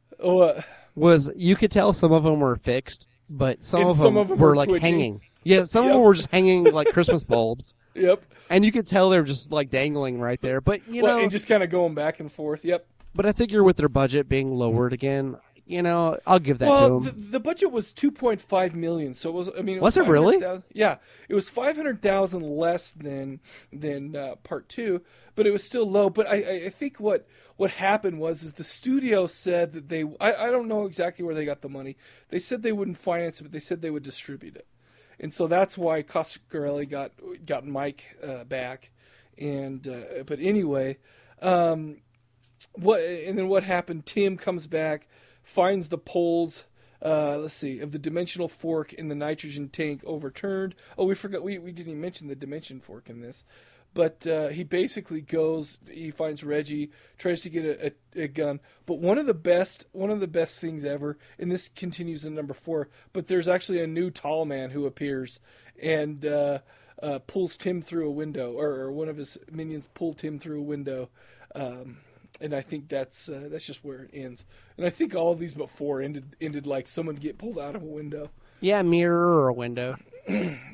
was you could tell some of them were fixed, but some of them were like twitching. Hanging. Yeah, some of them were just hanging like Christmas bulbs. Yep. And you could tell they were just like dangling right there, but and just kind of going back and forth. Yep. But I figure with their budget being lowered again, I'll give that to him. The budget was $2.5 million, so it was. Was it really? 000, yeah, it was 500,000 less than part 2, but it was still low. But I think what happened was the studio said that they. I don't know exactly where they got the money. They said they wouldn't finance it, but they said they would distribute it, and so that's why Coscarelli got Mike back. And but anyway, what happened? Tim comes back. Finds the poles, of the dimensional fork in the nitrogen tank overturned. Oh, we forgot. We didn't even mention the dimension fork in this. But he basically goes, he finds Reggie, tries to get a gun. But one of the best things ever, and this continues in number 4, but there's actually a new tall man who appears and pulls Tim through a window, or one of his minions pulled Tim through a window. And I think that's just where it ends. And I think all of these before ended like someone get pulled out of a window. Yeah, a mirror or a window.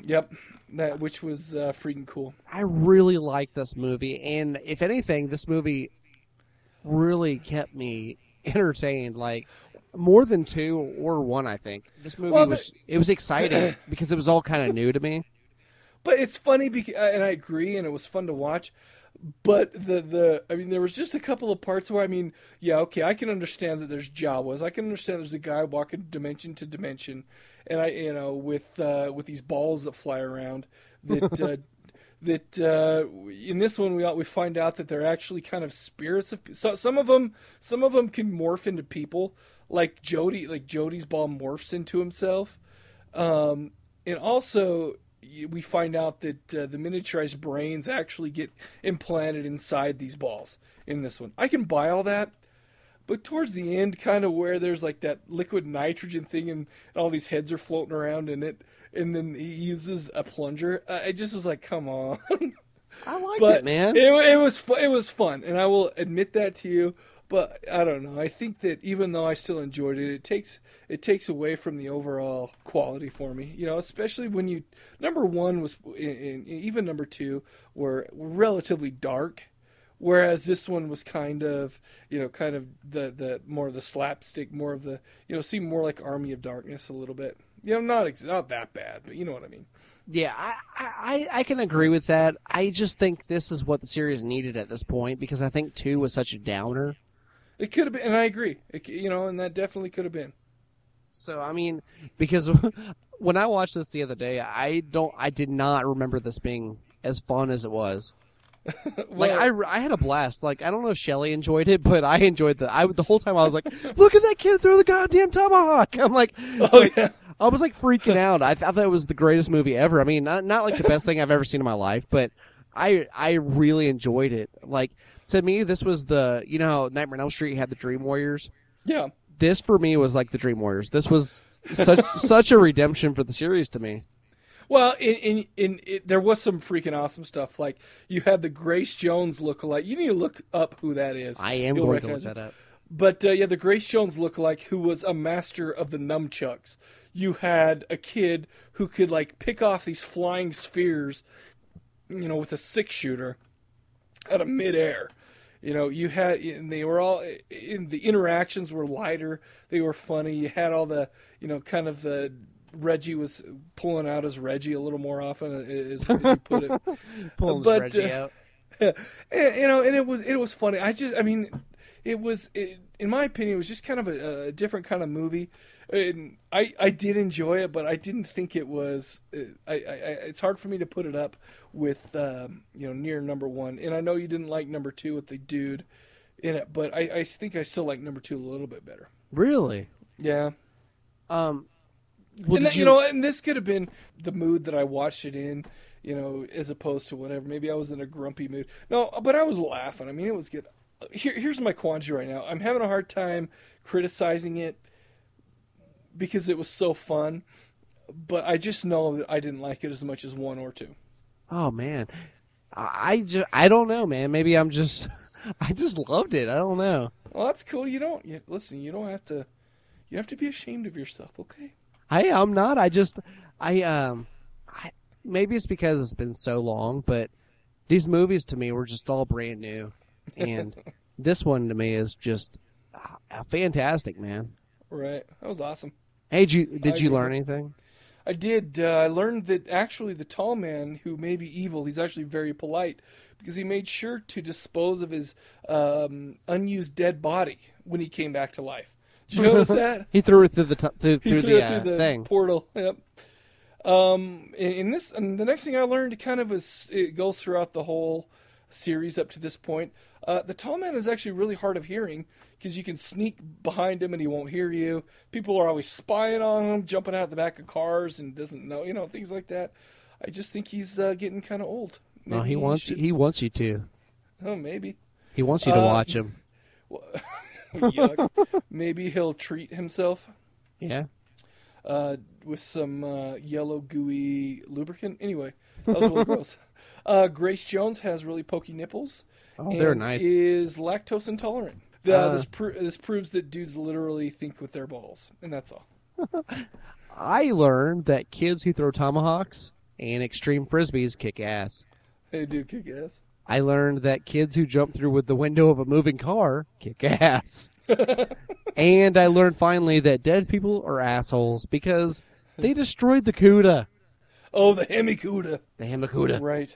Yep, that which was freaking cool. I really like this movie, and if anything, this movie really kept me entertained. Like more than 2 or 1, I think this movie it was exciting because it was all kind of new to me. But it's funny, and I agree, and it was fun to watch. But there was just a couple of parts where, I can understand that there's Jawas. I can understand there's a guy walking dimension to dimension, and with these balls that fly around. That in this one we find out that they're actually kind of spirits of. So some of them can morph into people, like Jody. Like Jody's ball morphs into himself, and also. We find out that the miniaturized brains actually get implanted inside these balls in this one. I can buy all that, but towards the end, kind of where there's like that liquid nitrogen thing and all these heads are floating around in it, and then he uses a plunger. I just was like, come on. I liked it, man. It was fun, and I will admit that to you. But I don't know. I think that even though I still enjoyed it, it takes away from the overall quality for me. Especially when number 1 was, and even number 2 were relatively dark, whereas this one was kind of the more of the slapstick, more of the seemed more like Army of Darkness a little bit. Not that bad, but you know what I mean. Yeah, I can agree with that. I just think this is what the series needed at this point because I think 2 was such a downer. It could have been, and I agree. And that definitely could have been. So, I mean, because when I watched this the other day, I did not remember this being as fun as it was. Like, I had a blast. Like, I don't know if Shelly enjoyed it, but I enjoyed the whole time I was like, look at that kid throw the goddamn tomahawk. I'm like, I was like freaking out. I thought it was the greatest movie ever. I mean, not like the best thing I've ever seen in my life, but I really enjoyed it. Like, to me, this was the, you know how Nightmare on Elm Street had the Dream Warriors? Yeah. This, for me, was like the Dream Warriors. This was such a redemption for the series to me. Well, there was some freaking awesome stuff. Like, you had the Grace Jones lookalike. You need to look up who that is. I am going to look that up. But, yeah, the Grace Jones lookalike, who was a master of the nunchucks. You had a kid who could, like, pick off these flying spheres, you know, with a 6-shooter out of midair. You know, you had, and they were all, and the interactions were lighter. They were funny. You had all the, you know, kind of the, Reggie was pulling out his Reggie a little more often, as you put it. Pulling his Reggie out. And, you know, and it was funny. In my opinion, it was just kind of a different kind of movie. And I did enjoy it, but I didn't think it was. It's hard for me to put it up with near number one. And I know you didn't like number two with the dude in it, but I think I still like number two a little bit better. Really? Yeah. Well, and that, and this could have been the mood that I watched it in, you know, as opposed to whatever. Maybe I was in a grumpy mood. No, but I was laughing. I mean, it was good. Here's my quandary right now. I'm having a hard time criticizing it because it was so fun, but I just know that I didn't like it as much as one or two. Oh man, I don't know, man. Maybe I just loved it. I don't know. Well, that's cool. You don't have to. You have to be ashamed of yourself, okay? I'm not. I maybe it's because it's been so long, but these movies to me were just all brand new, and this one to me is just fantastic, man. Right, that was awesome. Hey, did you learn anything? I did. I learned that actually the tall man who may be evil, he's actually very polite because he made sure to dispose of his unused dead body when he came back to life. Did you notice that? He threw it through the thing. Portal. Yep. And the next thing I learned kind of is it goes throughout the whole series up to this point. The tall man is actually really hard of hearing because you can sneak behind him and he won't hear you. People are always spying on him, jumping out the back of cars and doesn't know, you know, things like that. I just think he's getting kind of old. Maybe no, he wants you to. Oh, maybe. He wants you to watch him. Well, yuck. Maybe he'll treat himself. Yeah. With some yellow gooey lubricant. Anyway, that was a little gross. Grace Jones has really pokey nipples. Oh, they're nice. Is lactose intolerant. This proves that dudes literally think with their balls, and that's all. I learned that kids who throw tomahawks and extreme frisbees kick ass. They do kick ass. I learned that kids who jump through with the window of a moving car kick ass. And I learned finally that dead people are assholes because they destroyed the Cuda. Oh, the Hemicuda. The Hemicuda. Right.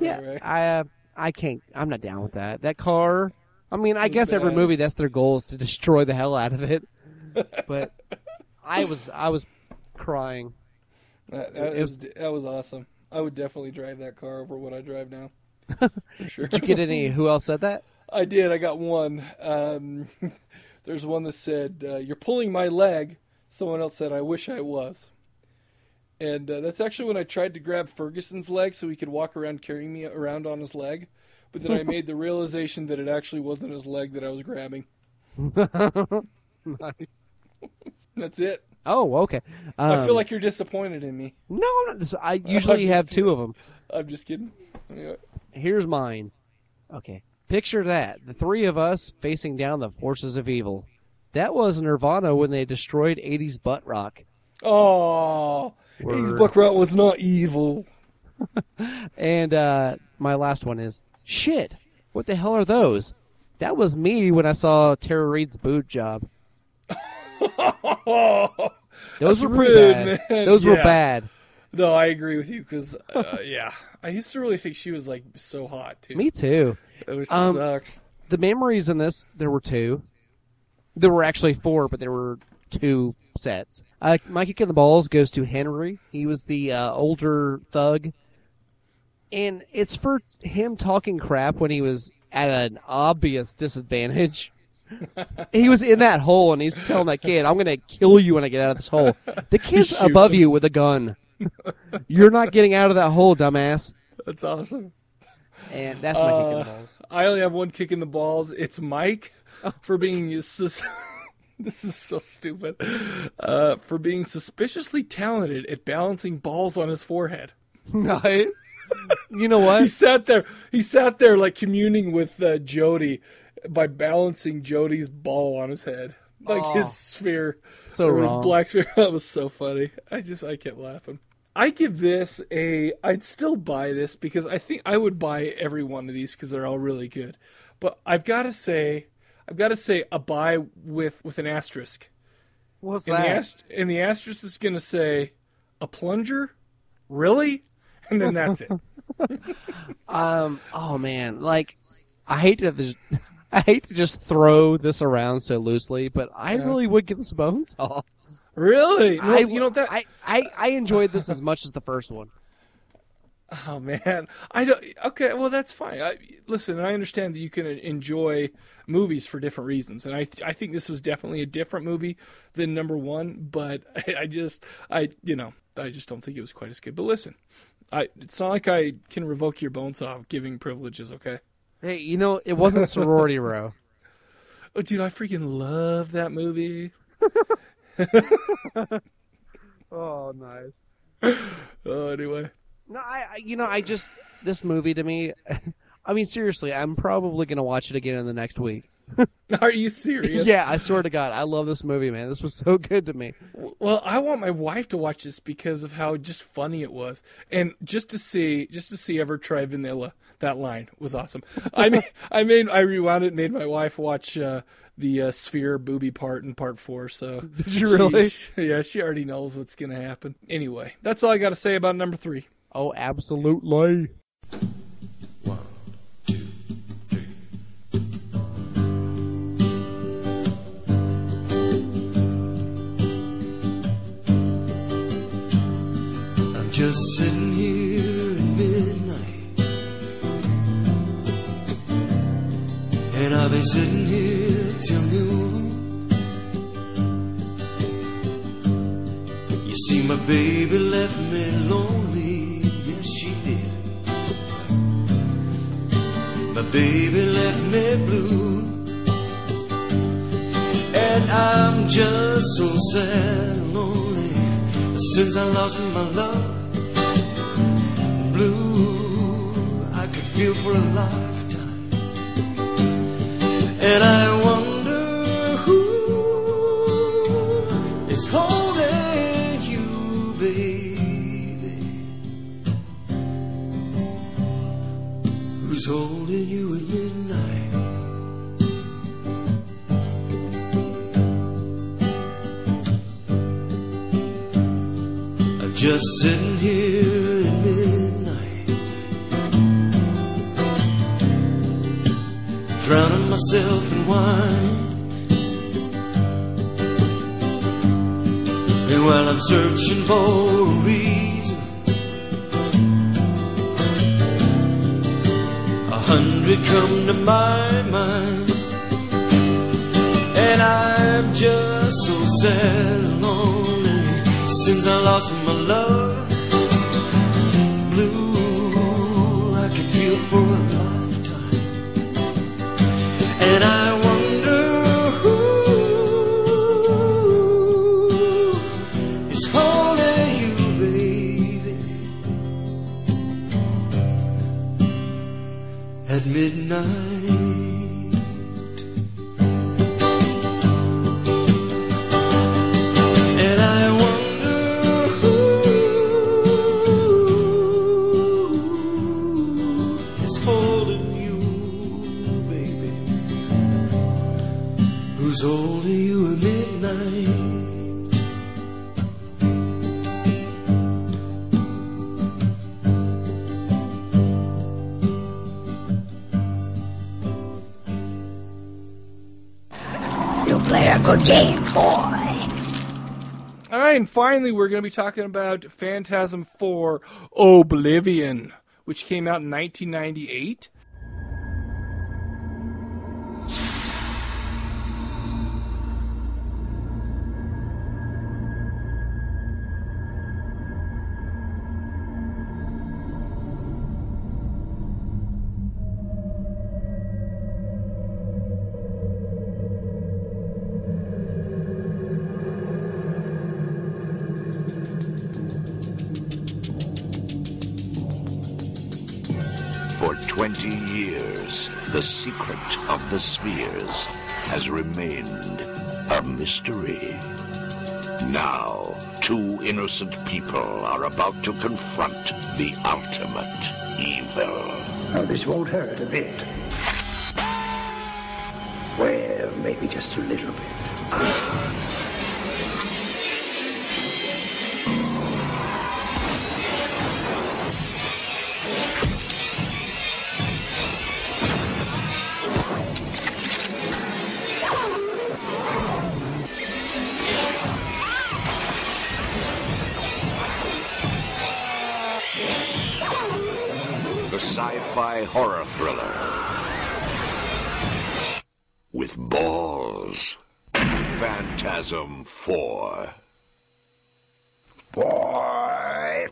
Yeah, right. I can't. I'm not down with that. That car. I mean, I guess every movie that's their goal is to destroy the hell out of it. But I was crying. That was awesome. I would definitely drive that car over what I drive now. For sure. Did you get any? Who else said that? I did. I got one. There's one that said, "You're pulling my leg." Someone else said, "I wish I was." And that's actually when I tried to grab Ferguson's leg so he could walk around carrying me around on his leg. But then I made the realization that it actually wasn't his leg that I was grabbing. Nice. That's it. Oh, okay. I feel like you're disappointed in me. No, I'm not. I usually have two of them. I'm just kidding. Anyway. Here's mine. Okay. Picture that. The three of us facing down the forces of evil. That was Nirvana when they destroyed 80s butt rock. Oh, word. 80s butt rock was not evil. And my last one is, shit, what the hell are those? That was me when I saw Tara Reid's boob job. Those were rude, man. Those were bad. No, I agree with you because, I used to really think she was, like, so hot, too. Me, too. It sucks. The memories in this, there were 2. There were actually 4, but there were two sets. Mikey Kid the Balls goes to Henry. He was the older thug. And it's for him talking crap when he was at an obvious disadvantage. He was in that hole, and he's telling that kid, I'm going to kill you when I get out of this hole. The kid's above you with a gun. You're not getting out of that hole, dumbass. That's awesome. And that's my kick in the balls. I only have one kick in the balls. It's Mike for being useless. This is so stupid. For being suspiciously talented at balancing balls on his forehead. Nice. You know what? He sat there like communing with Jody by balancing Jody's ball on his head. Like his sphere. So or wrong. His black sphere. That was so funny. I kept laughing. I give this I'd still buy this because I think I would buy every one of these because they're all really good. But I've got to say a buy with an asterisk. What's that? And the asterisk is going to say, a plunger? Really? And then that's it. Oh man, like I hate to just throw this around so loosely, but I really would get this bones off. Really? No, I enjoyed this as much as the first one. Oh man, I don't. Okay, well that's fine. Listen, I understand that you can enjoy movies for different reasons, and I think this was definitely a different movie than number one. But I just don't think it was quite as good. But listen. It's not like I can revoke your bones off giving privileges, okay? Hey, you know, it wasn't Sorority Row. Oh, dude, I freaking love that movie. Oh, nice. Oh, anyway. No, this movie to me, I mean, seriously, I'm probably going to watch it again in the next week. Are you serious? Yeah, I swear to God, I love this movie, man. This was so good to me. Well, I want my wife to watch this because of how just funny it was, and just to see Ever Try Vanilla. That line was awesome. I rewound it and made my wife watch the sphere booby part in part 4. So did you really? She already knows what's gonna happen. Anyway, that's all I got to say about number 3. Oh, absolutely. Just sitting here at midnight, and I'll be sitting here till noon. You see, my baby left me lonely, yes she did. My baby left me blue, and I'm just so sad and lonely since I lost my love. I could feel for a lifetime, and I wonder who is holding you, baby. Who's holding you at midnight? I'm just sitting here at midnight, drowning myself in wine. And while I'm searching for a reason, 100 come to my mind, and I'm just so sad and lonely since I lost my love. Blue, I could feel for a love. And I wonder who is holding you, baby, at midnight. And I wonder who is holding you, baby. Who's holding you at midnight? You play a good game, boy. And finally, we're going to be talking about Phantasm 4 Oblivion, which came out in 1998. For 20 years, the secret of the spheres has remained a mystery. Now, two innocent people are about to confront the ultimate evil. Oh, this won't hurt a bit. Well, maybe just a little bit. Sci-fi horror thriller with balls. Phantasm 4. Boy.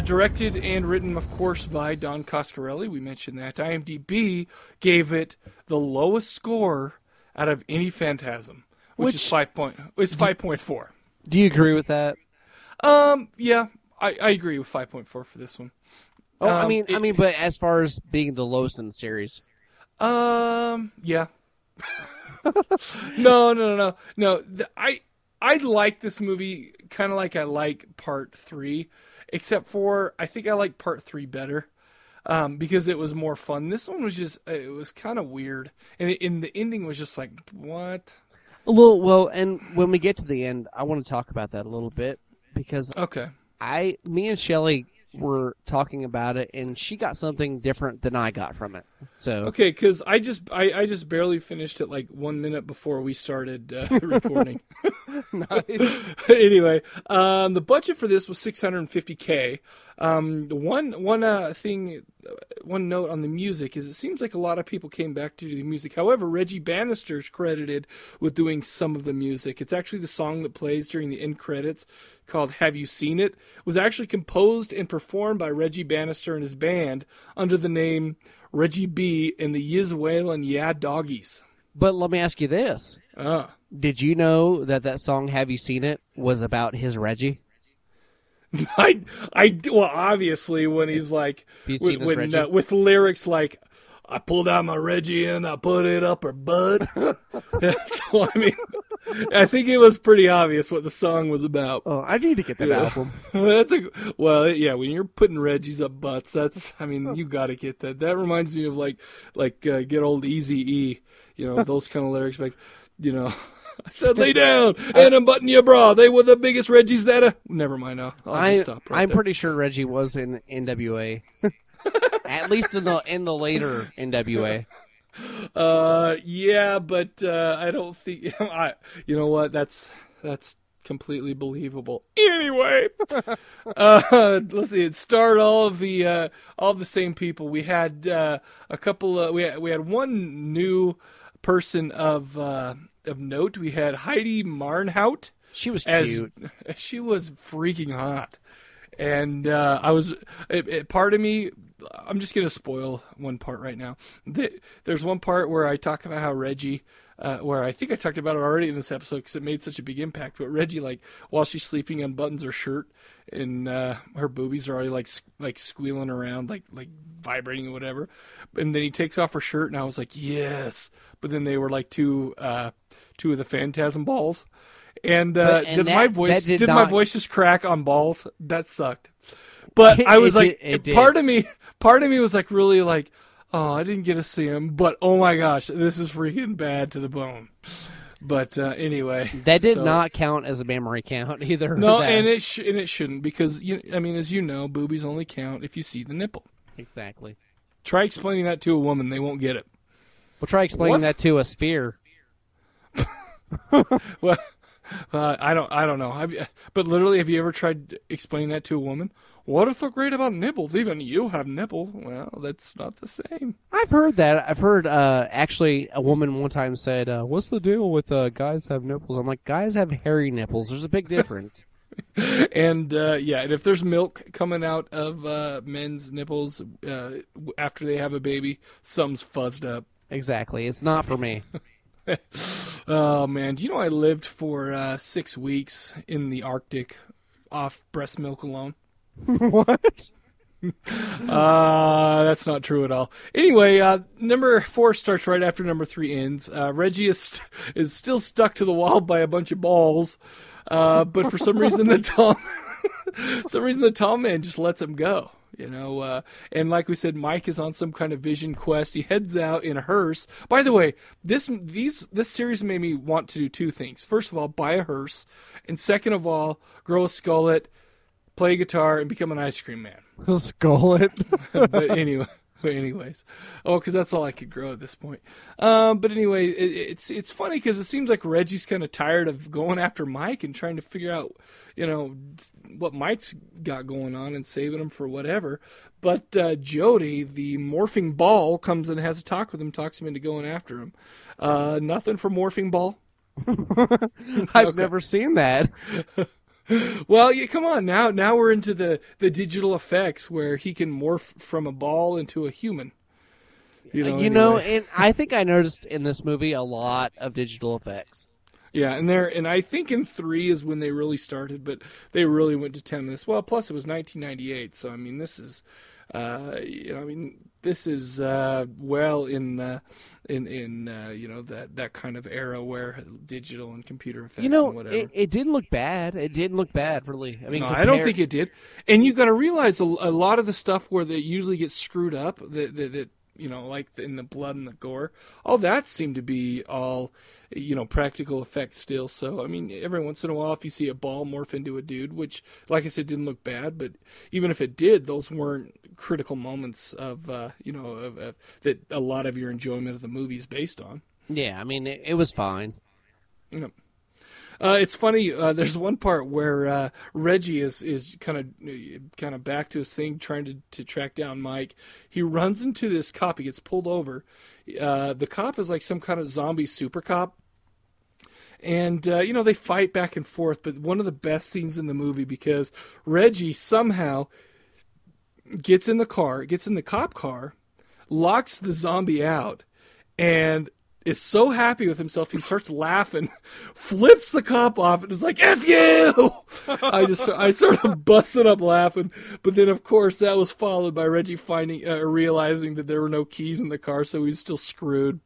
Directed and written, of course, by Don Coscarelli. We mentioned that. IMDb gave it the lowest score out of any Phantasm, which is 5.4. Do you agree with that? Yeah, I agree with 5.4 for this one. Oh, I mean, but as far as being the lowest in the series. Yeah. No. I like this movie kind of like I like Part 3, except for I think I like Part 3 better because it was more fun. This one was just, it was kind of weird. And the ending was just like, what? Well, and when we get to the end, I want to talk about that a little bit. Because me and Shelly were talking about it, and she got something different than I got from it. So okay, because I just barely finished it like 1 minute before we started recording. Nice. Anyway, the budget for this was $650K. One note on the music is it seems like a lot of people came back to do the music. However, Reggie Bannister is credited with doing some of the music. It's actually the song that plays during the end credits called Have You Seen It? It was actually composed and performed by Reggie Bannister and his band under the name Reggie B and the Yiz Waylon Yeah Doggies. But let me ask you this. Did you know that song Have You Seen It was about his Reggie? Well, obviously, when he's like, with lyrics like, I pulled out my Reggie and I put it up her butt. So, I mean, I think it was pretty obvious what the song was about. Oh, I need to get that album. When you're putting Reggies up butts, you got to get that. That reminds me of like Get Old Eazy-E, those kind of lyrics, I said, lay down and unbutton your bra. They were the biggest Reggies that... Never mind. I'll just stop right there. I'm pretty sure Reggie was in NWA. At least in the later NWA. Yeah, but I don't think... you know what? That's completely believable. Anyway, let's see. It starred all of the same people. We had a couple... We had one new person of note. We had Heidi Marnhout. She was cute. She was freaking hot. And part of me, I'm just going to spoil one part right now. There's one part where I talk about how Reggie, where I think I talked about it already in this episode because it made such a big impact, but Reggie, like, while she's sleeping, unbuttons her shirt and her boobies are already like squealing around, like vibrating or whatever. And then he takes off her shirt and I was like, yes. But then they were like two of the Phantasm balls. And, my voice just crack on balls? That sucked. But I was part of me was like really like, oh, I didn't get to see him, but oh my gosh, this is freaking bad to the bone. But anyway, that did not count as a memory count either. No, and it shouldn't because as you know, boobies only count if you see the nipple. Exactly. Try explaining that to a woman; they won't get it. Well, try explaining that to a sphere. Well, I don't know. But literally, have you ever tried explaining that to a woman? What if they're great about nibbles? Even you have nibbles. Well, that's not the same. I've heard that. I've heard, actually, a woman one time said, what's the deal with guys have nipples? I'm like, guys have hairy nipples. There's a big difference. And, yeah, and if there's milk coming out of men's nipples after they have a baby, some's fuzzed up. Exactly. It's not for me. Oh, man. Do you know I lived for 6 weeks in the Arctic off breast milk alone? What? That's not true at all. Anyway, number 4 starts right after number 3 ends. Reggie is still stuck to the wall by a bunch of balls, but for some reason the tall man just lets him go. You know, and like we said, Mike is on some kind of vision quest. He heads out in a hearse. By the way, this series made me want to do 2 things. First of all, buy a hearse, and second of all, grow a skullet, play guitar, and become an ice cream man. A skullet. But anyway. But anyways, because that's all I could grow at this point. But anyway, it's funny because it seems like Reggie's kind of tired of going after Mike and trying to figure out, you know, what Mike's got going on and saving him for whatever. But Jody, the morphing ball, comes and has a talk with him, talks him into going after him. Nothing for morphing ball. I've never seen that. Well, yeah, come on now. Now we're into the digital effects where he can morph from a ball into a human. You know, and I think I noticed in this movie a lot of digital effects. Yeah, and I think in 3 is when they really started, but they really went to 10 this. Well, plus it was 1998, so I mean this is, well in that kind of era where digital and computer effects and whatever. It didn't look bad. It didn't look bad, really. I mean, no, I don't think it did. And you got to realize a lot of the stuff where they usually get screwed up, that you know, like in the blood and the gore, all that seemed to be all, you know, practical effects still. So, I mean, every once in a while, if you see a ball morph into a dude, which, like I said, didn't look bad, but even if it did, those weren't critical moments of, that a lot of your enjoyment of the movie is based on. Yeah, I mean, it was fine. Yeah. It's funny. There's one part where Reggie is kind of back to his thing, trying to track down Mike. He runs into this cop. He gets pulled over. The cop is like some kind of zombie super cop. And, they fight back and forth. But one of the best scenes in the movie, because Reggie somehow gets in the cop car, locks the zombie out, and is so happy with himself, he starts laughing, flips the cop off, and is like, F you! I started busting up laughing, but then, of course, that was followed by Reggie realizing that there were no keys in the car, so he's still screwed.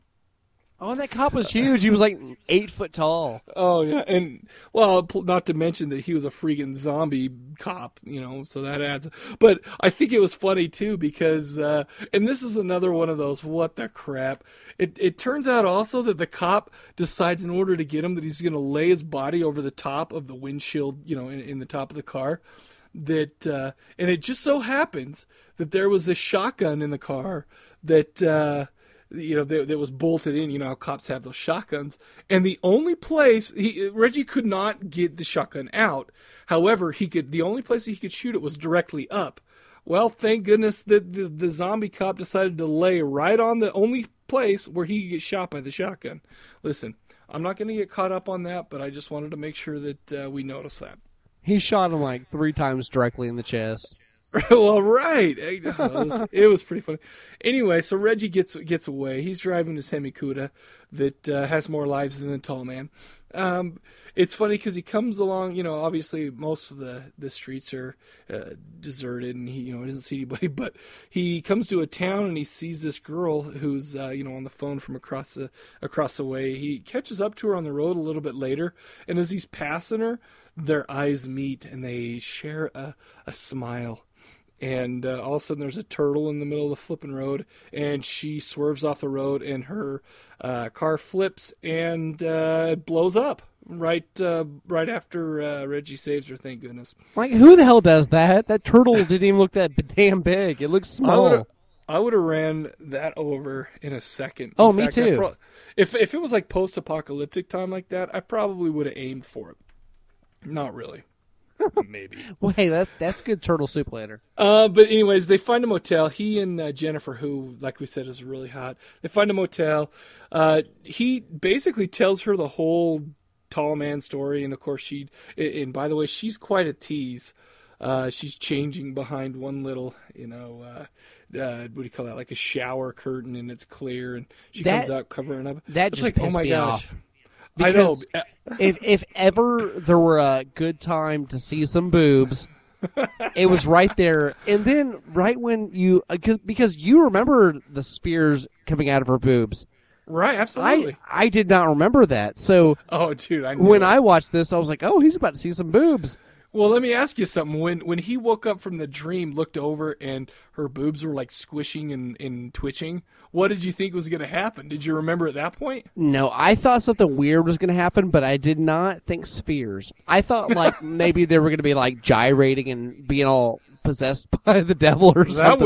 Oh, that cop was huge. He was like 8 foot tall. Oh, yeah, and, well, not to mention that he was a freaking zombie cop, you know, so that adds. But I think it was funny, too, because, and this is another one of those, what the crap. It turns out also that the cop decides in order to get him that he's going to lay his body over the top of the windshield, you know, in the top of the car. That and it just so happens that there was this shotgun in the car that... that was bolted in. You know how cops have those shotguns, and the only place Reggie could not get the shotgun out. However, the only place that he could shoot it was directly up. Well, thank goodness that the zombie cop decided to lay right on the only place where he could get shot by the shotgun. Listen, I'm not going to get caught up on that, but I just wanted to make sure that we noticed that. He shot him like 3 times directly in the chest. Well, right. It was pretty funny. Anyway, so Reggie gets away. He's driving his Hemi Cuda that has more lives than the tall man. It's funny because he comes along, you know, obviously most of the streets are deserted and he, you know, doesn't see anybody, but he comes to a town and he sees this girl who's, on the phone from across the way. He catches up to her on the road a little bit later, and as he's passing her, their eyes meet and they share a smile. And all of a sudden there's a turtle in the middle of the flipping road, and she swerves off the road, and her car flips and blows up right after Reggie saves her, thank goodness. Like, who the hell does that? That turtle didn't even look that damn big. It looks small. I would have ran that over in a second. Oh, me too. If it was like post-apocalyptic time like that, I probably would have aimed for it. Not really. Maybe. Well, hey, that's good turtle soup later. But anyways, they find a motel. He and Jennifer, who, like we said, is really hot. They find a motel. He basically tells her the whole tall man story. And, of course, and by the way, she's quite a tease. She's changing behind one little, what do you call that? Like a shower curtain, and it's clear, and she comes out covering up. That it's just like, oh my gosh. Off. Because I know. if ever there were a good time to see some boobs, it was right there. And then right when you, because you remember the spears coming out of her boobs. Right, absolutely. I did not remember that. So, oh, dude, I knew when that. I watched this, I was like, oh, he's about to see some boobs. Well, let me ask you something. When he woke up from the dream, looked over, and her boobs were like squishing and twitching, what did you think was going to happen? Did you remember at that point? No, I thought something weird was going to happen, but I did not think spheres. I thought like maybe they were going to be like gyrating and being all possessed by the devil or something.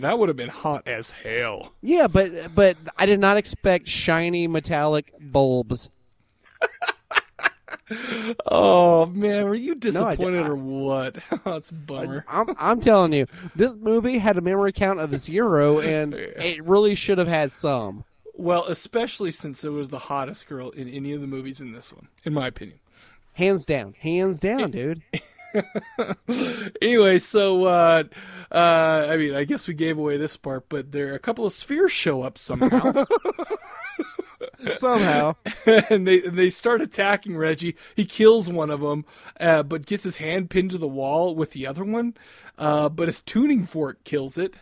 That would have been hot as hell. Yeah, but I did not expect shiny metallic bulbs. Oh man, were you disappointed or what? That's a bummer. I'm telling you, this movie had a memory count of 0, and it really should have had some. Well, especially since it was the hottest girl in any of the movies in this one, in my opinion. Hands down, dude. Anyway, so I mean, I guess we gave away this part, but there are a couple of spheres show up somehow. Somehow. And they start attacking Reggie. He kills one of them, but gets his hand pinned to the wall with the other one. But his tuning fork kills it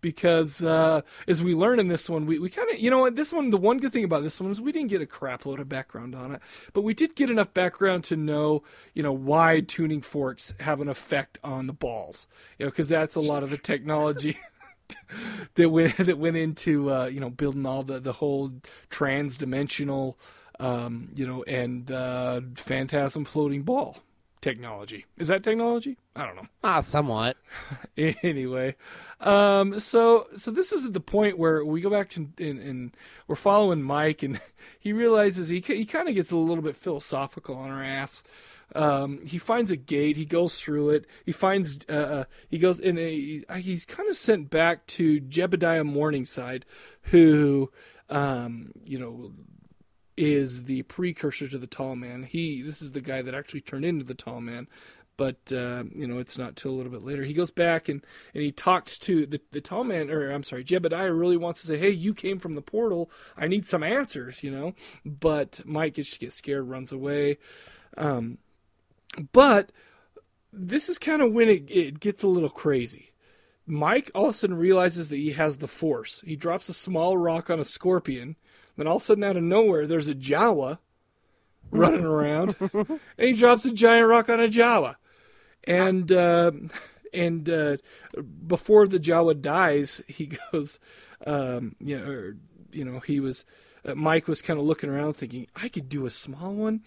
because, as we learn in this one, we kind of, this one, the one good thing about this one is we didn't get a crap load of background on it, but we did get enough background to know, why tuning forks have an effect on the balls, because that's a lot of the technology. that went into building all the whole trans-dimensional and Phantasm floating ball technology. Is that technology? I don't know. Somewhat. Anyway, so this is at the point where we go back to and we're following Mike, and he realizes he kind of gets a little bit philosophical on our ass. He finds a gate. He goes through it. He's kind of sent back to Jebediah Morningside, who, is the precursor to the Tall Man. This is the guy that actually turned into the Tall Man, but it's not till a little bit later. He goes back and he talks to the Tall Man, or I'm sorry, Jebediah really wants to say, hey, you came from the portal. I need some answers, But Mike just gets scared, runs away. But this is kind of when it gets a little crazy. Mike all of a sudden realizes that he has the force. He drops a small rock on a scorpion. Then all of a sudden out of nowhere, there's a Jawa running around. And he drops a giant rock on a Jawa. And before the Jawa dies, he goes, Mike was kind of looking around thinking, I could do a small one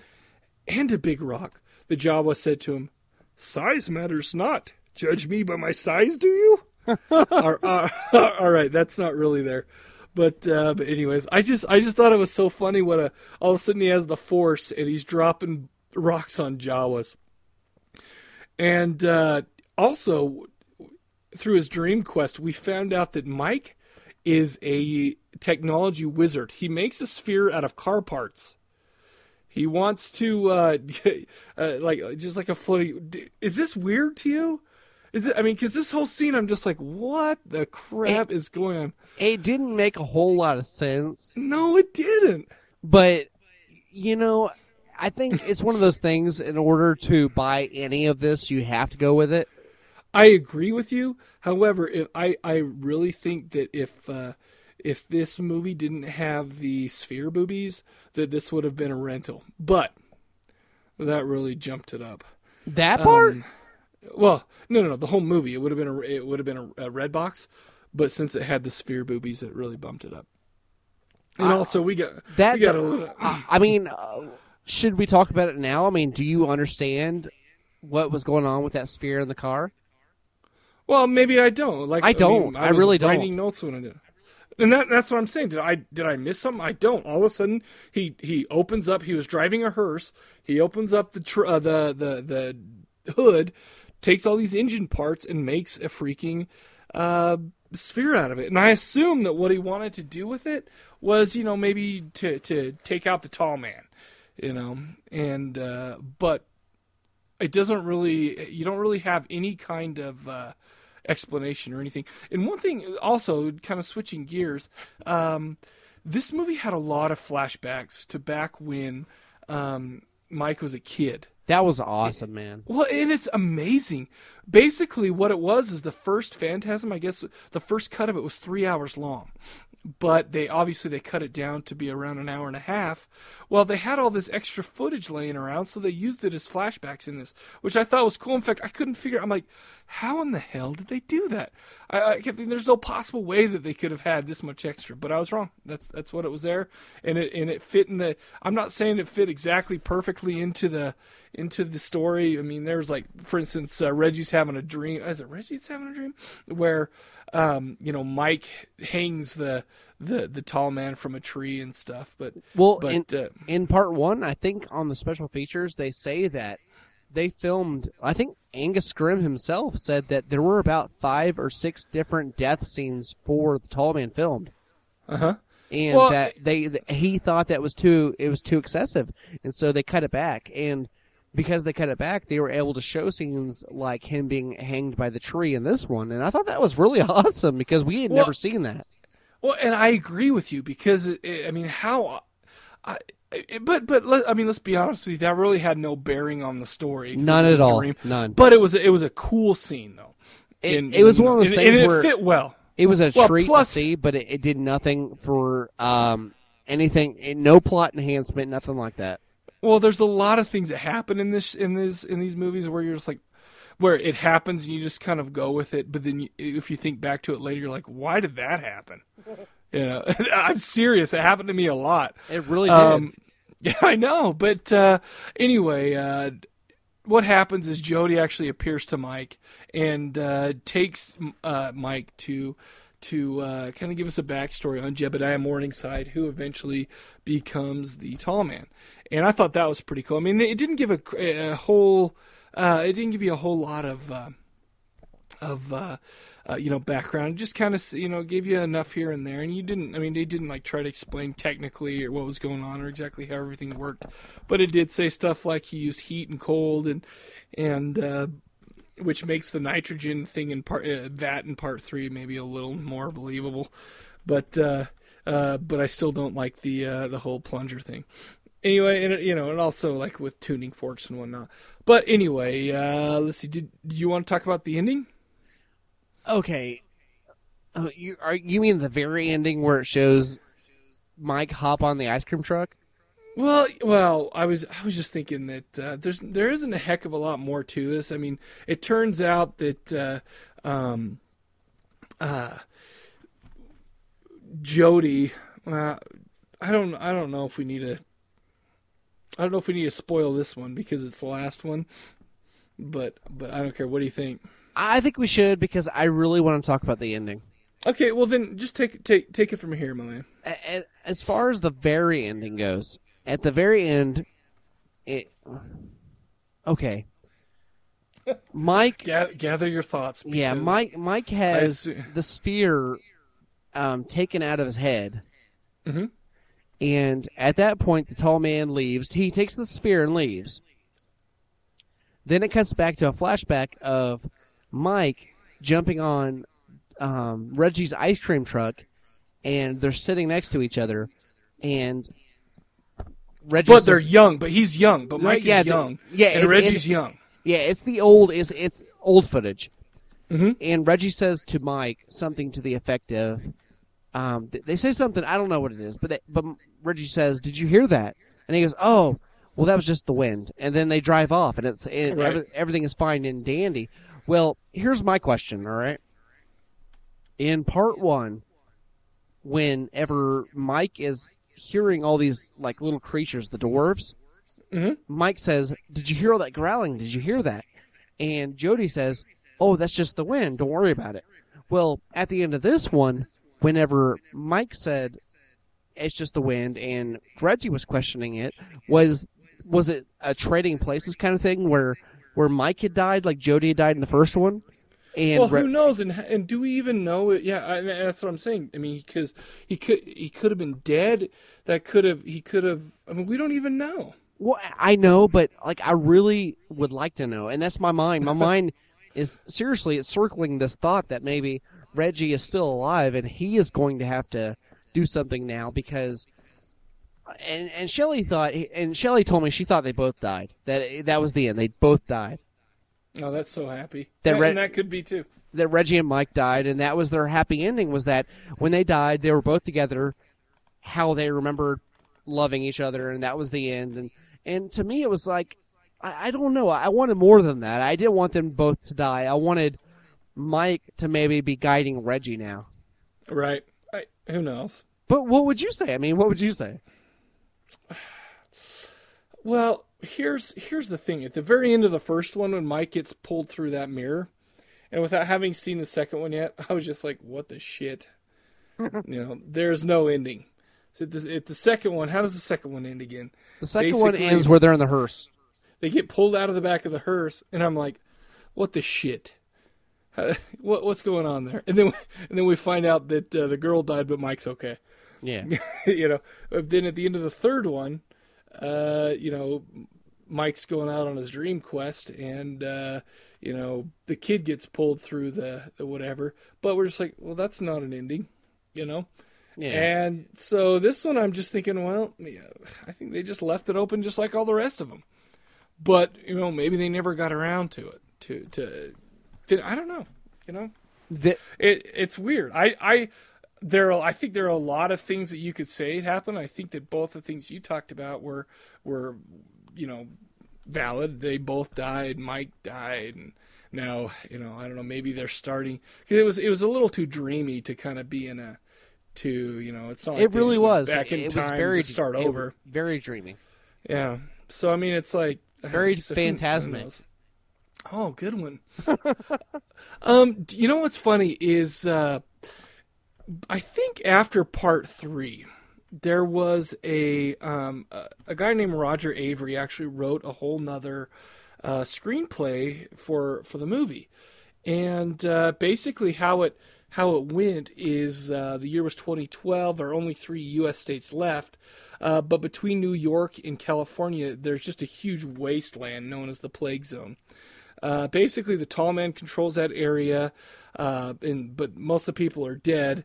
and a big rock. The Jawa said to him, size matters not. Judge me by my size, do you? All right, that's not really there. But anyways, I just thought it was so funny all of a sudden he has the force and he's dropping rocks on Jawas. And also, through his dream quest, we found out that Mike is a technology wizard. He makes a sphere out of car parts. He wants to, just like a floating. Is this weird to you? Is it? I mean, because this whole scene, I'm just like, what the crap is going on? It didn't make a whole lot of sense. No, it didn't. But, I think it's one of those things, in order to buy any of this, you have to go with it. I agree with you. However, I really think that if this movie didn't have the sphere boobies, that this would have been a rental. But that really jumped it up. That part? Well, no. The whole movie. It would have been a red box, but since it had the sphere boobies, it really bumped it up. And also, we got a little. I mean, should we talk about it now? I mean, do you understand what was going on with that sphere in the car? Well, maybe I don't. Like I really don't. Writing notes when I do. And that's what I'm saying. Did I miss something? I don't. All of a sudden, he opens up. He was driving a hearse. He opens up the hood, takes all these engine parts, and makes a freaking sphere out of it. And I assume that what he wanted to do with it was, you know, maybe to take out the tall man, you know. And but it doesn't really. You don't really have any kind of. Explanation or anything. And one thing also, kind of switching gears, this movie had a lot of flashbacks to back when Mike was a kid. That was awesome, man. Well, and it's amazing. Basically what it was is the first Phantasm, I guess the first cut of it was 3 hours long, but they cut it down to be around an hour and a half. Well, they had all this extra footage laying around, so they used it as flashbacks in this, which I thought was cool. In fact, I couldn't figure. I'm like, how in the hell did they do that? I kept thinking, there's no possible way that they could have had this much extra, but I was wrong. That's what it was there, and it fit in the. I'm not saying it fit exactly perfectly into the story. I mean, there's like, for instance, Reggie's having a dream. Is it Reggie's having a dream where? You know, Mike hangs the tall man from a tree and stuff. But in part one, I think on the special features, they say that they filmed, I think Angus Scrimm himself said that there were about 5 or 6 different death scenes for the tall man filmed. Uh-huh. And well, that he thought that it was too excessive. And so they cut it back. And because they cut it back, they were able to show scenes like him being hanged by the tree in this one. And I thought that was really awesome because we had never seen that. Well, and I agree with you because, let's be honest with you. That really had no bearing on the story. None at all. None. But it was a cool scene, though. It was one of those things where... it fit well. It was a treat to see, but it did nothing for anything. No plot enhancement, nothing like that. Well, there's a lot of things that happen in these movies where you're just like, where it happens and you just kind of go with it. But then if you think back to it later, you're like, why did that happen? You know, I'm serious. It happened to me a lot. It really did. Yeah, I know. But anyway, what happens is Jody actually appears to Mike and takes Mike to kind of give us a backstory on Jebediah Morningside, who eventually becomes the tall man. And I thought that was pretty cool. I mean, it didn't give a whole lot of background. It just kind of, you know, gave you enough here and there. And they didn't like try to explain technically or what was going on or exactly how everything worked. But it did say stuff like he used heat and cold and which makes the nitrogen thing in part 3 maybe a little more believable. But I still don't like the whole plunger thing. Anyway, and you know, and also like with tuning forks and whatnot. But anyway, let's see. Do you want to talk about the ending? Okay. You mean the very ending where it shows Mike hop on the ice cream truck? Well, I was just thinking that there isn't a heck of a lot more to this. I mean, it turns out that Jody. I don't know if we need to spoil this one because it's the last one, but I don't care. What do you think? I think we should because I really want to talk about the ending. Okay, well then just take it from here, my man. As far as the very ending goes, at the very end, okay. Mike, gather your thoughts. Yeah, Mike has the sphere taken out of his head. Mm-hmm. And at that point, the tall man leaves. He takes the sphere and leaves. Then it cuts back to a flashback of Mike jumping on Reggie's ice cream truck, and they're sitting next to each other. And Reggie, but they're young. But he's young. But Mike is young. Yeah, and Reggie's young. Yeah, it's the old. It's old footage. Mm-hmm. And Reggie says to Mike something to the effect of. They say something, I don't know what it is, but Reggie says, "Did you hear that?" And he goes, "Oh, well, that was just the wind." And then they drive off, and everything is fine and dandy. Well, here's my question, all right? In part one, whenever Mike is hearing all these like little creatures, the dwarves, mm-hmm. Mike says, "Did you hear all that growling? Did you hear that?" And Jody says, oh, that's just the wind, don't worry about it. Well, at the end of this one, whenever Mike said it's just the wind and Reggie was questioning it, was it a trading places kind of thing where Mike had died, like Jody had died in the first one? And well, who knows? And do we even know it? Yeah, that's what I'm saying. I mean, because he could have been dead. He could have. I mean, we don't even know. Well, I know, but like I really would like to know, and that's my mind. My mind is seriously it's circling this thought that maybe Reggie is still alive, and he is going to have to do something now because. And Shelley told me she thought they both died. That was the end. They both died. Oh, that's so happy. And that could be, too. That Reggie and Mike died, and that was their happy ending, was that when they died, they were both together, how they remembered loving each other, and that was the end. And to me, it was like, I don't know. I wanted more than that. I didn't want them both to die. I wanted Mike to maybe be guiding Reggie now. Right. Who knows? But what would you say? I mean, what would you say? Well... Here's the thing. At the very end of the first one, when Mike gets pulled through that mirror, and without having seen the second one yet, I was just like, what the shit? You know, there's no ending. So at the second one, how does the second one end again? The second one ends where they're in the hearse. They get pulled out of the back of the hearse, and I'm like, what the shit? What's going on there? And then we find out that the girl died, but Mike's okay. Yeah. You know, then at the end of the third one, you know, Mike's going out on his dream quest and, you know, the kid gets pulled through the whatever, but we're just like, well, that's not an ending, you know? Yeah. And so this one, I'm just thinking, well, yeah, I think they just left it open just like all the rest of them, but you know, maybe they never got around to it I don't know, you know, it's weird. I think there are a lot of things that you could say happened. I think that both the things you talked about were, you know, valid. They both died. Mike died, and now, you know, I don't know. Maybe they're starting because it was a little too dreamy to kind of be in a, to you know, it's not. Like it really was back in time to start over. Very dreamy. Yeah. So I mean, it's like very phantasmic. Oh, good one. You know what's funny is. I think after part 3, there was a guy named Roger Avery actually wrote a whole nother screenplay for the movie, and basically how it went is the year was 2012. There are only 3 U.S. states left, but between New York and California, there's just a huge wasteland known as the Plague Zone. Basically, the tall man controls that area, but most of the people are dead.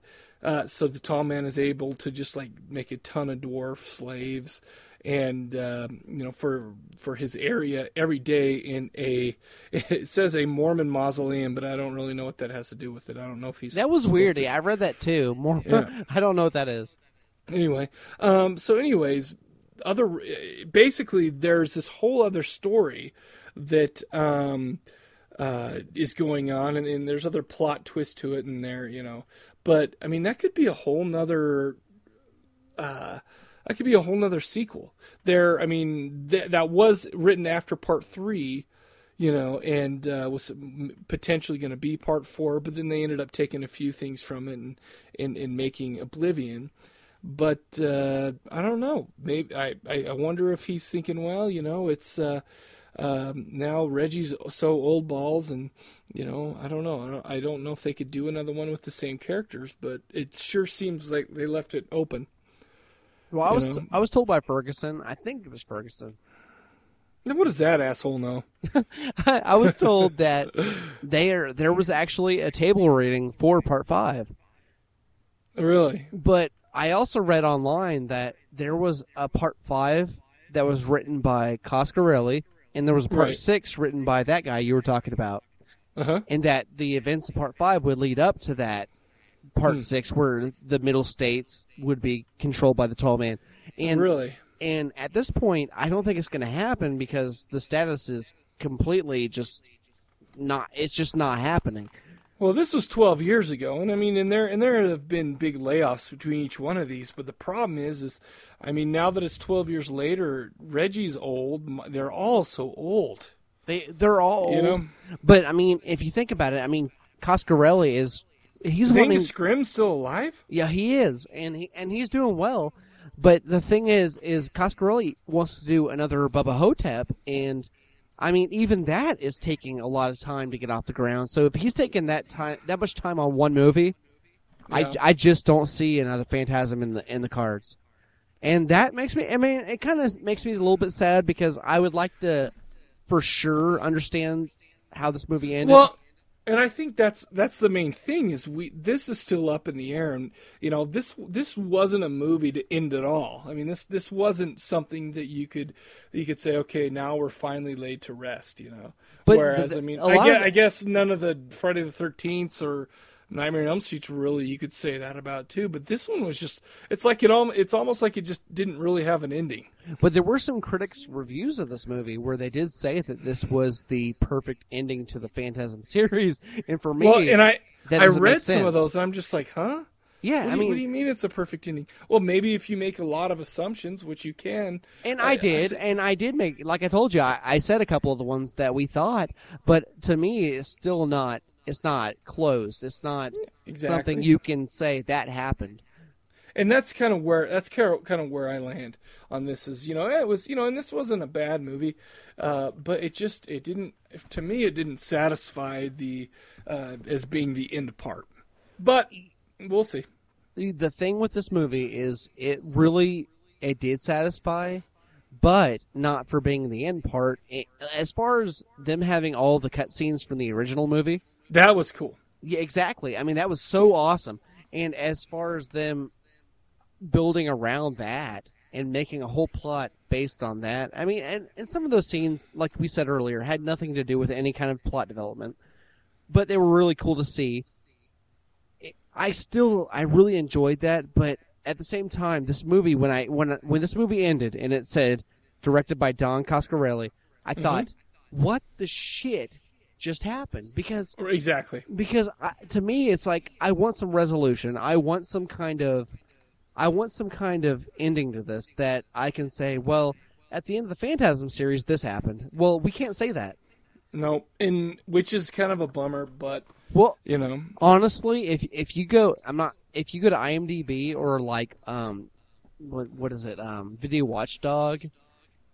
So the tall man is able to just like make a ton of dwarf slaves, and you know, for his area every day in it says a Mormon mausoleum, but I don't really know what that has to do with it. I don't know if he's that was weird. I read that too. Mormon. Yeah. I don't know what that is. Anyway, basically there's this whole other story that is going on, and there's other plot twist to it in there, you know, but I mean, that could be a whole nother, sequel there. I mean, that was written after part 3, you know, and was potentially going to be part 4, but then they ended up taking a few things from it and making Oblivion. But I don't know, maybe I wonder if he's thinking, well, you know, it's now Reggie's so old balls, and you know, I don't know. I don't know if they could do another one with the same characters, but it sure seems like they left it open. Well, I was told by Ferguson. I think it was Ferguson. Now, what does that asshole know? I was told that there was actually a table reading for part 5. Really? But I also read online that there was a part 5 that was written by Coscarelli. And there was part 6 written by that guy you were talking about. Uh-huh. And that the events of part 5 would lead up to that part 6 where the middle states would be controlled by the tall man. And, really? And at this point, I don't think it's going to happen because the status is completely just not, it's just not happening. Well, this was 12 years ago, and I mean, and there have been big layoffs between each one of these. But the problem is, I mean, now that it's 12 years later, Reggie's old. They're all so old. They're all old. You know? But, I mean, if you think about it, I mean, Coscarelli is... He's Angus Scrimm still alive? Yeah, he is, and he's doing well. But the thing is Coscarelli wants to do another Bubba Hotep, and I mean, even that is taking a lot of time to get off the ground. So if he's taking that much time on one movie, yeah. I just don't see another Phantasm in the cards, and that makes me. I mean, it kind of makes me a little bit sad because I would like to, for sure, understand how this movie ended. Well. And I think that's the main thing is this is still up in the air, and you know this wasn't a movie to end at all. I mean this wasn't something that you could say okay now we're finally laid to rest, you know. But whereas I mean I guess none of the Friday the 13th or Nightmare on Elm Street really you could say that about too. But this one was just it's almost like it just didn't really have an ending. But there were some critics' reviews of this movie where they did say that this was the perfect ending to the Phantasm series, and for me, well, and I read some of those, and I'm just like, huh? Yeah, I mean, what do you mean it's a perfect ending? Well, maybe if you make a lot of assumptions, which you can. And I did make, like I told you, I said a couple of the ones that we thought, but to me, it's still not. It's not closed. It's not something you can say that happened. And that's kind of where I land on this is, you know, it was, you know, and this wasn't a bad movie, but it didn't satisfy the, as being the end part, but we'll see. The thing with this movie is it did satisfy, but not for being the end part. As far as them having all the cutscenes from the original movie. That was cool. Yeah, exactly. I mean, that was so awesome. And as far as them building around that and making a whole plot based on that. I mean, and some of those scenes, like we said earlier, had nothing to do with any kind of plot development, but they were really cool to see. I really enjoyed that, but at the same time, this movie, when this movie ended and it said, directed by Don Coscarelli, I thought, what the shit just happened? Because to me, it's like, I want some resolution. I want some kind of ending to this that I can say, well, at the end of the Phantasm series, this happened. Well, we can't say that. No, which is kind of a bummer, but well, you know, honestly, if you go to IMDb or like what is it, Video Watchdog,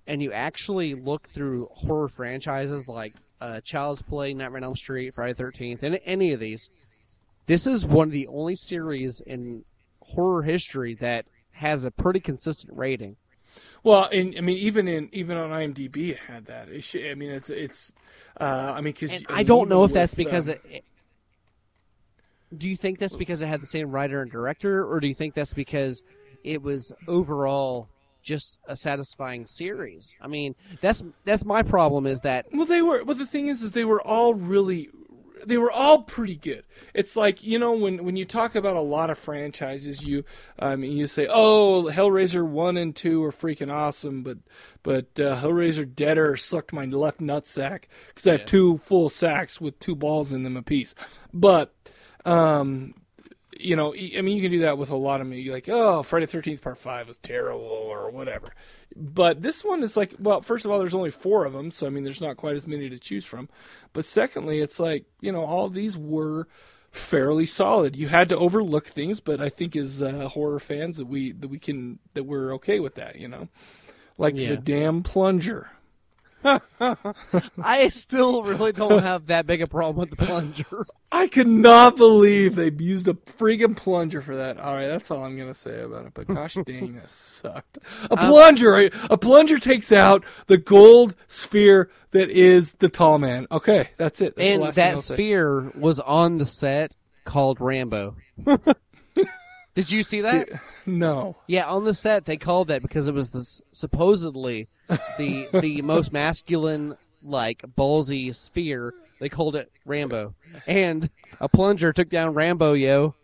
and you actually look through horror franchises like Child's Play, Nightmare on Elm Street, Friday the 13th, and any of these, this is one of the only series in horror history that has a pretty consistent rating. Well, and I mean, even on IMDb, it had that. I mean, I don't know if that's because do you think that's because it had the same writer and director, or do you think that's because it was overall just a satisfying series? I mean, that's my problem is that. Well, they were. Well, the thing is they were all really. They were all pretty good. It's like, you know, when you talk about a lot of franchises, you say, oh, Hellraiser 1 and 2 are freaking awesome, but Hellraiser Deader sucked my left nutsack because I have two full sacks with two balls in them apiece. But, you know, I mean, you can do that with a lot of me. You're like, oh, Friday the 13th Part 5 was terrible or whatever. But this one is like, well, first of all, there's only four of them. So, I mean, there's not quite as many to choose from. But secondly, it's like, you know, all these were fairly solid. You had to overlook things, but I think as horror fans that we're okay with that, you know, like the damn plunger. I still really don't have that big a problem with the plunger. I could not believe they used a freaking plunger for that. All right, that's all I'm going to say about it, but gosh dang, that sucked. A plunger takes out the gold sphere that is the tall man. Okay, that's it. That's and that sphere was on the set called Rambo. Did you see that? No. Yeah, on the set they called that because it was supposedly... the most masculine, like, ballsy sphere. They called it Rambo. And a plunger took down Rambo, yo.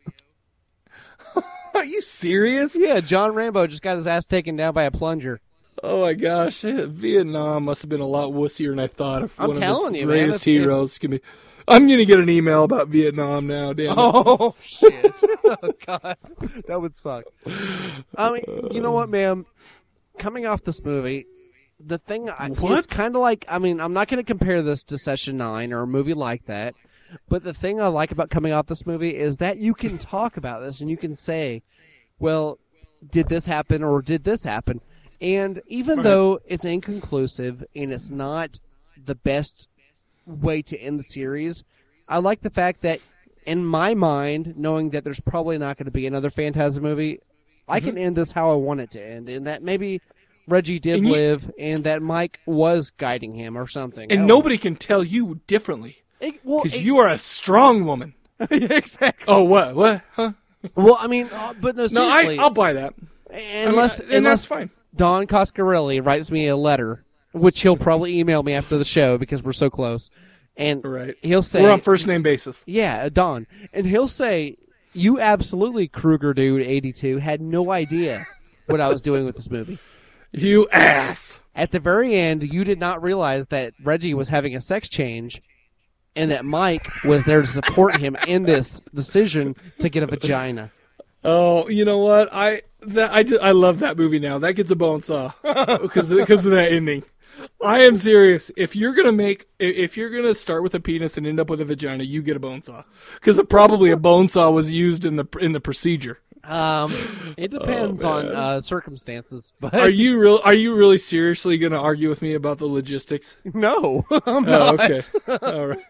Are you serious? Yeah, John Rambo just got his ass taken down by a plunger. Oh, my gosh. Vietnam must have been a lot wussier than I thought. If I'm one telling of its you, greatest man, heroes can be... I'm going to get an email about Vietnam now, damn. Oh, shit. Oh, God. That would suck. I mean, you know what, ma'am? Coming off this movie... the thing, it's kind of like, I mean, I'm not going to compare this to Session 9 or a movie like that, but the thing I like about coming off this movie is that you can talk about this and you can say, well, did this happen or did this happen? And even though it's inconclusive and it's not the best way to end the series, I like the fact that in my mind, knowing that there's probably not going to be another Phantasm movie, I can end this how I want it to end, and that maybe Reggie did live, and that Mike was guiding him or something. And nobody can tell you differently, because you are a strong woman. Exactly. Oh, what? What? Huh? Well, I mean, but no, seriously. No, I'll buy that. Unless that's fine. Don Coscarelli writes me a letter, which he'll probably email me after the show because we're so close. And he'll say... We're on first-name basis. Yeah, Don. And he'll say, you absolutely, Kruger Dude 82, had no idea what I was doing with this movie. You ass! At the very end, you did not realize that Reggie was having a sex change and that Mike was there to support him in this decision to get a vagina. Oh, you know what? I love that movie now. That gets a bone saw because of that ending. I am serious. If you're gonna start with a penis and end up with a vagina, you get a bone saw, because probably a bone saw was used in the procedure. It depends on circumstances. But are you really seriously gonna argue with me about the logistics? No, I'm not. Okay, all right.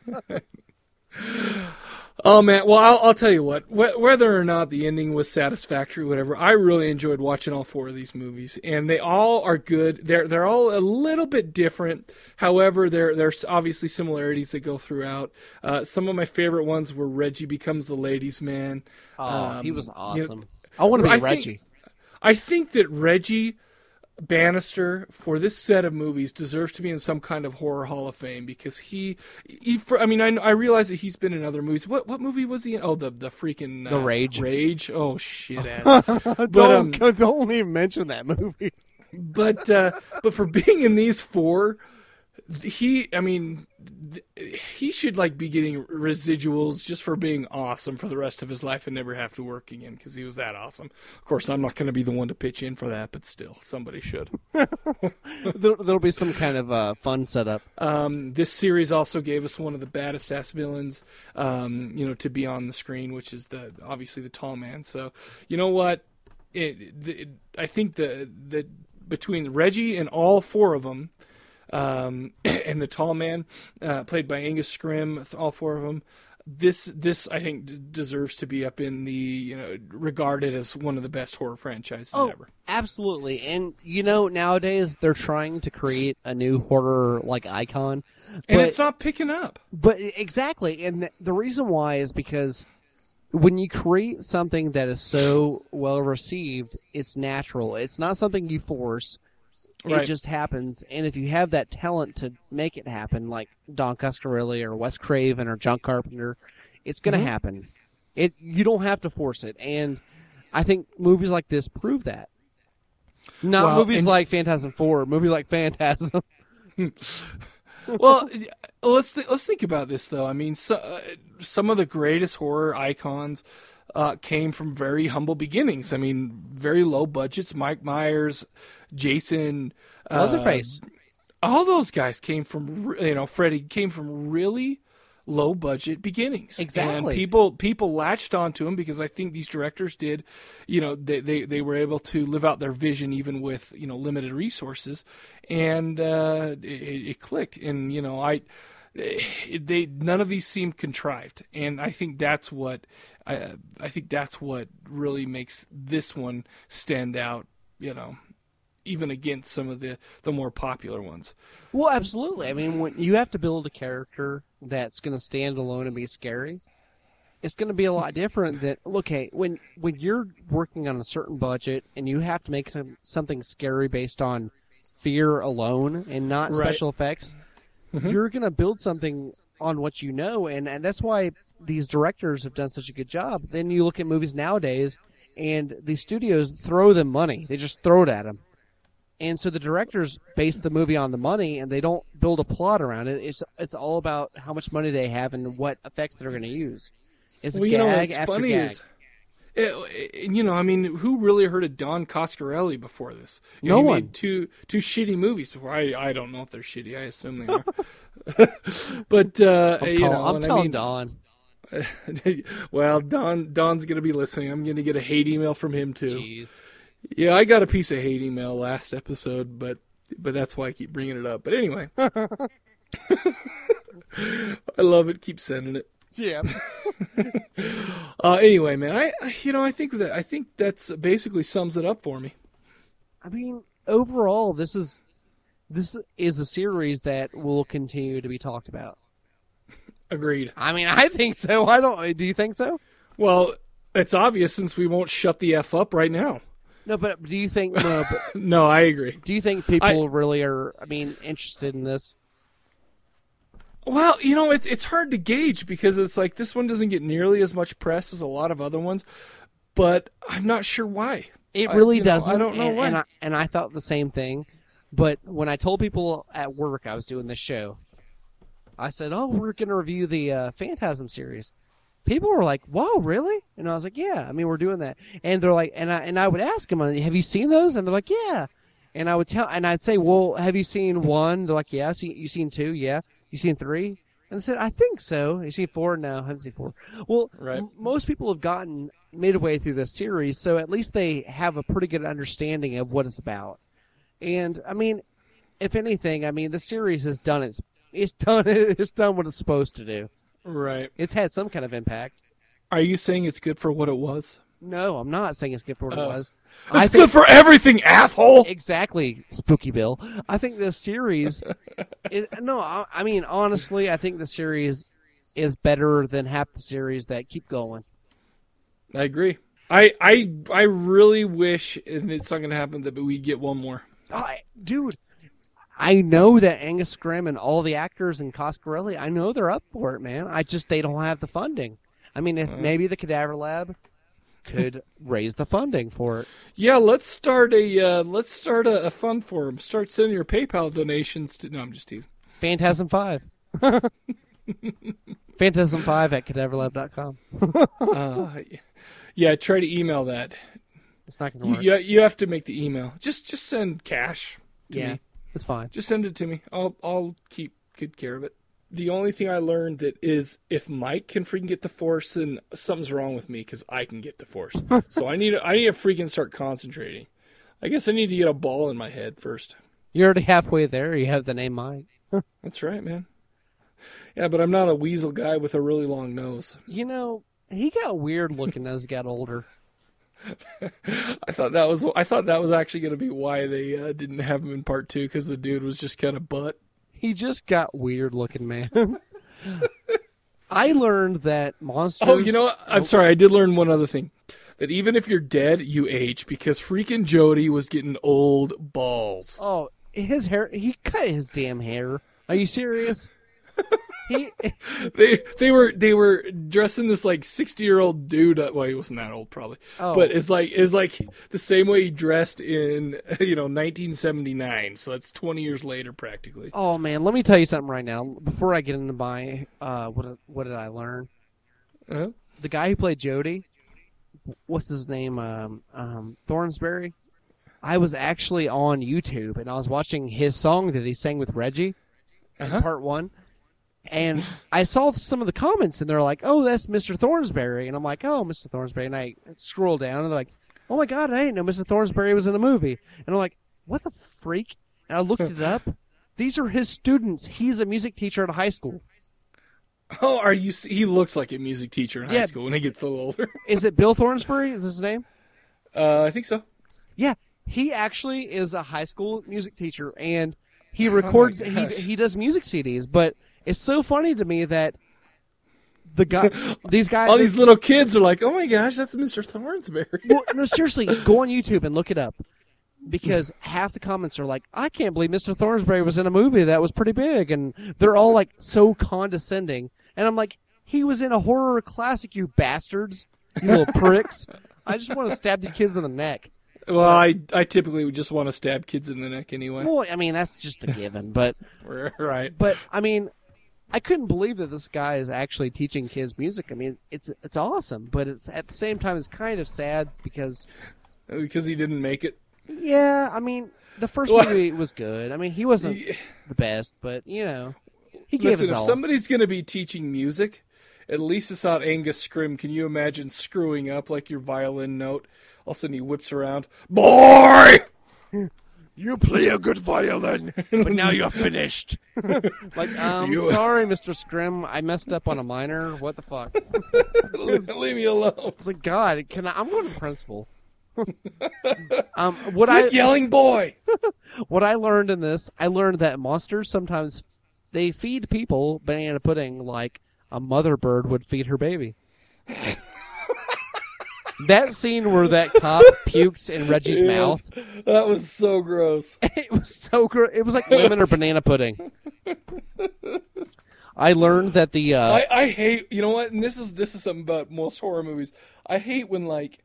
Oh man, well I'll tell you what. Whether or not the ending was satisfactory, whatever, I really enjoyed watching all four of these movies, and they all are good. They're all a little bit different. However, there's obviously similarities that go throughout. Some of my favorite ones were Reggie becomes the ladies' man. Oh, he was awesome. I want to be Reggie. I think that Reggie Bannister for this set of movies deserves to be in some kind of horror hall of fame, because I realize that he's been in other movies. What movie was he in? Oh, the Rage. Oh shit ass. Don't even mention that movie. But for being in these four, he should like be getting residuals just for being awesome for the rest of his life and never have to work again, because he was that awesome. Of course, I'm not going to be the one to pitch in for that, but still, somebody should. There'll be some kind of fun setup. This series also gave us one of the baddest ass villains, to be on the screen, which is obviously the tall man. So you know what? I think the between Reggie and all four of them. And the tall man, played by Angus Scrimm, all four of them. This I think deserves to be up in the regarded as one of the best horror franchises ever. Absolutely, and nowadays they're trying to create a new horror like icon, and it's not picking up. But exactly, and the reason why is because when you create something that is so well received, it's natural. It's not something you force. It just happens, and if you have that talent to make it happen, like Don Coscarelli or Wes Craven or John Carpenter, it's going to happen. You don't have to force it, and I think movies like this prove that. Movies like Phantasm 4, movies like Phantasm. Well, let's think about this though. I mean, some of the greatest horror icons came from very humble beginnings. I mean, very low budgets. Mike Myers, Jason, Leatherface, all those guys came from Freddy came from really low budget beginnings. Exactly. And people latched onto him because I think these directors did, they were able to live out their vision even with limited resources, and it clicked. And none of these seemed contrived, and I think that's what. I think that's what really makes this one stand out, even against some of the more popular ones. Well, absolutely. I mean, when you have to build a character that's going to stand alone and be scary, it's going to be a lot different than, when you're working on a certain budget and you have to make something scary based on fear alone and not special effects, you're going to build something on what and that's why these directors have done such a good job. Then you look at movies nowadays, and these studios throw them money. They just throw it at them. And so the directors base the movie on the money, and they don't build a plot around it. It's all about how much money they have and what effects they're going to use. It's gag after gag. You know, I mean, who really heard of Don Coscarelli before this? You know, he made two shitty movies before. I don't know if they're shitty. I assume they are. But I'm telling Don. Well, Don's gonna be listening. I'm gonna get a hate email from him too. Jeez. Yeah, I got a piece of hate email last episode, but that's why I keep bringing it up. But anyway, I love it. Keep sending it. Yeah. Anyway, man, I think that's basically sums it up for me. I mean, overall, this is a series that will continue to be talked about. Agreed. I mean, I think so. Do you think so? Well, it's obvious since we won't shut the F up right now. No, but do you think? No, but, no, I agree. Do you think people really are? I mean, interested in this? Well, you know, it's hard to gauge because it's like this one doesn't get nearly as much press as a lot of other ones, but I'm not sure why. It really doesn't. I don't know why. And I thought the same thing, but when I told people at work I was doing this show, I said, "Oh, we're going to review the Phantasm series." People were like, "Whoa, really?" And I was like, "Yeah, I mean, we're doing that." And they're like, and I would ask them, "Have you seen those?" And they're like, "Yeah." And I would I'd say, "Well, have you seen one?" They're like, "Yeah." You seen two? Yeah. You seen three? And they said, I think so. You seen four? No, I haven't seen four. Well, right. Most people have gotten midway through this series, so at least they have a pretty good understanding of what it's about. And I mean, if anything, I mean, the series has done it's done what it's supposed to do. Right. It's had some kind of impact. Are you saying it's good for what it was? No, I'm not saying it's good for what it was. It's good for everything, asshole! Exactly, Spooky Bill. I think this series... honestly, I think the series is better than half the series that keep going. I agree. I really wish, and it's not going to happen, that we get one more. Dude, I know that Angus Scrimm and all the actors and Coscarelli, I know they're up for it, man. They don't have the funding. I mean, if maybe the Cadaver Lab... could raise the funding for it. Yeah, let's start a fund for them. Start sending your PayPal donations to... No, I'm just teasing. Phantasm 5. Phantasm 5 at cadaverlab.com. Yeah, try to email that. It's not going to work. You have to make the email. Just send cash to me. It's fine. Just send it to me. I'll keep good care of it. The only thing I learned that is if Mike can freaking get the Force, then something's wrong with me because I can get the Force. So I need to freaking start concentrating. I guess I need to get a ball in my head first. You're already halfway there. You have the name Mike. That's right, man. Yeah, but I'm not a weasel guy with a really long nose. You know, he got weird looking as he got older. I thought that was actually going to be why they didn't have him in part 2 because the dude was just kind of butt. He just got weird looking, man. I learned that monsters... Oh, you know what? I'm sorry. I did learn one other thing. That even if you're dead, you age. Because freaking Jody was getting old balls. Oh, his hair... He cut his damn hair. Are you serious? They were dressing this like 60-year-old dude up. Well, he wasn't that old probably. Oh. But it's like the same way he dressed in 1979. So that's 20 years later practically. Oh man, let me tell you something right now. Before I get into my what did I learn? Uh-huh. The guy who played Jody, what's his name? Thornsbury. I was actually on YouTube and I was watching his song that he sang with Reggie in part 1. And I saw some of the comments, and they're like, "Oh, that's Mr. Thornsbury," and I'm like, "Oh, Mr. Thornsbury." And I scroll down, and they're like, "Oh my God, I didn't know Mr. Thornsbury was in the movie." And I'm like, "What the freak?" And I looked it up. These are his students. He's a music teacher at a high school. Oh, are you? He looks like a music teacher in high school when he gets a little older. Is it Bill Thornsbury? Is his name? I think so. Yeah, he actually is a high school music teacher, and he records. Oh he does music CDs, but. It's so funny to me that these guys... All these little kids are like, "Oh my gosh, that's Mr. Thornsberry." Well, no, seriously, go on YouTube and look it up. Because half the comments are like, "I can't believe Mr. Thornsberry was in a movie that was pretty big." And they're all like so condescending. And I'm like, he was in a horror classic, you bastards. You little pricks. I just want to stab these kids in the neck. Well, I typically would just want to stab kids in the neck anyway. Well, I mean, that's just a given. But, right. But, I mean... I couldn't believe that this guy is actually teaching kids music. I mean, it's awesome, but it's at the same time it's kind of sad because he didn't make it. Yeah, I mean, the first movie was good. I mean, he wasn't the best, but you know, he gave us all. If somebody's going to be teaching music, at least it's not Angus Scrimm. Can you imagine screwing up like your violin note? All of a sudden, he whips around, boy. You play a good violin, but now you're finished. Like, sorry, Mr. Scrimm, I messed up on a minor. What the fuck? Leave me alone. It's like, God, I'm going to principal. Yelling boy. What I learned in this, I learned that monsters sometimes, they feed people banana pudding like a mother bird would feed her baby. That scene where that cop pukes in Reggie's mouth. That was so gross. It was so gross. It was like lemon or banana pudding. I learned that the... I hate... You know what? And this is something about most horror movies. I hate when, like...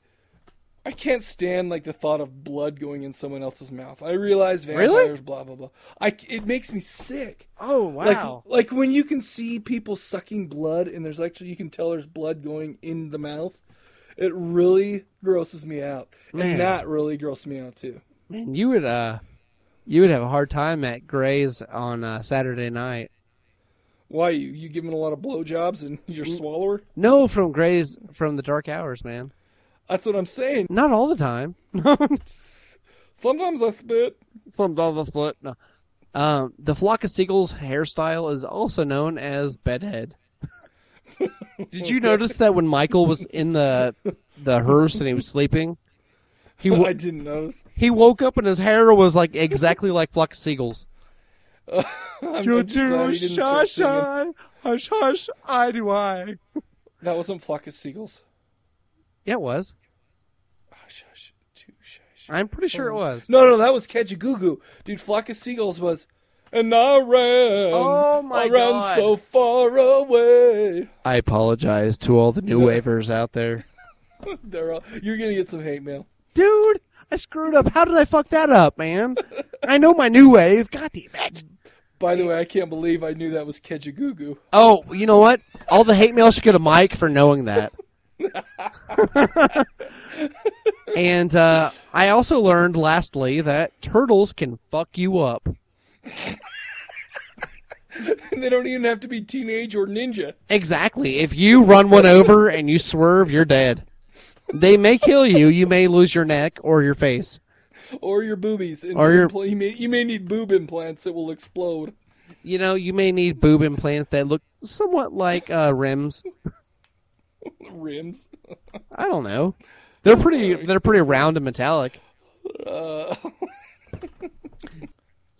I can't stand, like, the thought of blood going in someone else's mouth. I realize vampires, really? Blah, blah, blah. It makes me sick. Oh, wow. Like, when you can see people sucking blood and there's actually... You can tell there's blood going in the mouth. It really grosses me out. Man. And that really grosses me out, too. Man, you would have a hard time at Gray's on Saturday night. Why? You giving a lot of blowjobs and you're a swallower? No, from Gray's, from the dark hours, man. That's what I'm saying. Not all the time. Sometimes I spit. Sometimes I split. No. The flock of seagulls hairstyle is also known as bedhead. Did you notice that when Michael was in the hearse and he was sleeping? I didn't notice. He woke up and his hair was like exactly like flock of seagulls. Hush, hush, I do I. That wasn't flock of seagulls. Yeah, it was. Hush, hush, too, shush. I'm pretty sure it was. No, that was Catch a Goo Goo. Dude, flock of seagulls was... And I ran. Oh my God! I ran so far away. I apologize to all the new waivers out there. You're gonna get some hate mail, dude. I screwed up. How did I fuck that up, man? I know my new wave. God damn it! By the way, I can't believe I knew that was Catch a Goo Goo. Oh, you know what? All the hate mail should go to Mike for knowing that. And I also learned, lastly, that turtles can fuck you up. They don't even have to be teenage or ninja. Exactly. If you run one over and you swerve, you're dead. They may kill you. You may lose your neck or your face. Or your boobies. You may need boob implants that will explode. You know, you may need boob implants that look somewhat like rims. Rims? I don't know. They're pretty round and metallic.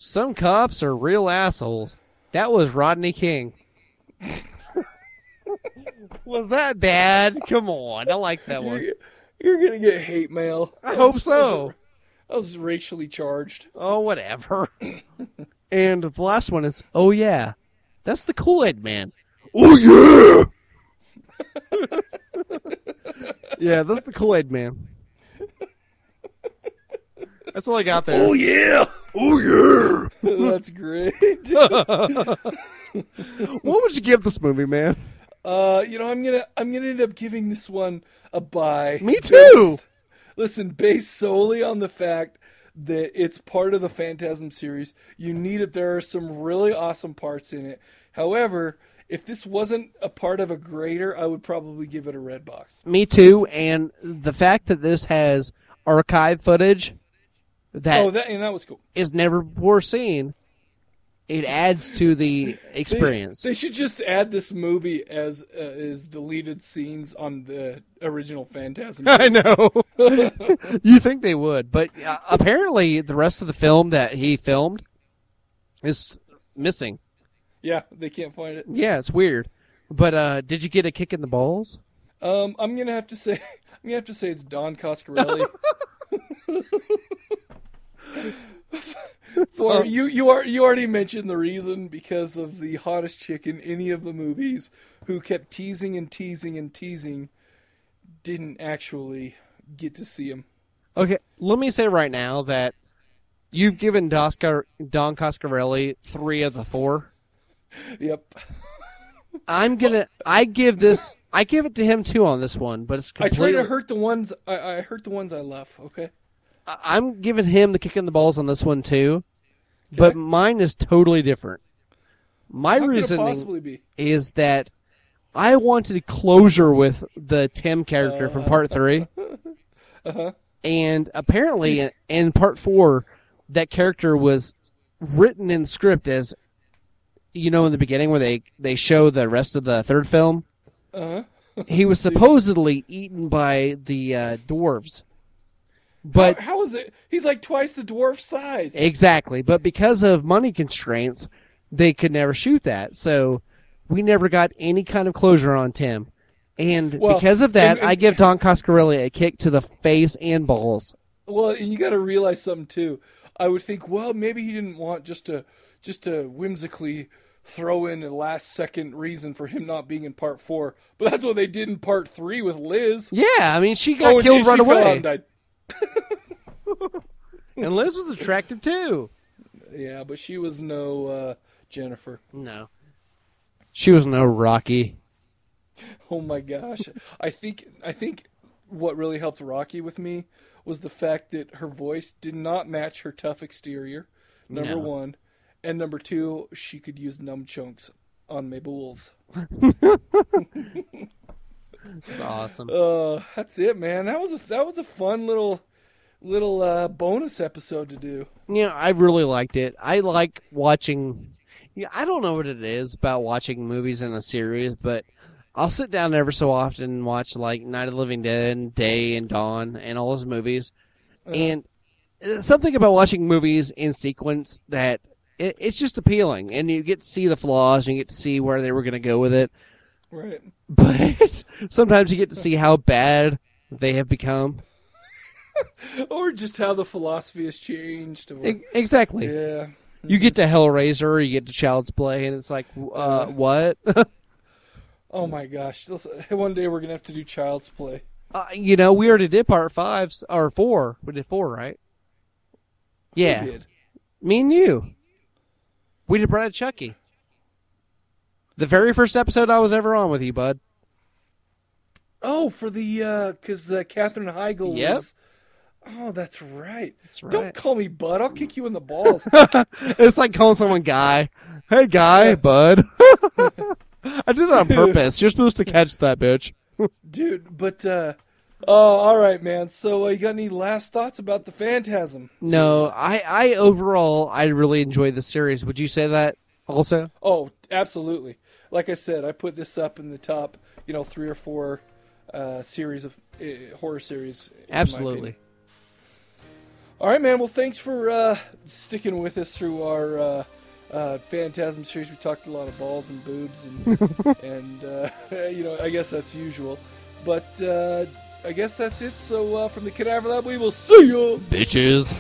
Some cops are real assholes. That was Rodney King. Was that bad? Come on. I like that one. You're going to get hate mail. I hope so. I was racially charged. Oh, whatever. And the last one is, oh, yeah. That's the Kool-Aid Man. Oh, yeah. Yeah, that's the Kool-Aid Man. That's all I got there. Oh, yeah. Oh, yeah. That's great. What would you give this movie, man? I'm gonna end up giving this one a buy. Me too. Based solely on the fact that it's part of the Phantasm series. You need it. There are some really awesome parts in it. However, if this wasn't a part of a grader, I would probably give it a red box. Me too. And the fact that this has archive footage... That was cool. Is never before seen. It adds to the experience. They should just add this movie as deleted scenes on the original Phantasm. I know. You think they would, but apparently the rest of the film that he filmed is missing. Yeah, they can't find it. Yeah, it's weird. But did you get a kick in the balls? I'm gonna have to say it's Don Coscarelli. Well, you already mentioned the reason, because of the hottest chick in any of the movies who kept teasing and teasing and teasing, didn't actually get to see him. Okay, let me say right now that you've given Don Coscarelli 3 of the 4. Yep. I give it to him too on this one, but it's completely... I try to hurt the ones I hurt the ones I love, okay? I'm giving him the kick in the balls on this one too, okay. But mine is totally different. My reasoning is that I wanted closure with the Tim character from part 3. Uh-huh. And apparently in part 4, that character was written in script as, you know, in the beginning where they show the rest of the third film. Uh-huh. He was supposedly eaten by the dwarves. But how is it? He's like twice the dwarf size. Exactly. But because of money constraints, they could never shoot that. So we never got any kind of closure on Tim. And because of that, I give Don Coscarelli a kick to the face and balls. Well, you got to realize something, too. I would think, well, maybe he didn't want just to whimsically throw in a last-second reason for him not being in Part 4. But that's what they did in Part 3 with Liz. Yeah, I mean, she got killed right away. Fell out and died. And Liz was attractive, too. Yeah, but she was no Jennifer. No. She was no Rocky. Oh, my gosh. I think what really helped Rocky with me was the fact that her voice did not match her tough exterior, number one. And number two, she could use nunchucks on my balls. That's awesome. That's it, man. That was a fun little bonus episode to do. Yeah, I really liked it. I like watching. Yeah, I don't know what it is about watching movies in a series, but I'll sit down ever so often and watch like Night of the Living Dead, and Day, and Dawn, and all those movies. And something about watching movies in sequence that. It's just appealing, and you get to see the flaws, and you get to see where they were going to go with it. Right. But sometimes you get to see how bad they have become. Or just how the philosophy has changed. Exactly. Yeah. You get to Hellraiser, you get to Child's Play, and it's like, what? Oh, my gosh. One day we're going to have to do Child's Play. You know, we already did part 4. We did 4, right? Yeah. We did. Me and you. We did Bride of Chucky. The very first episode I was ever on with you, bud. Oh, for the, because Katherine Heigl was... Oh, that's right. That's right. Don't call me bud. I'll kick you in the balls. It's like calling someone guy. Hey, guy, bud. I did that on purpose. You're supposed to catch that, bitch. Dude, but... all right, man. So you got any last thoughts about the Phantasm? No, I overall, I really enjoyed the series. Would you say that also? Oh, absolutely. Like I said, I put this up in the top, 3 or 4 series of horror series. Absolutely. All right, man. Well, thanks for sticking with us through our Phantasm series. We talked a lot of balls and boobs and, I guess that's usual. But... I guess that's it. So, from the Cadaver Lab, we will see you, bitches.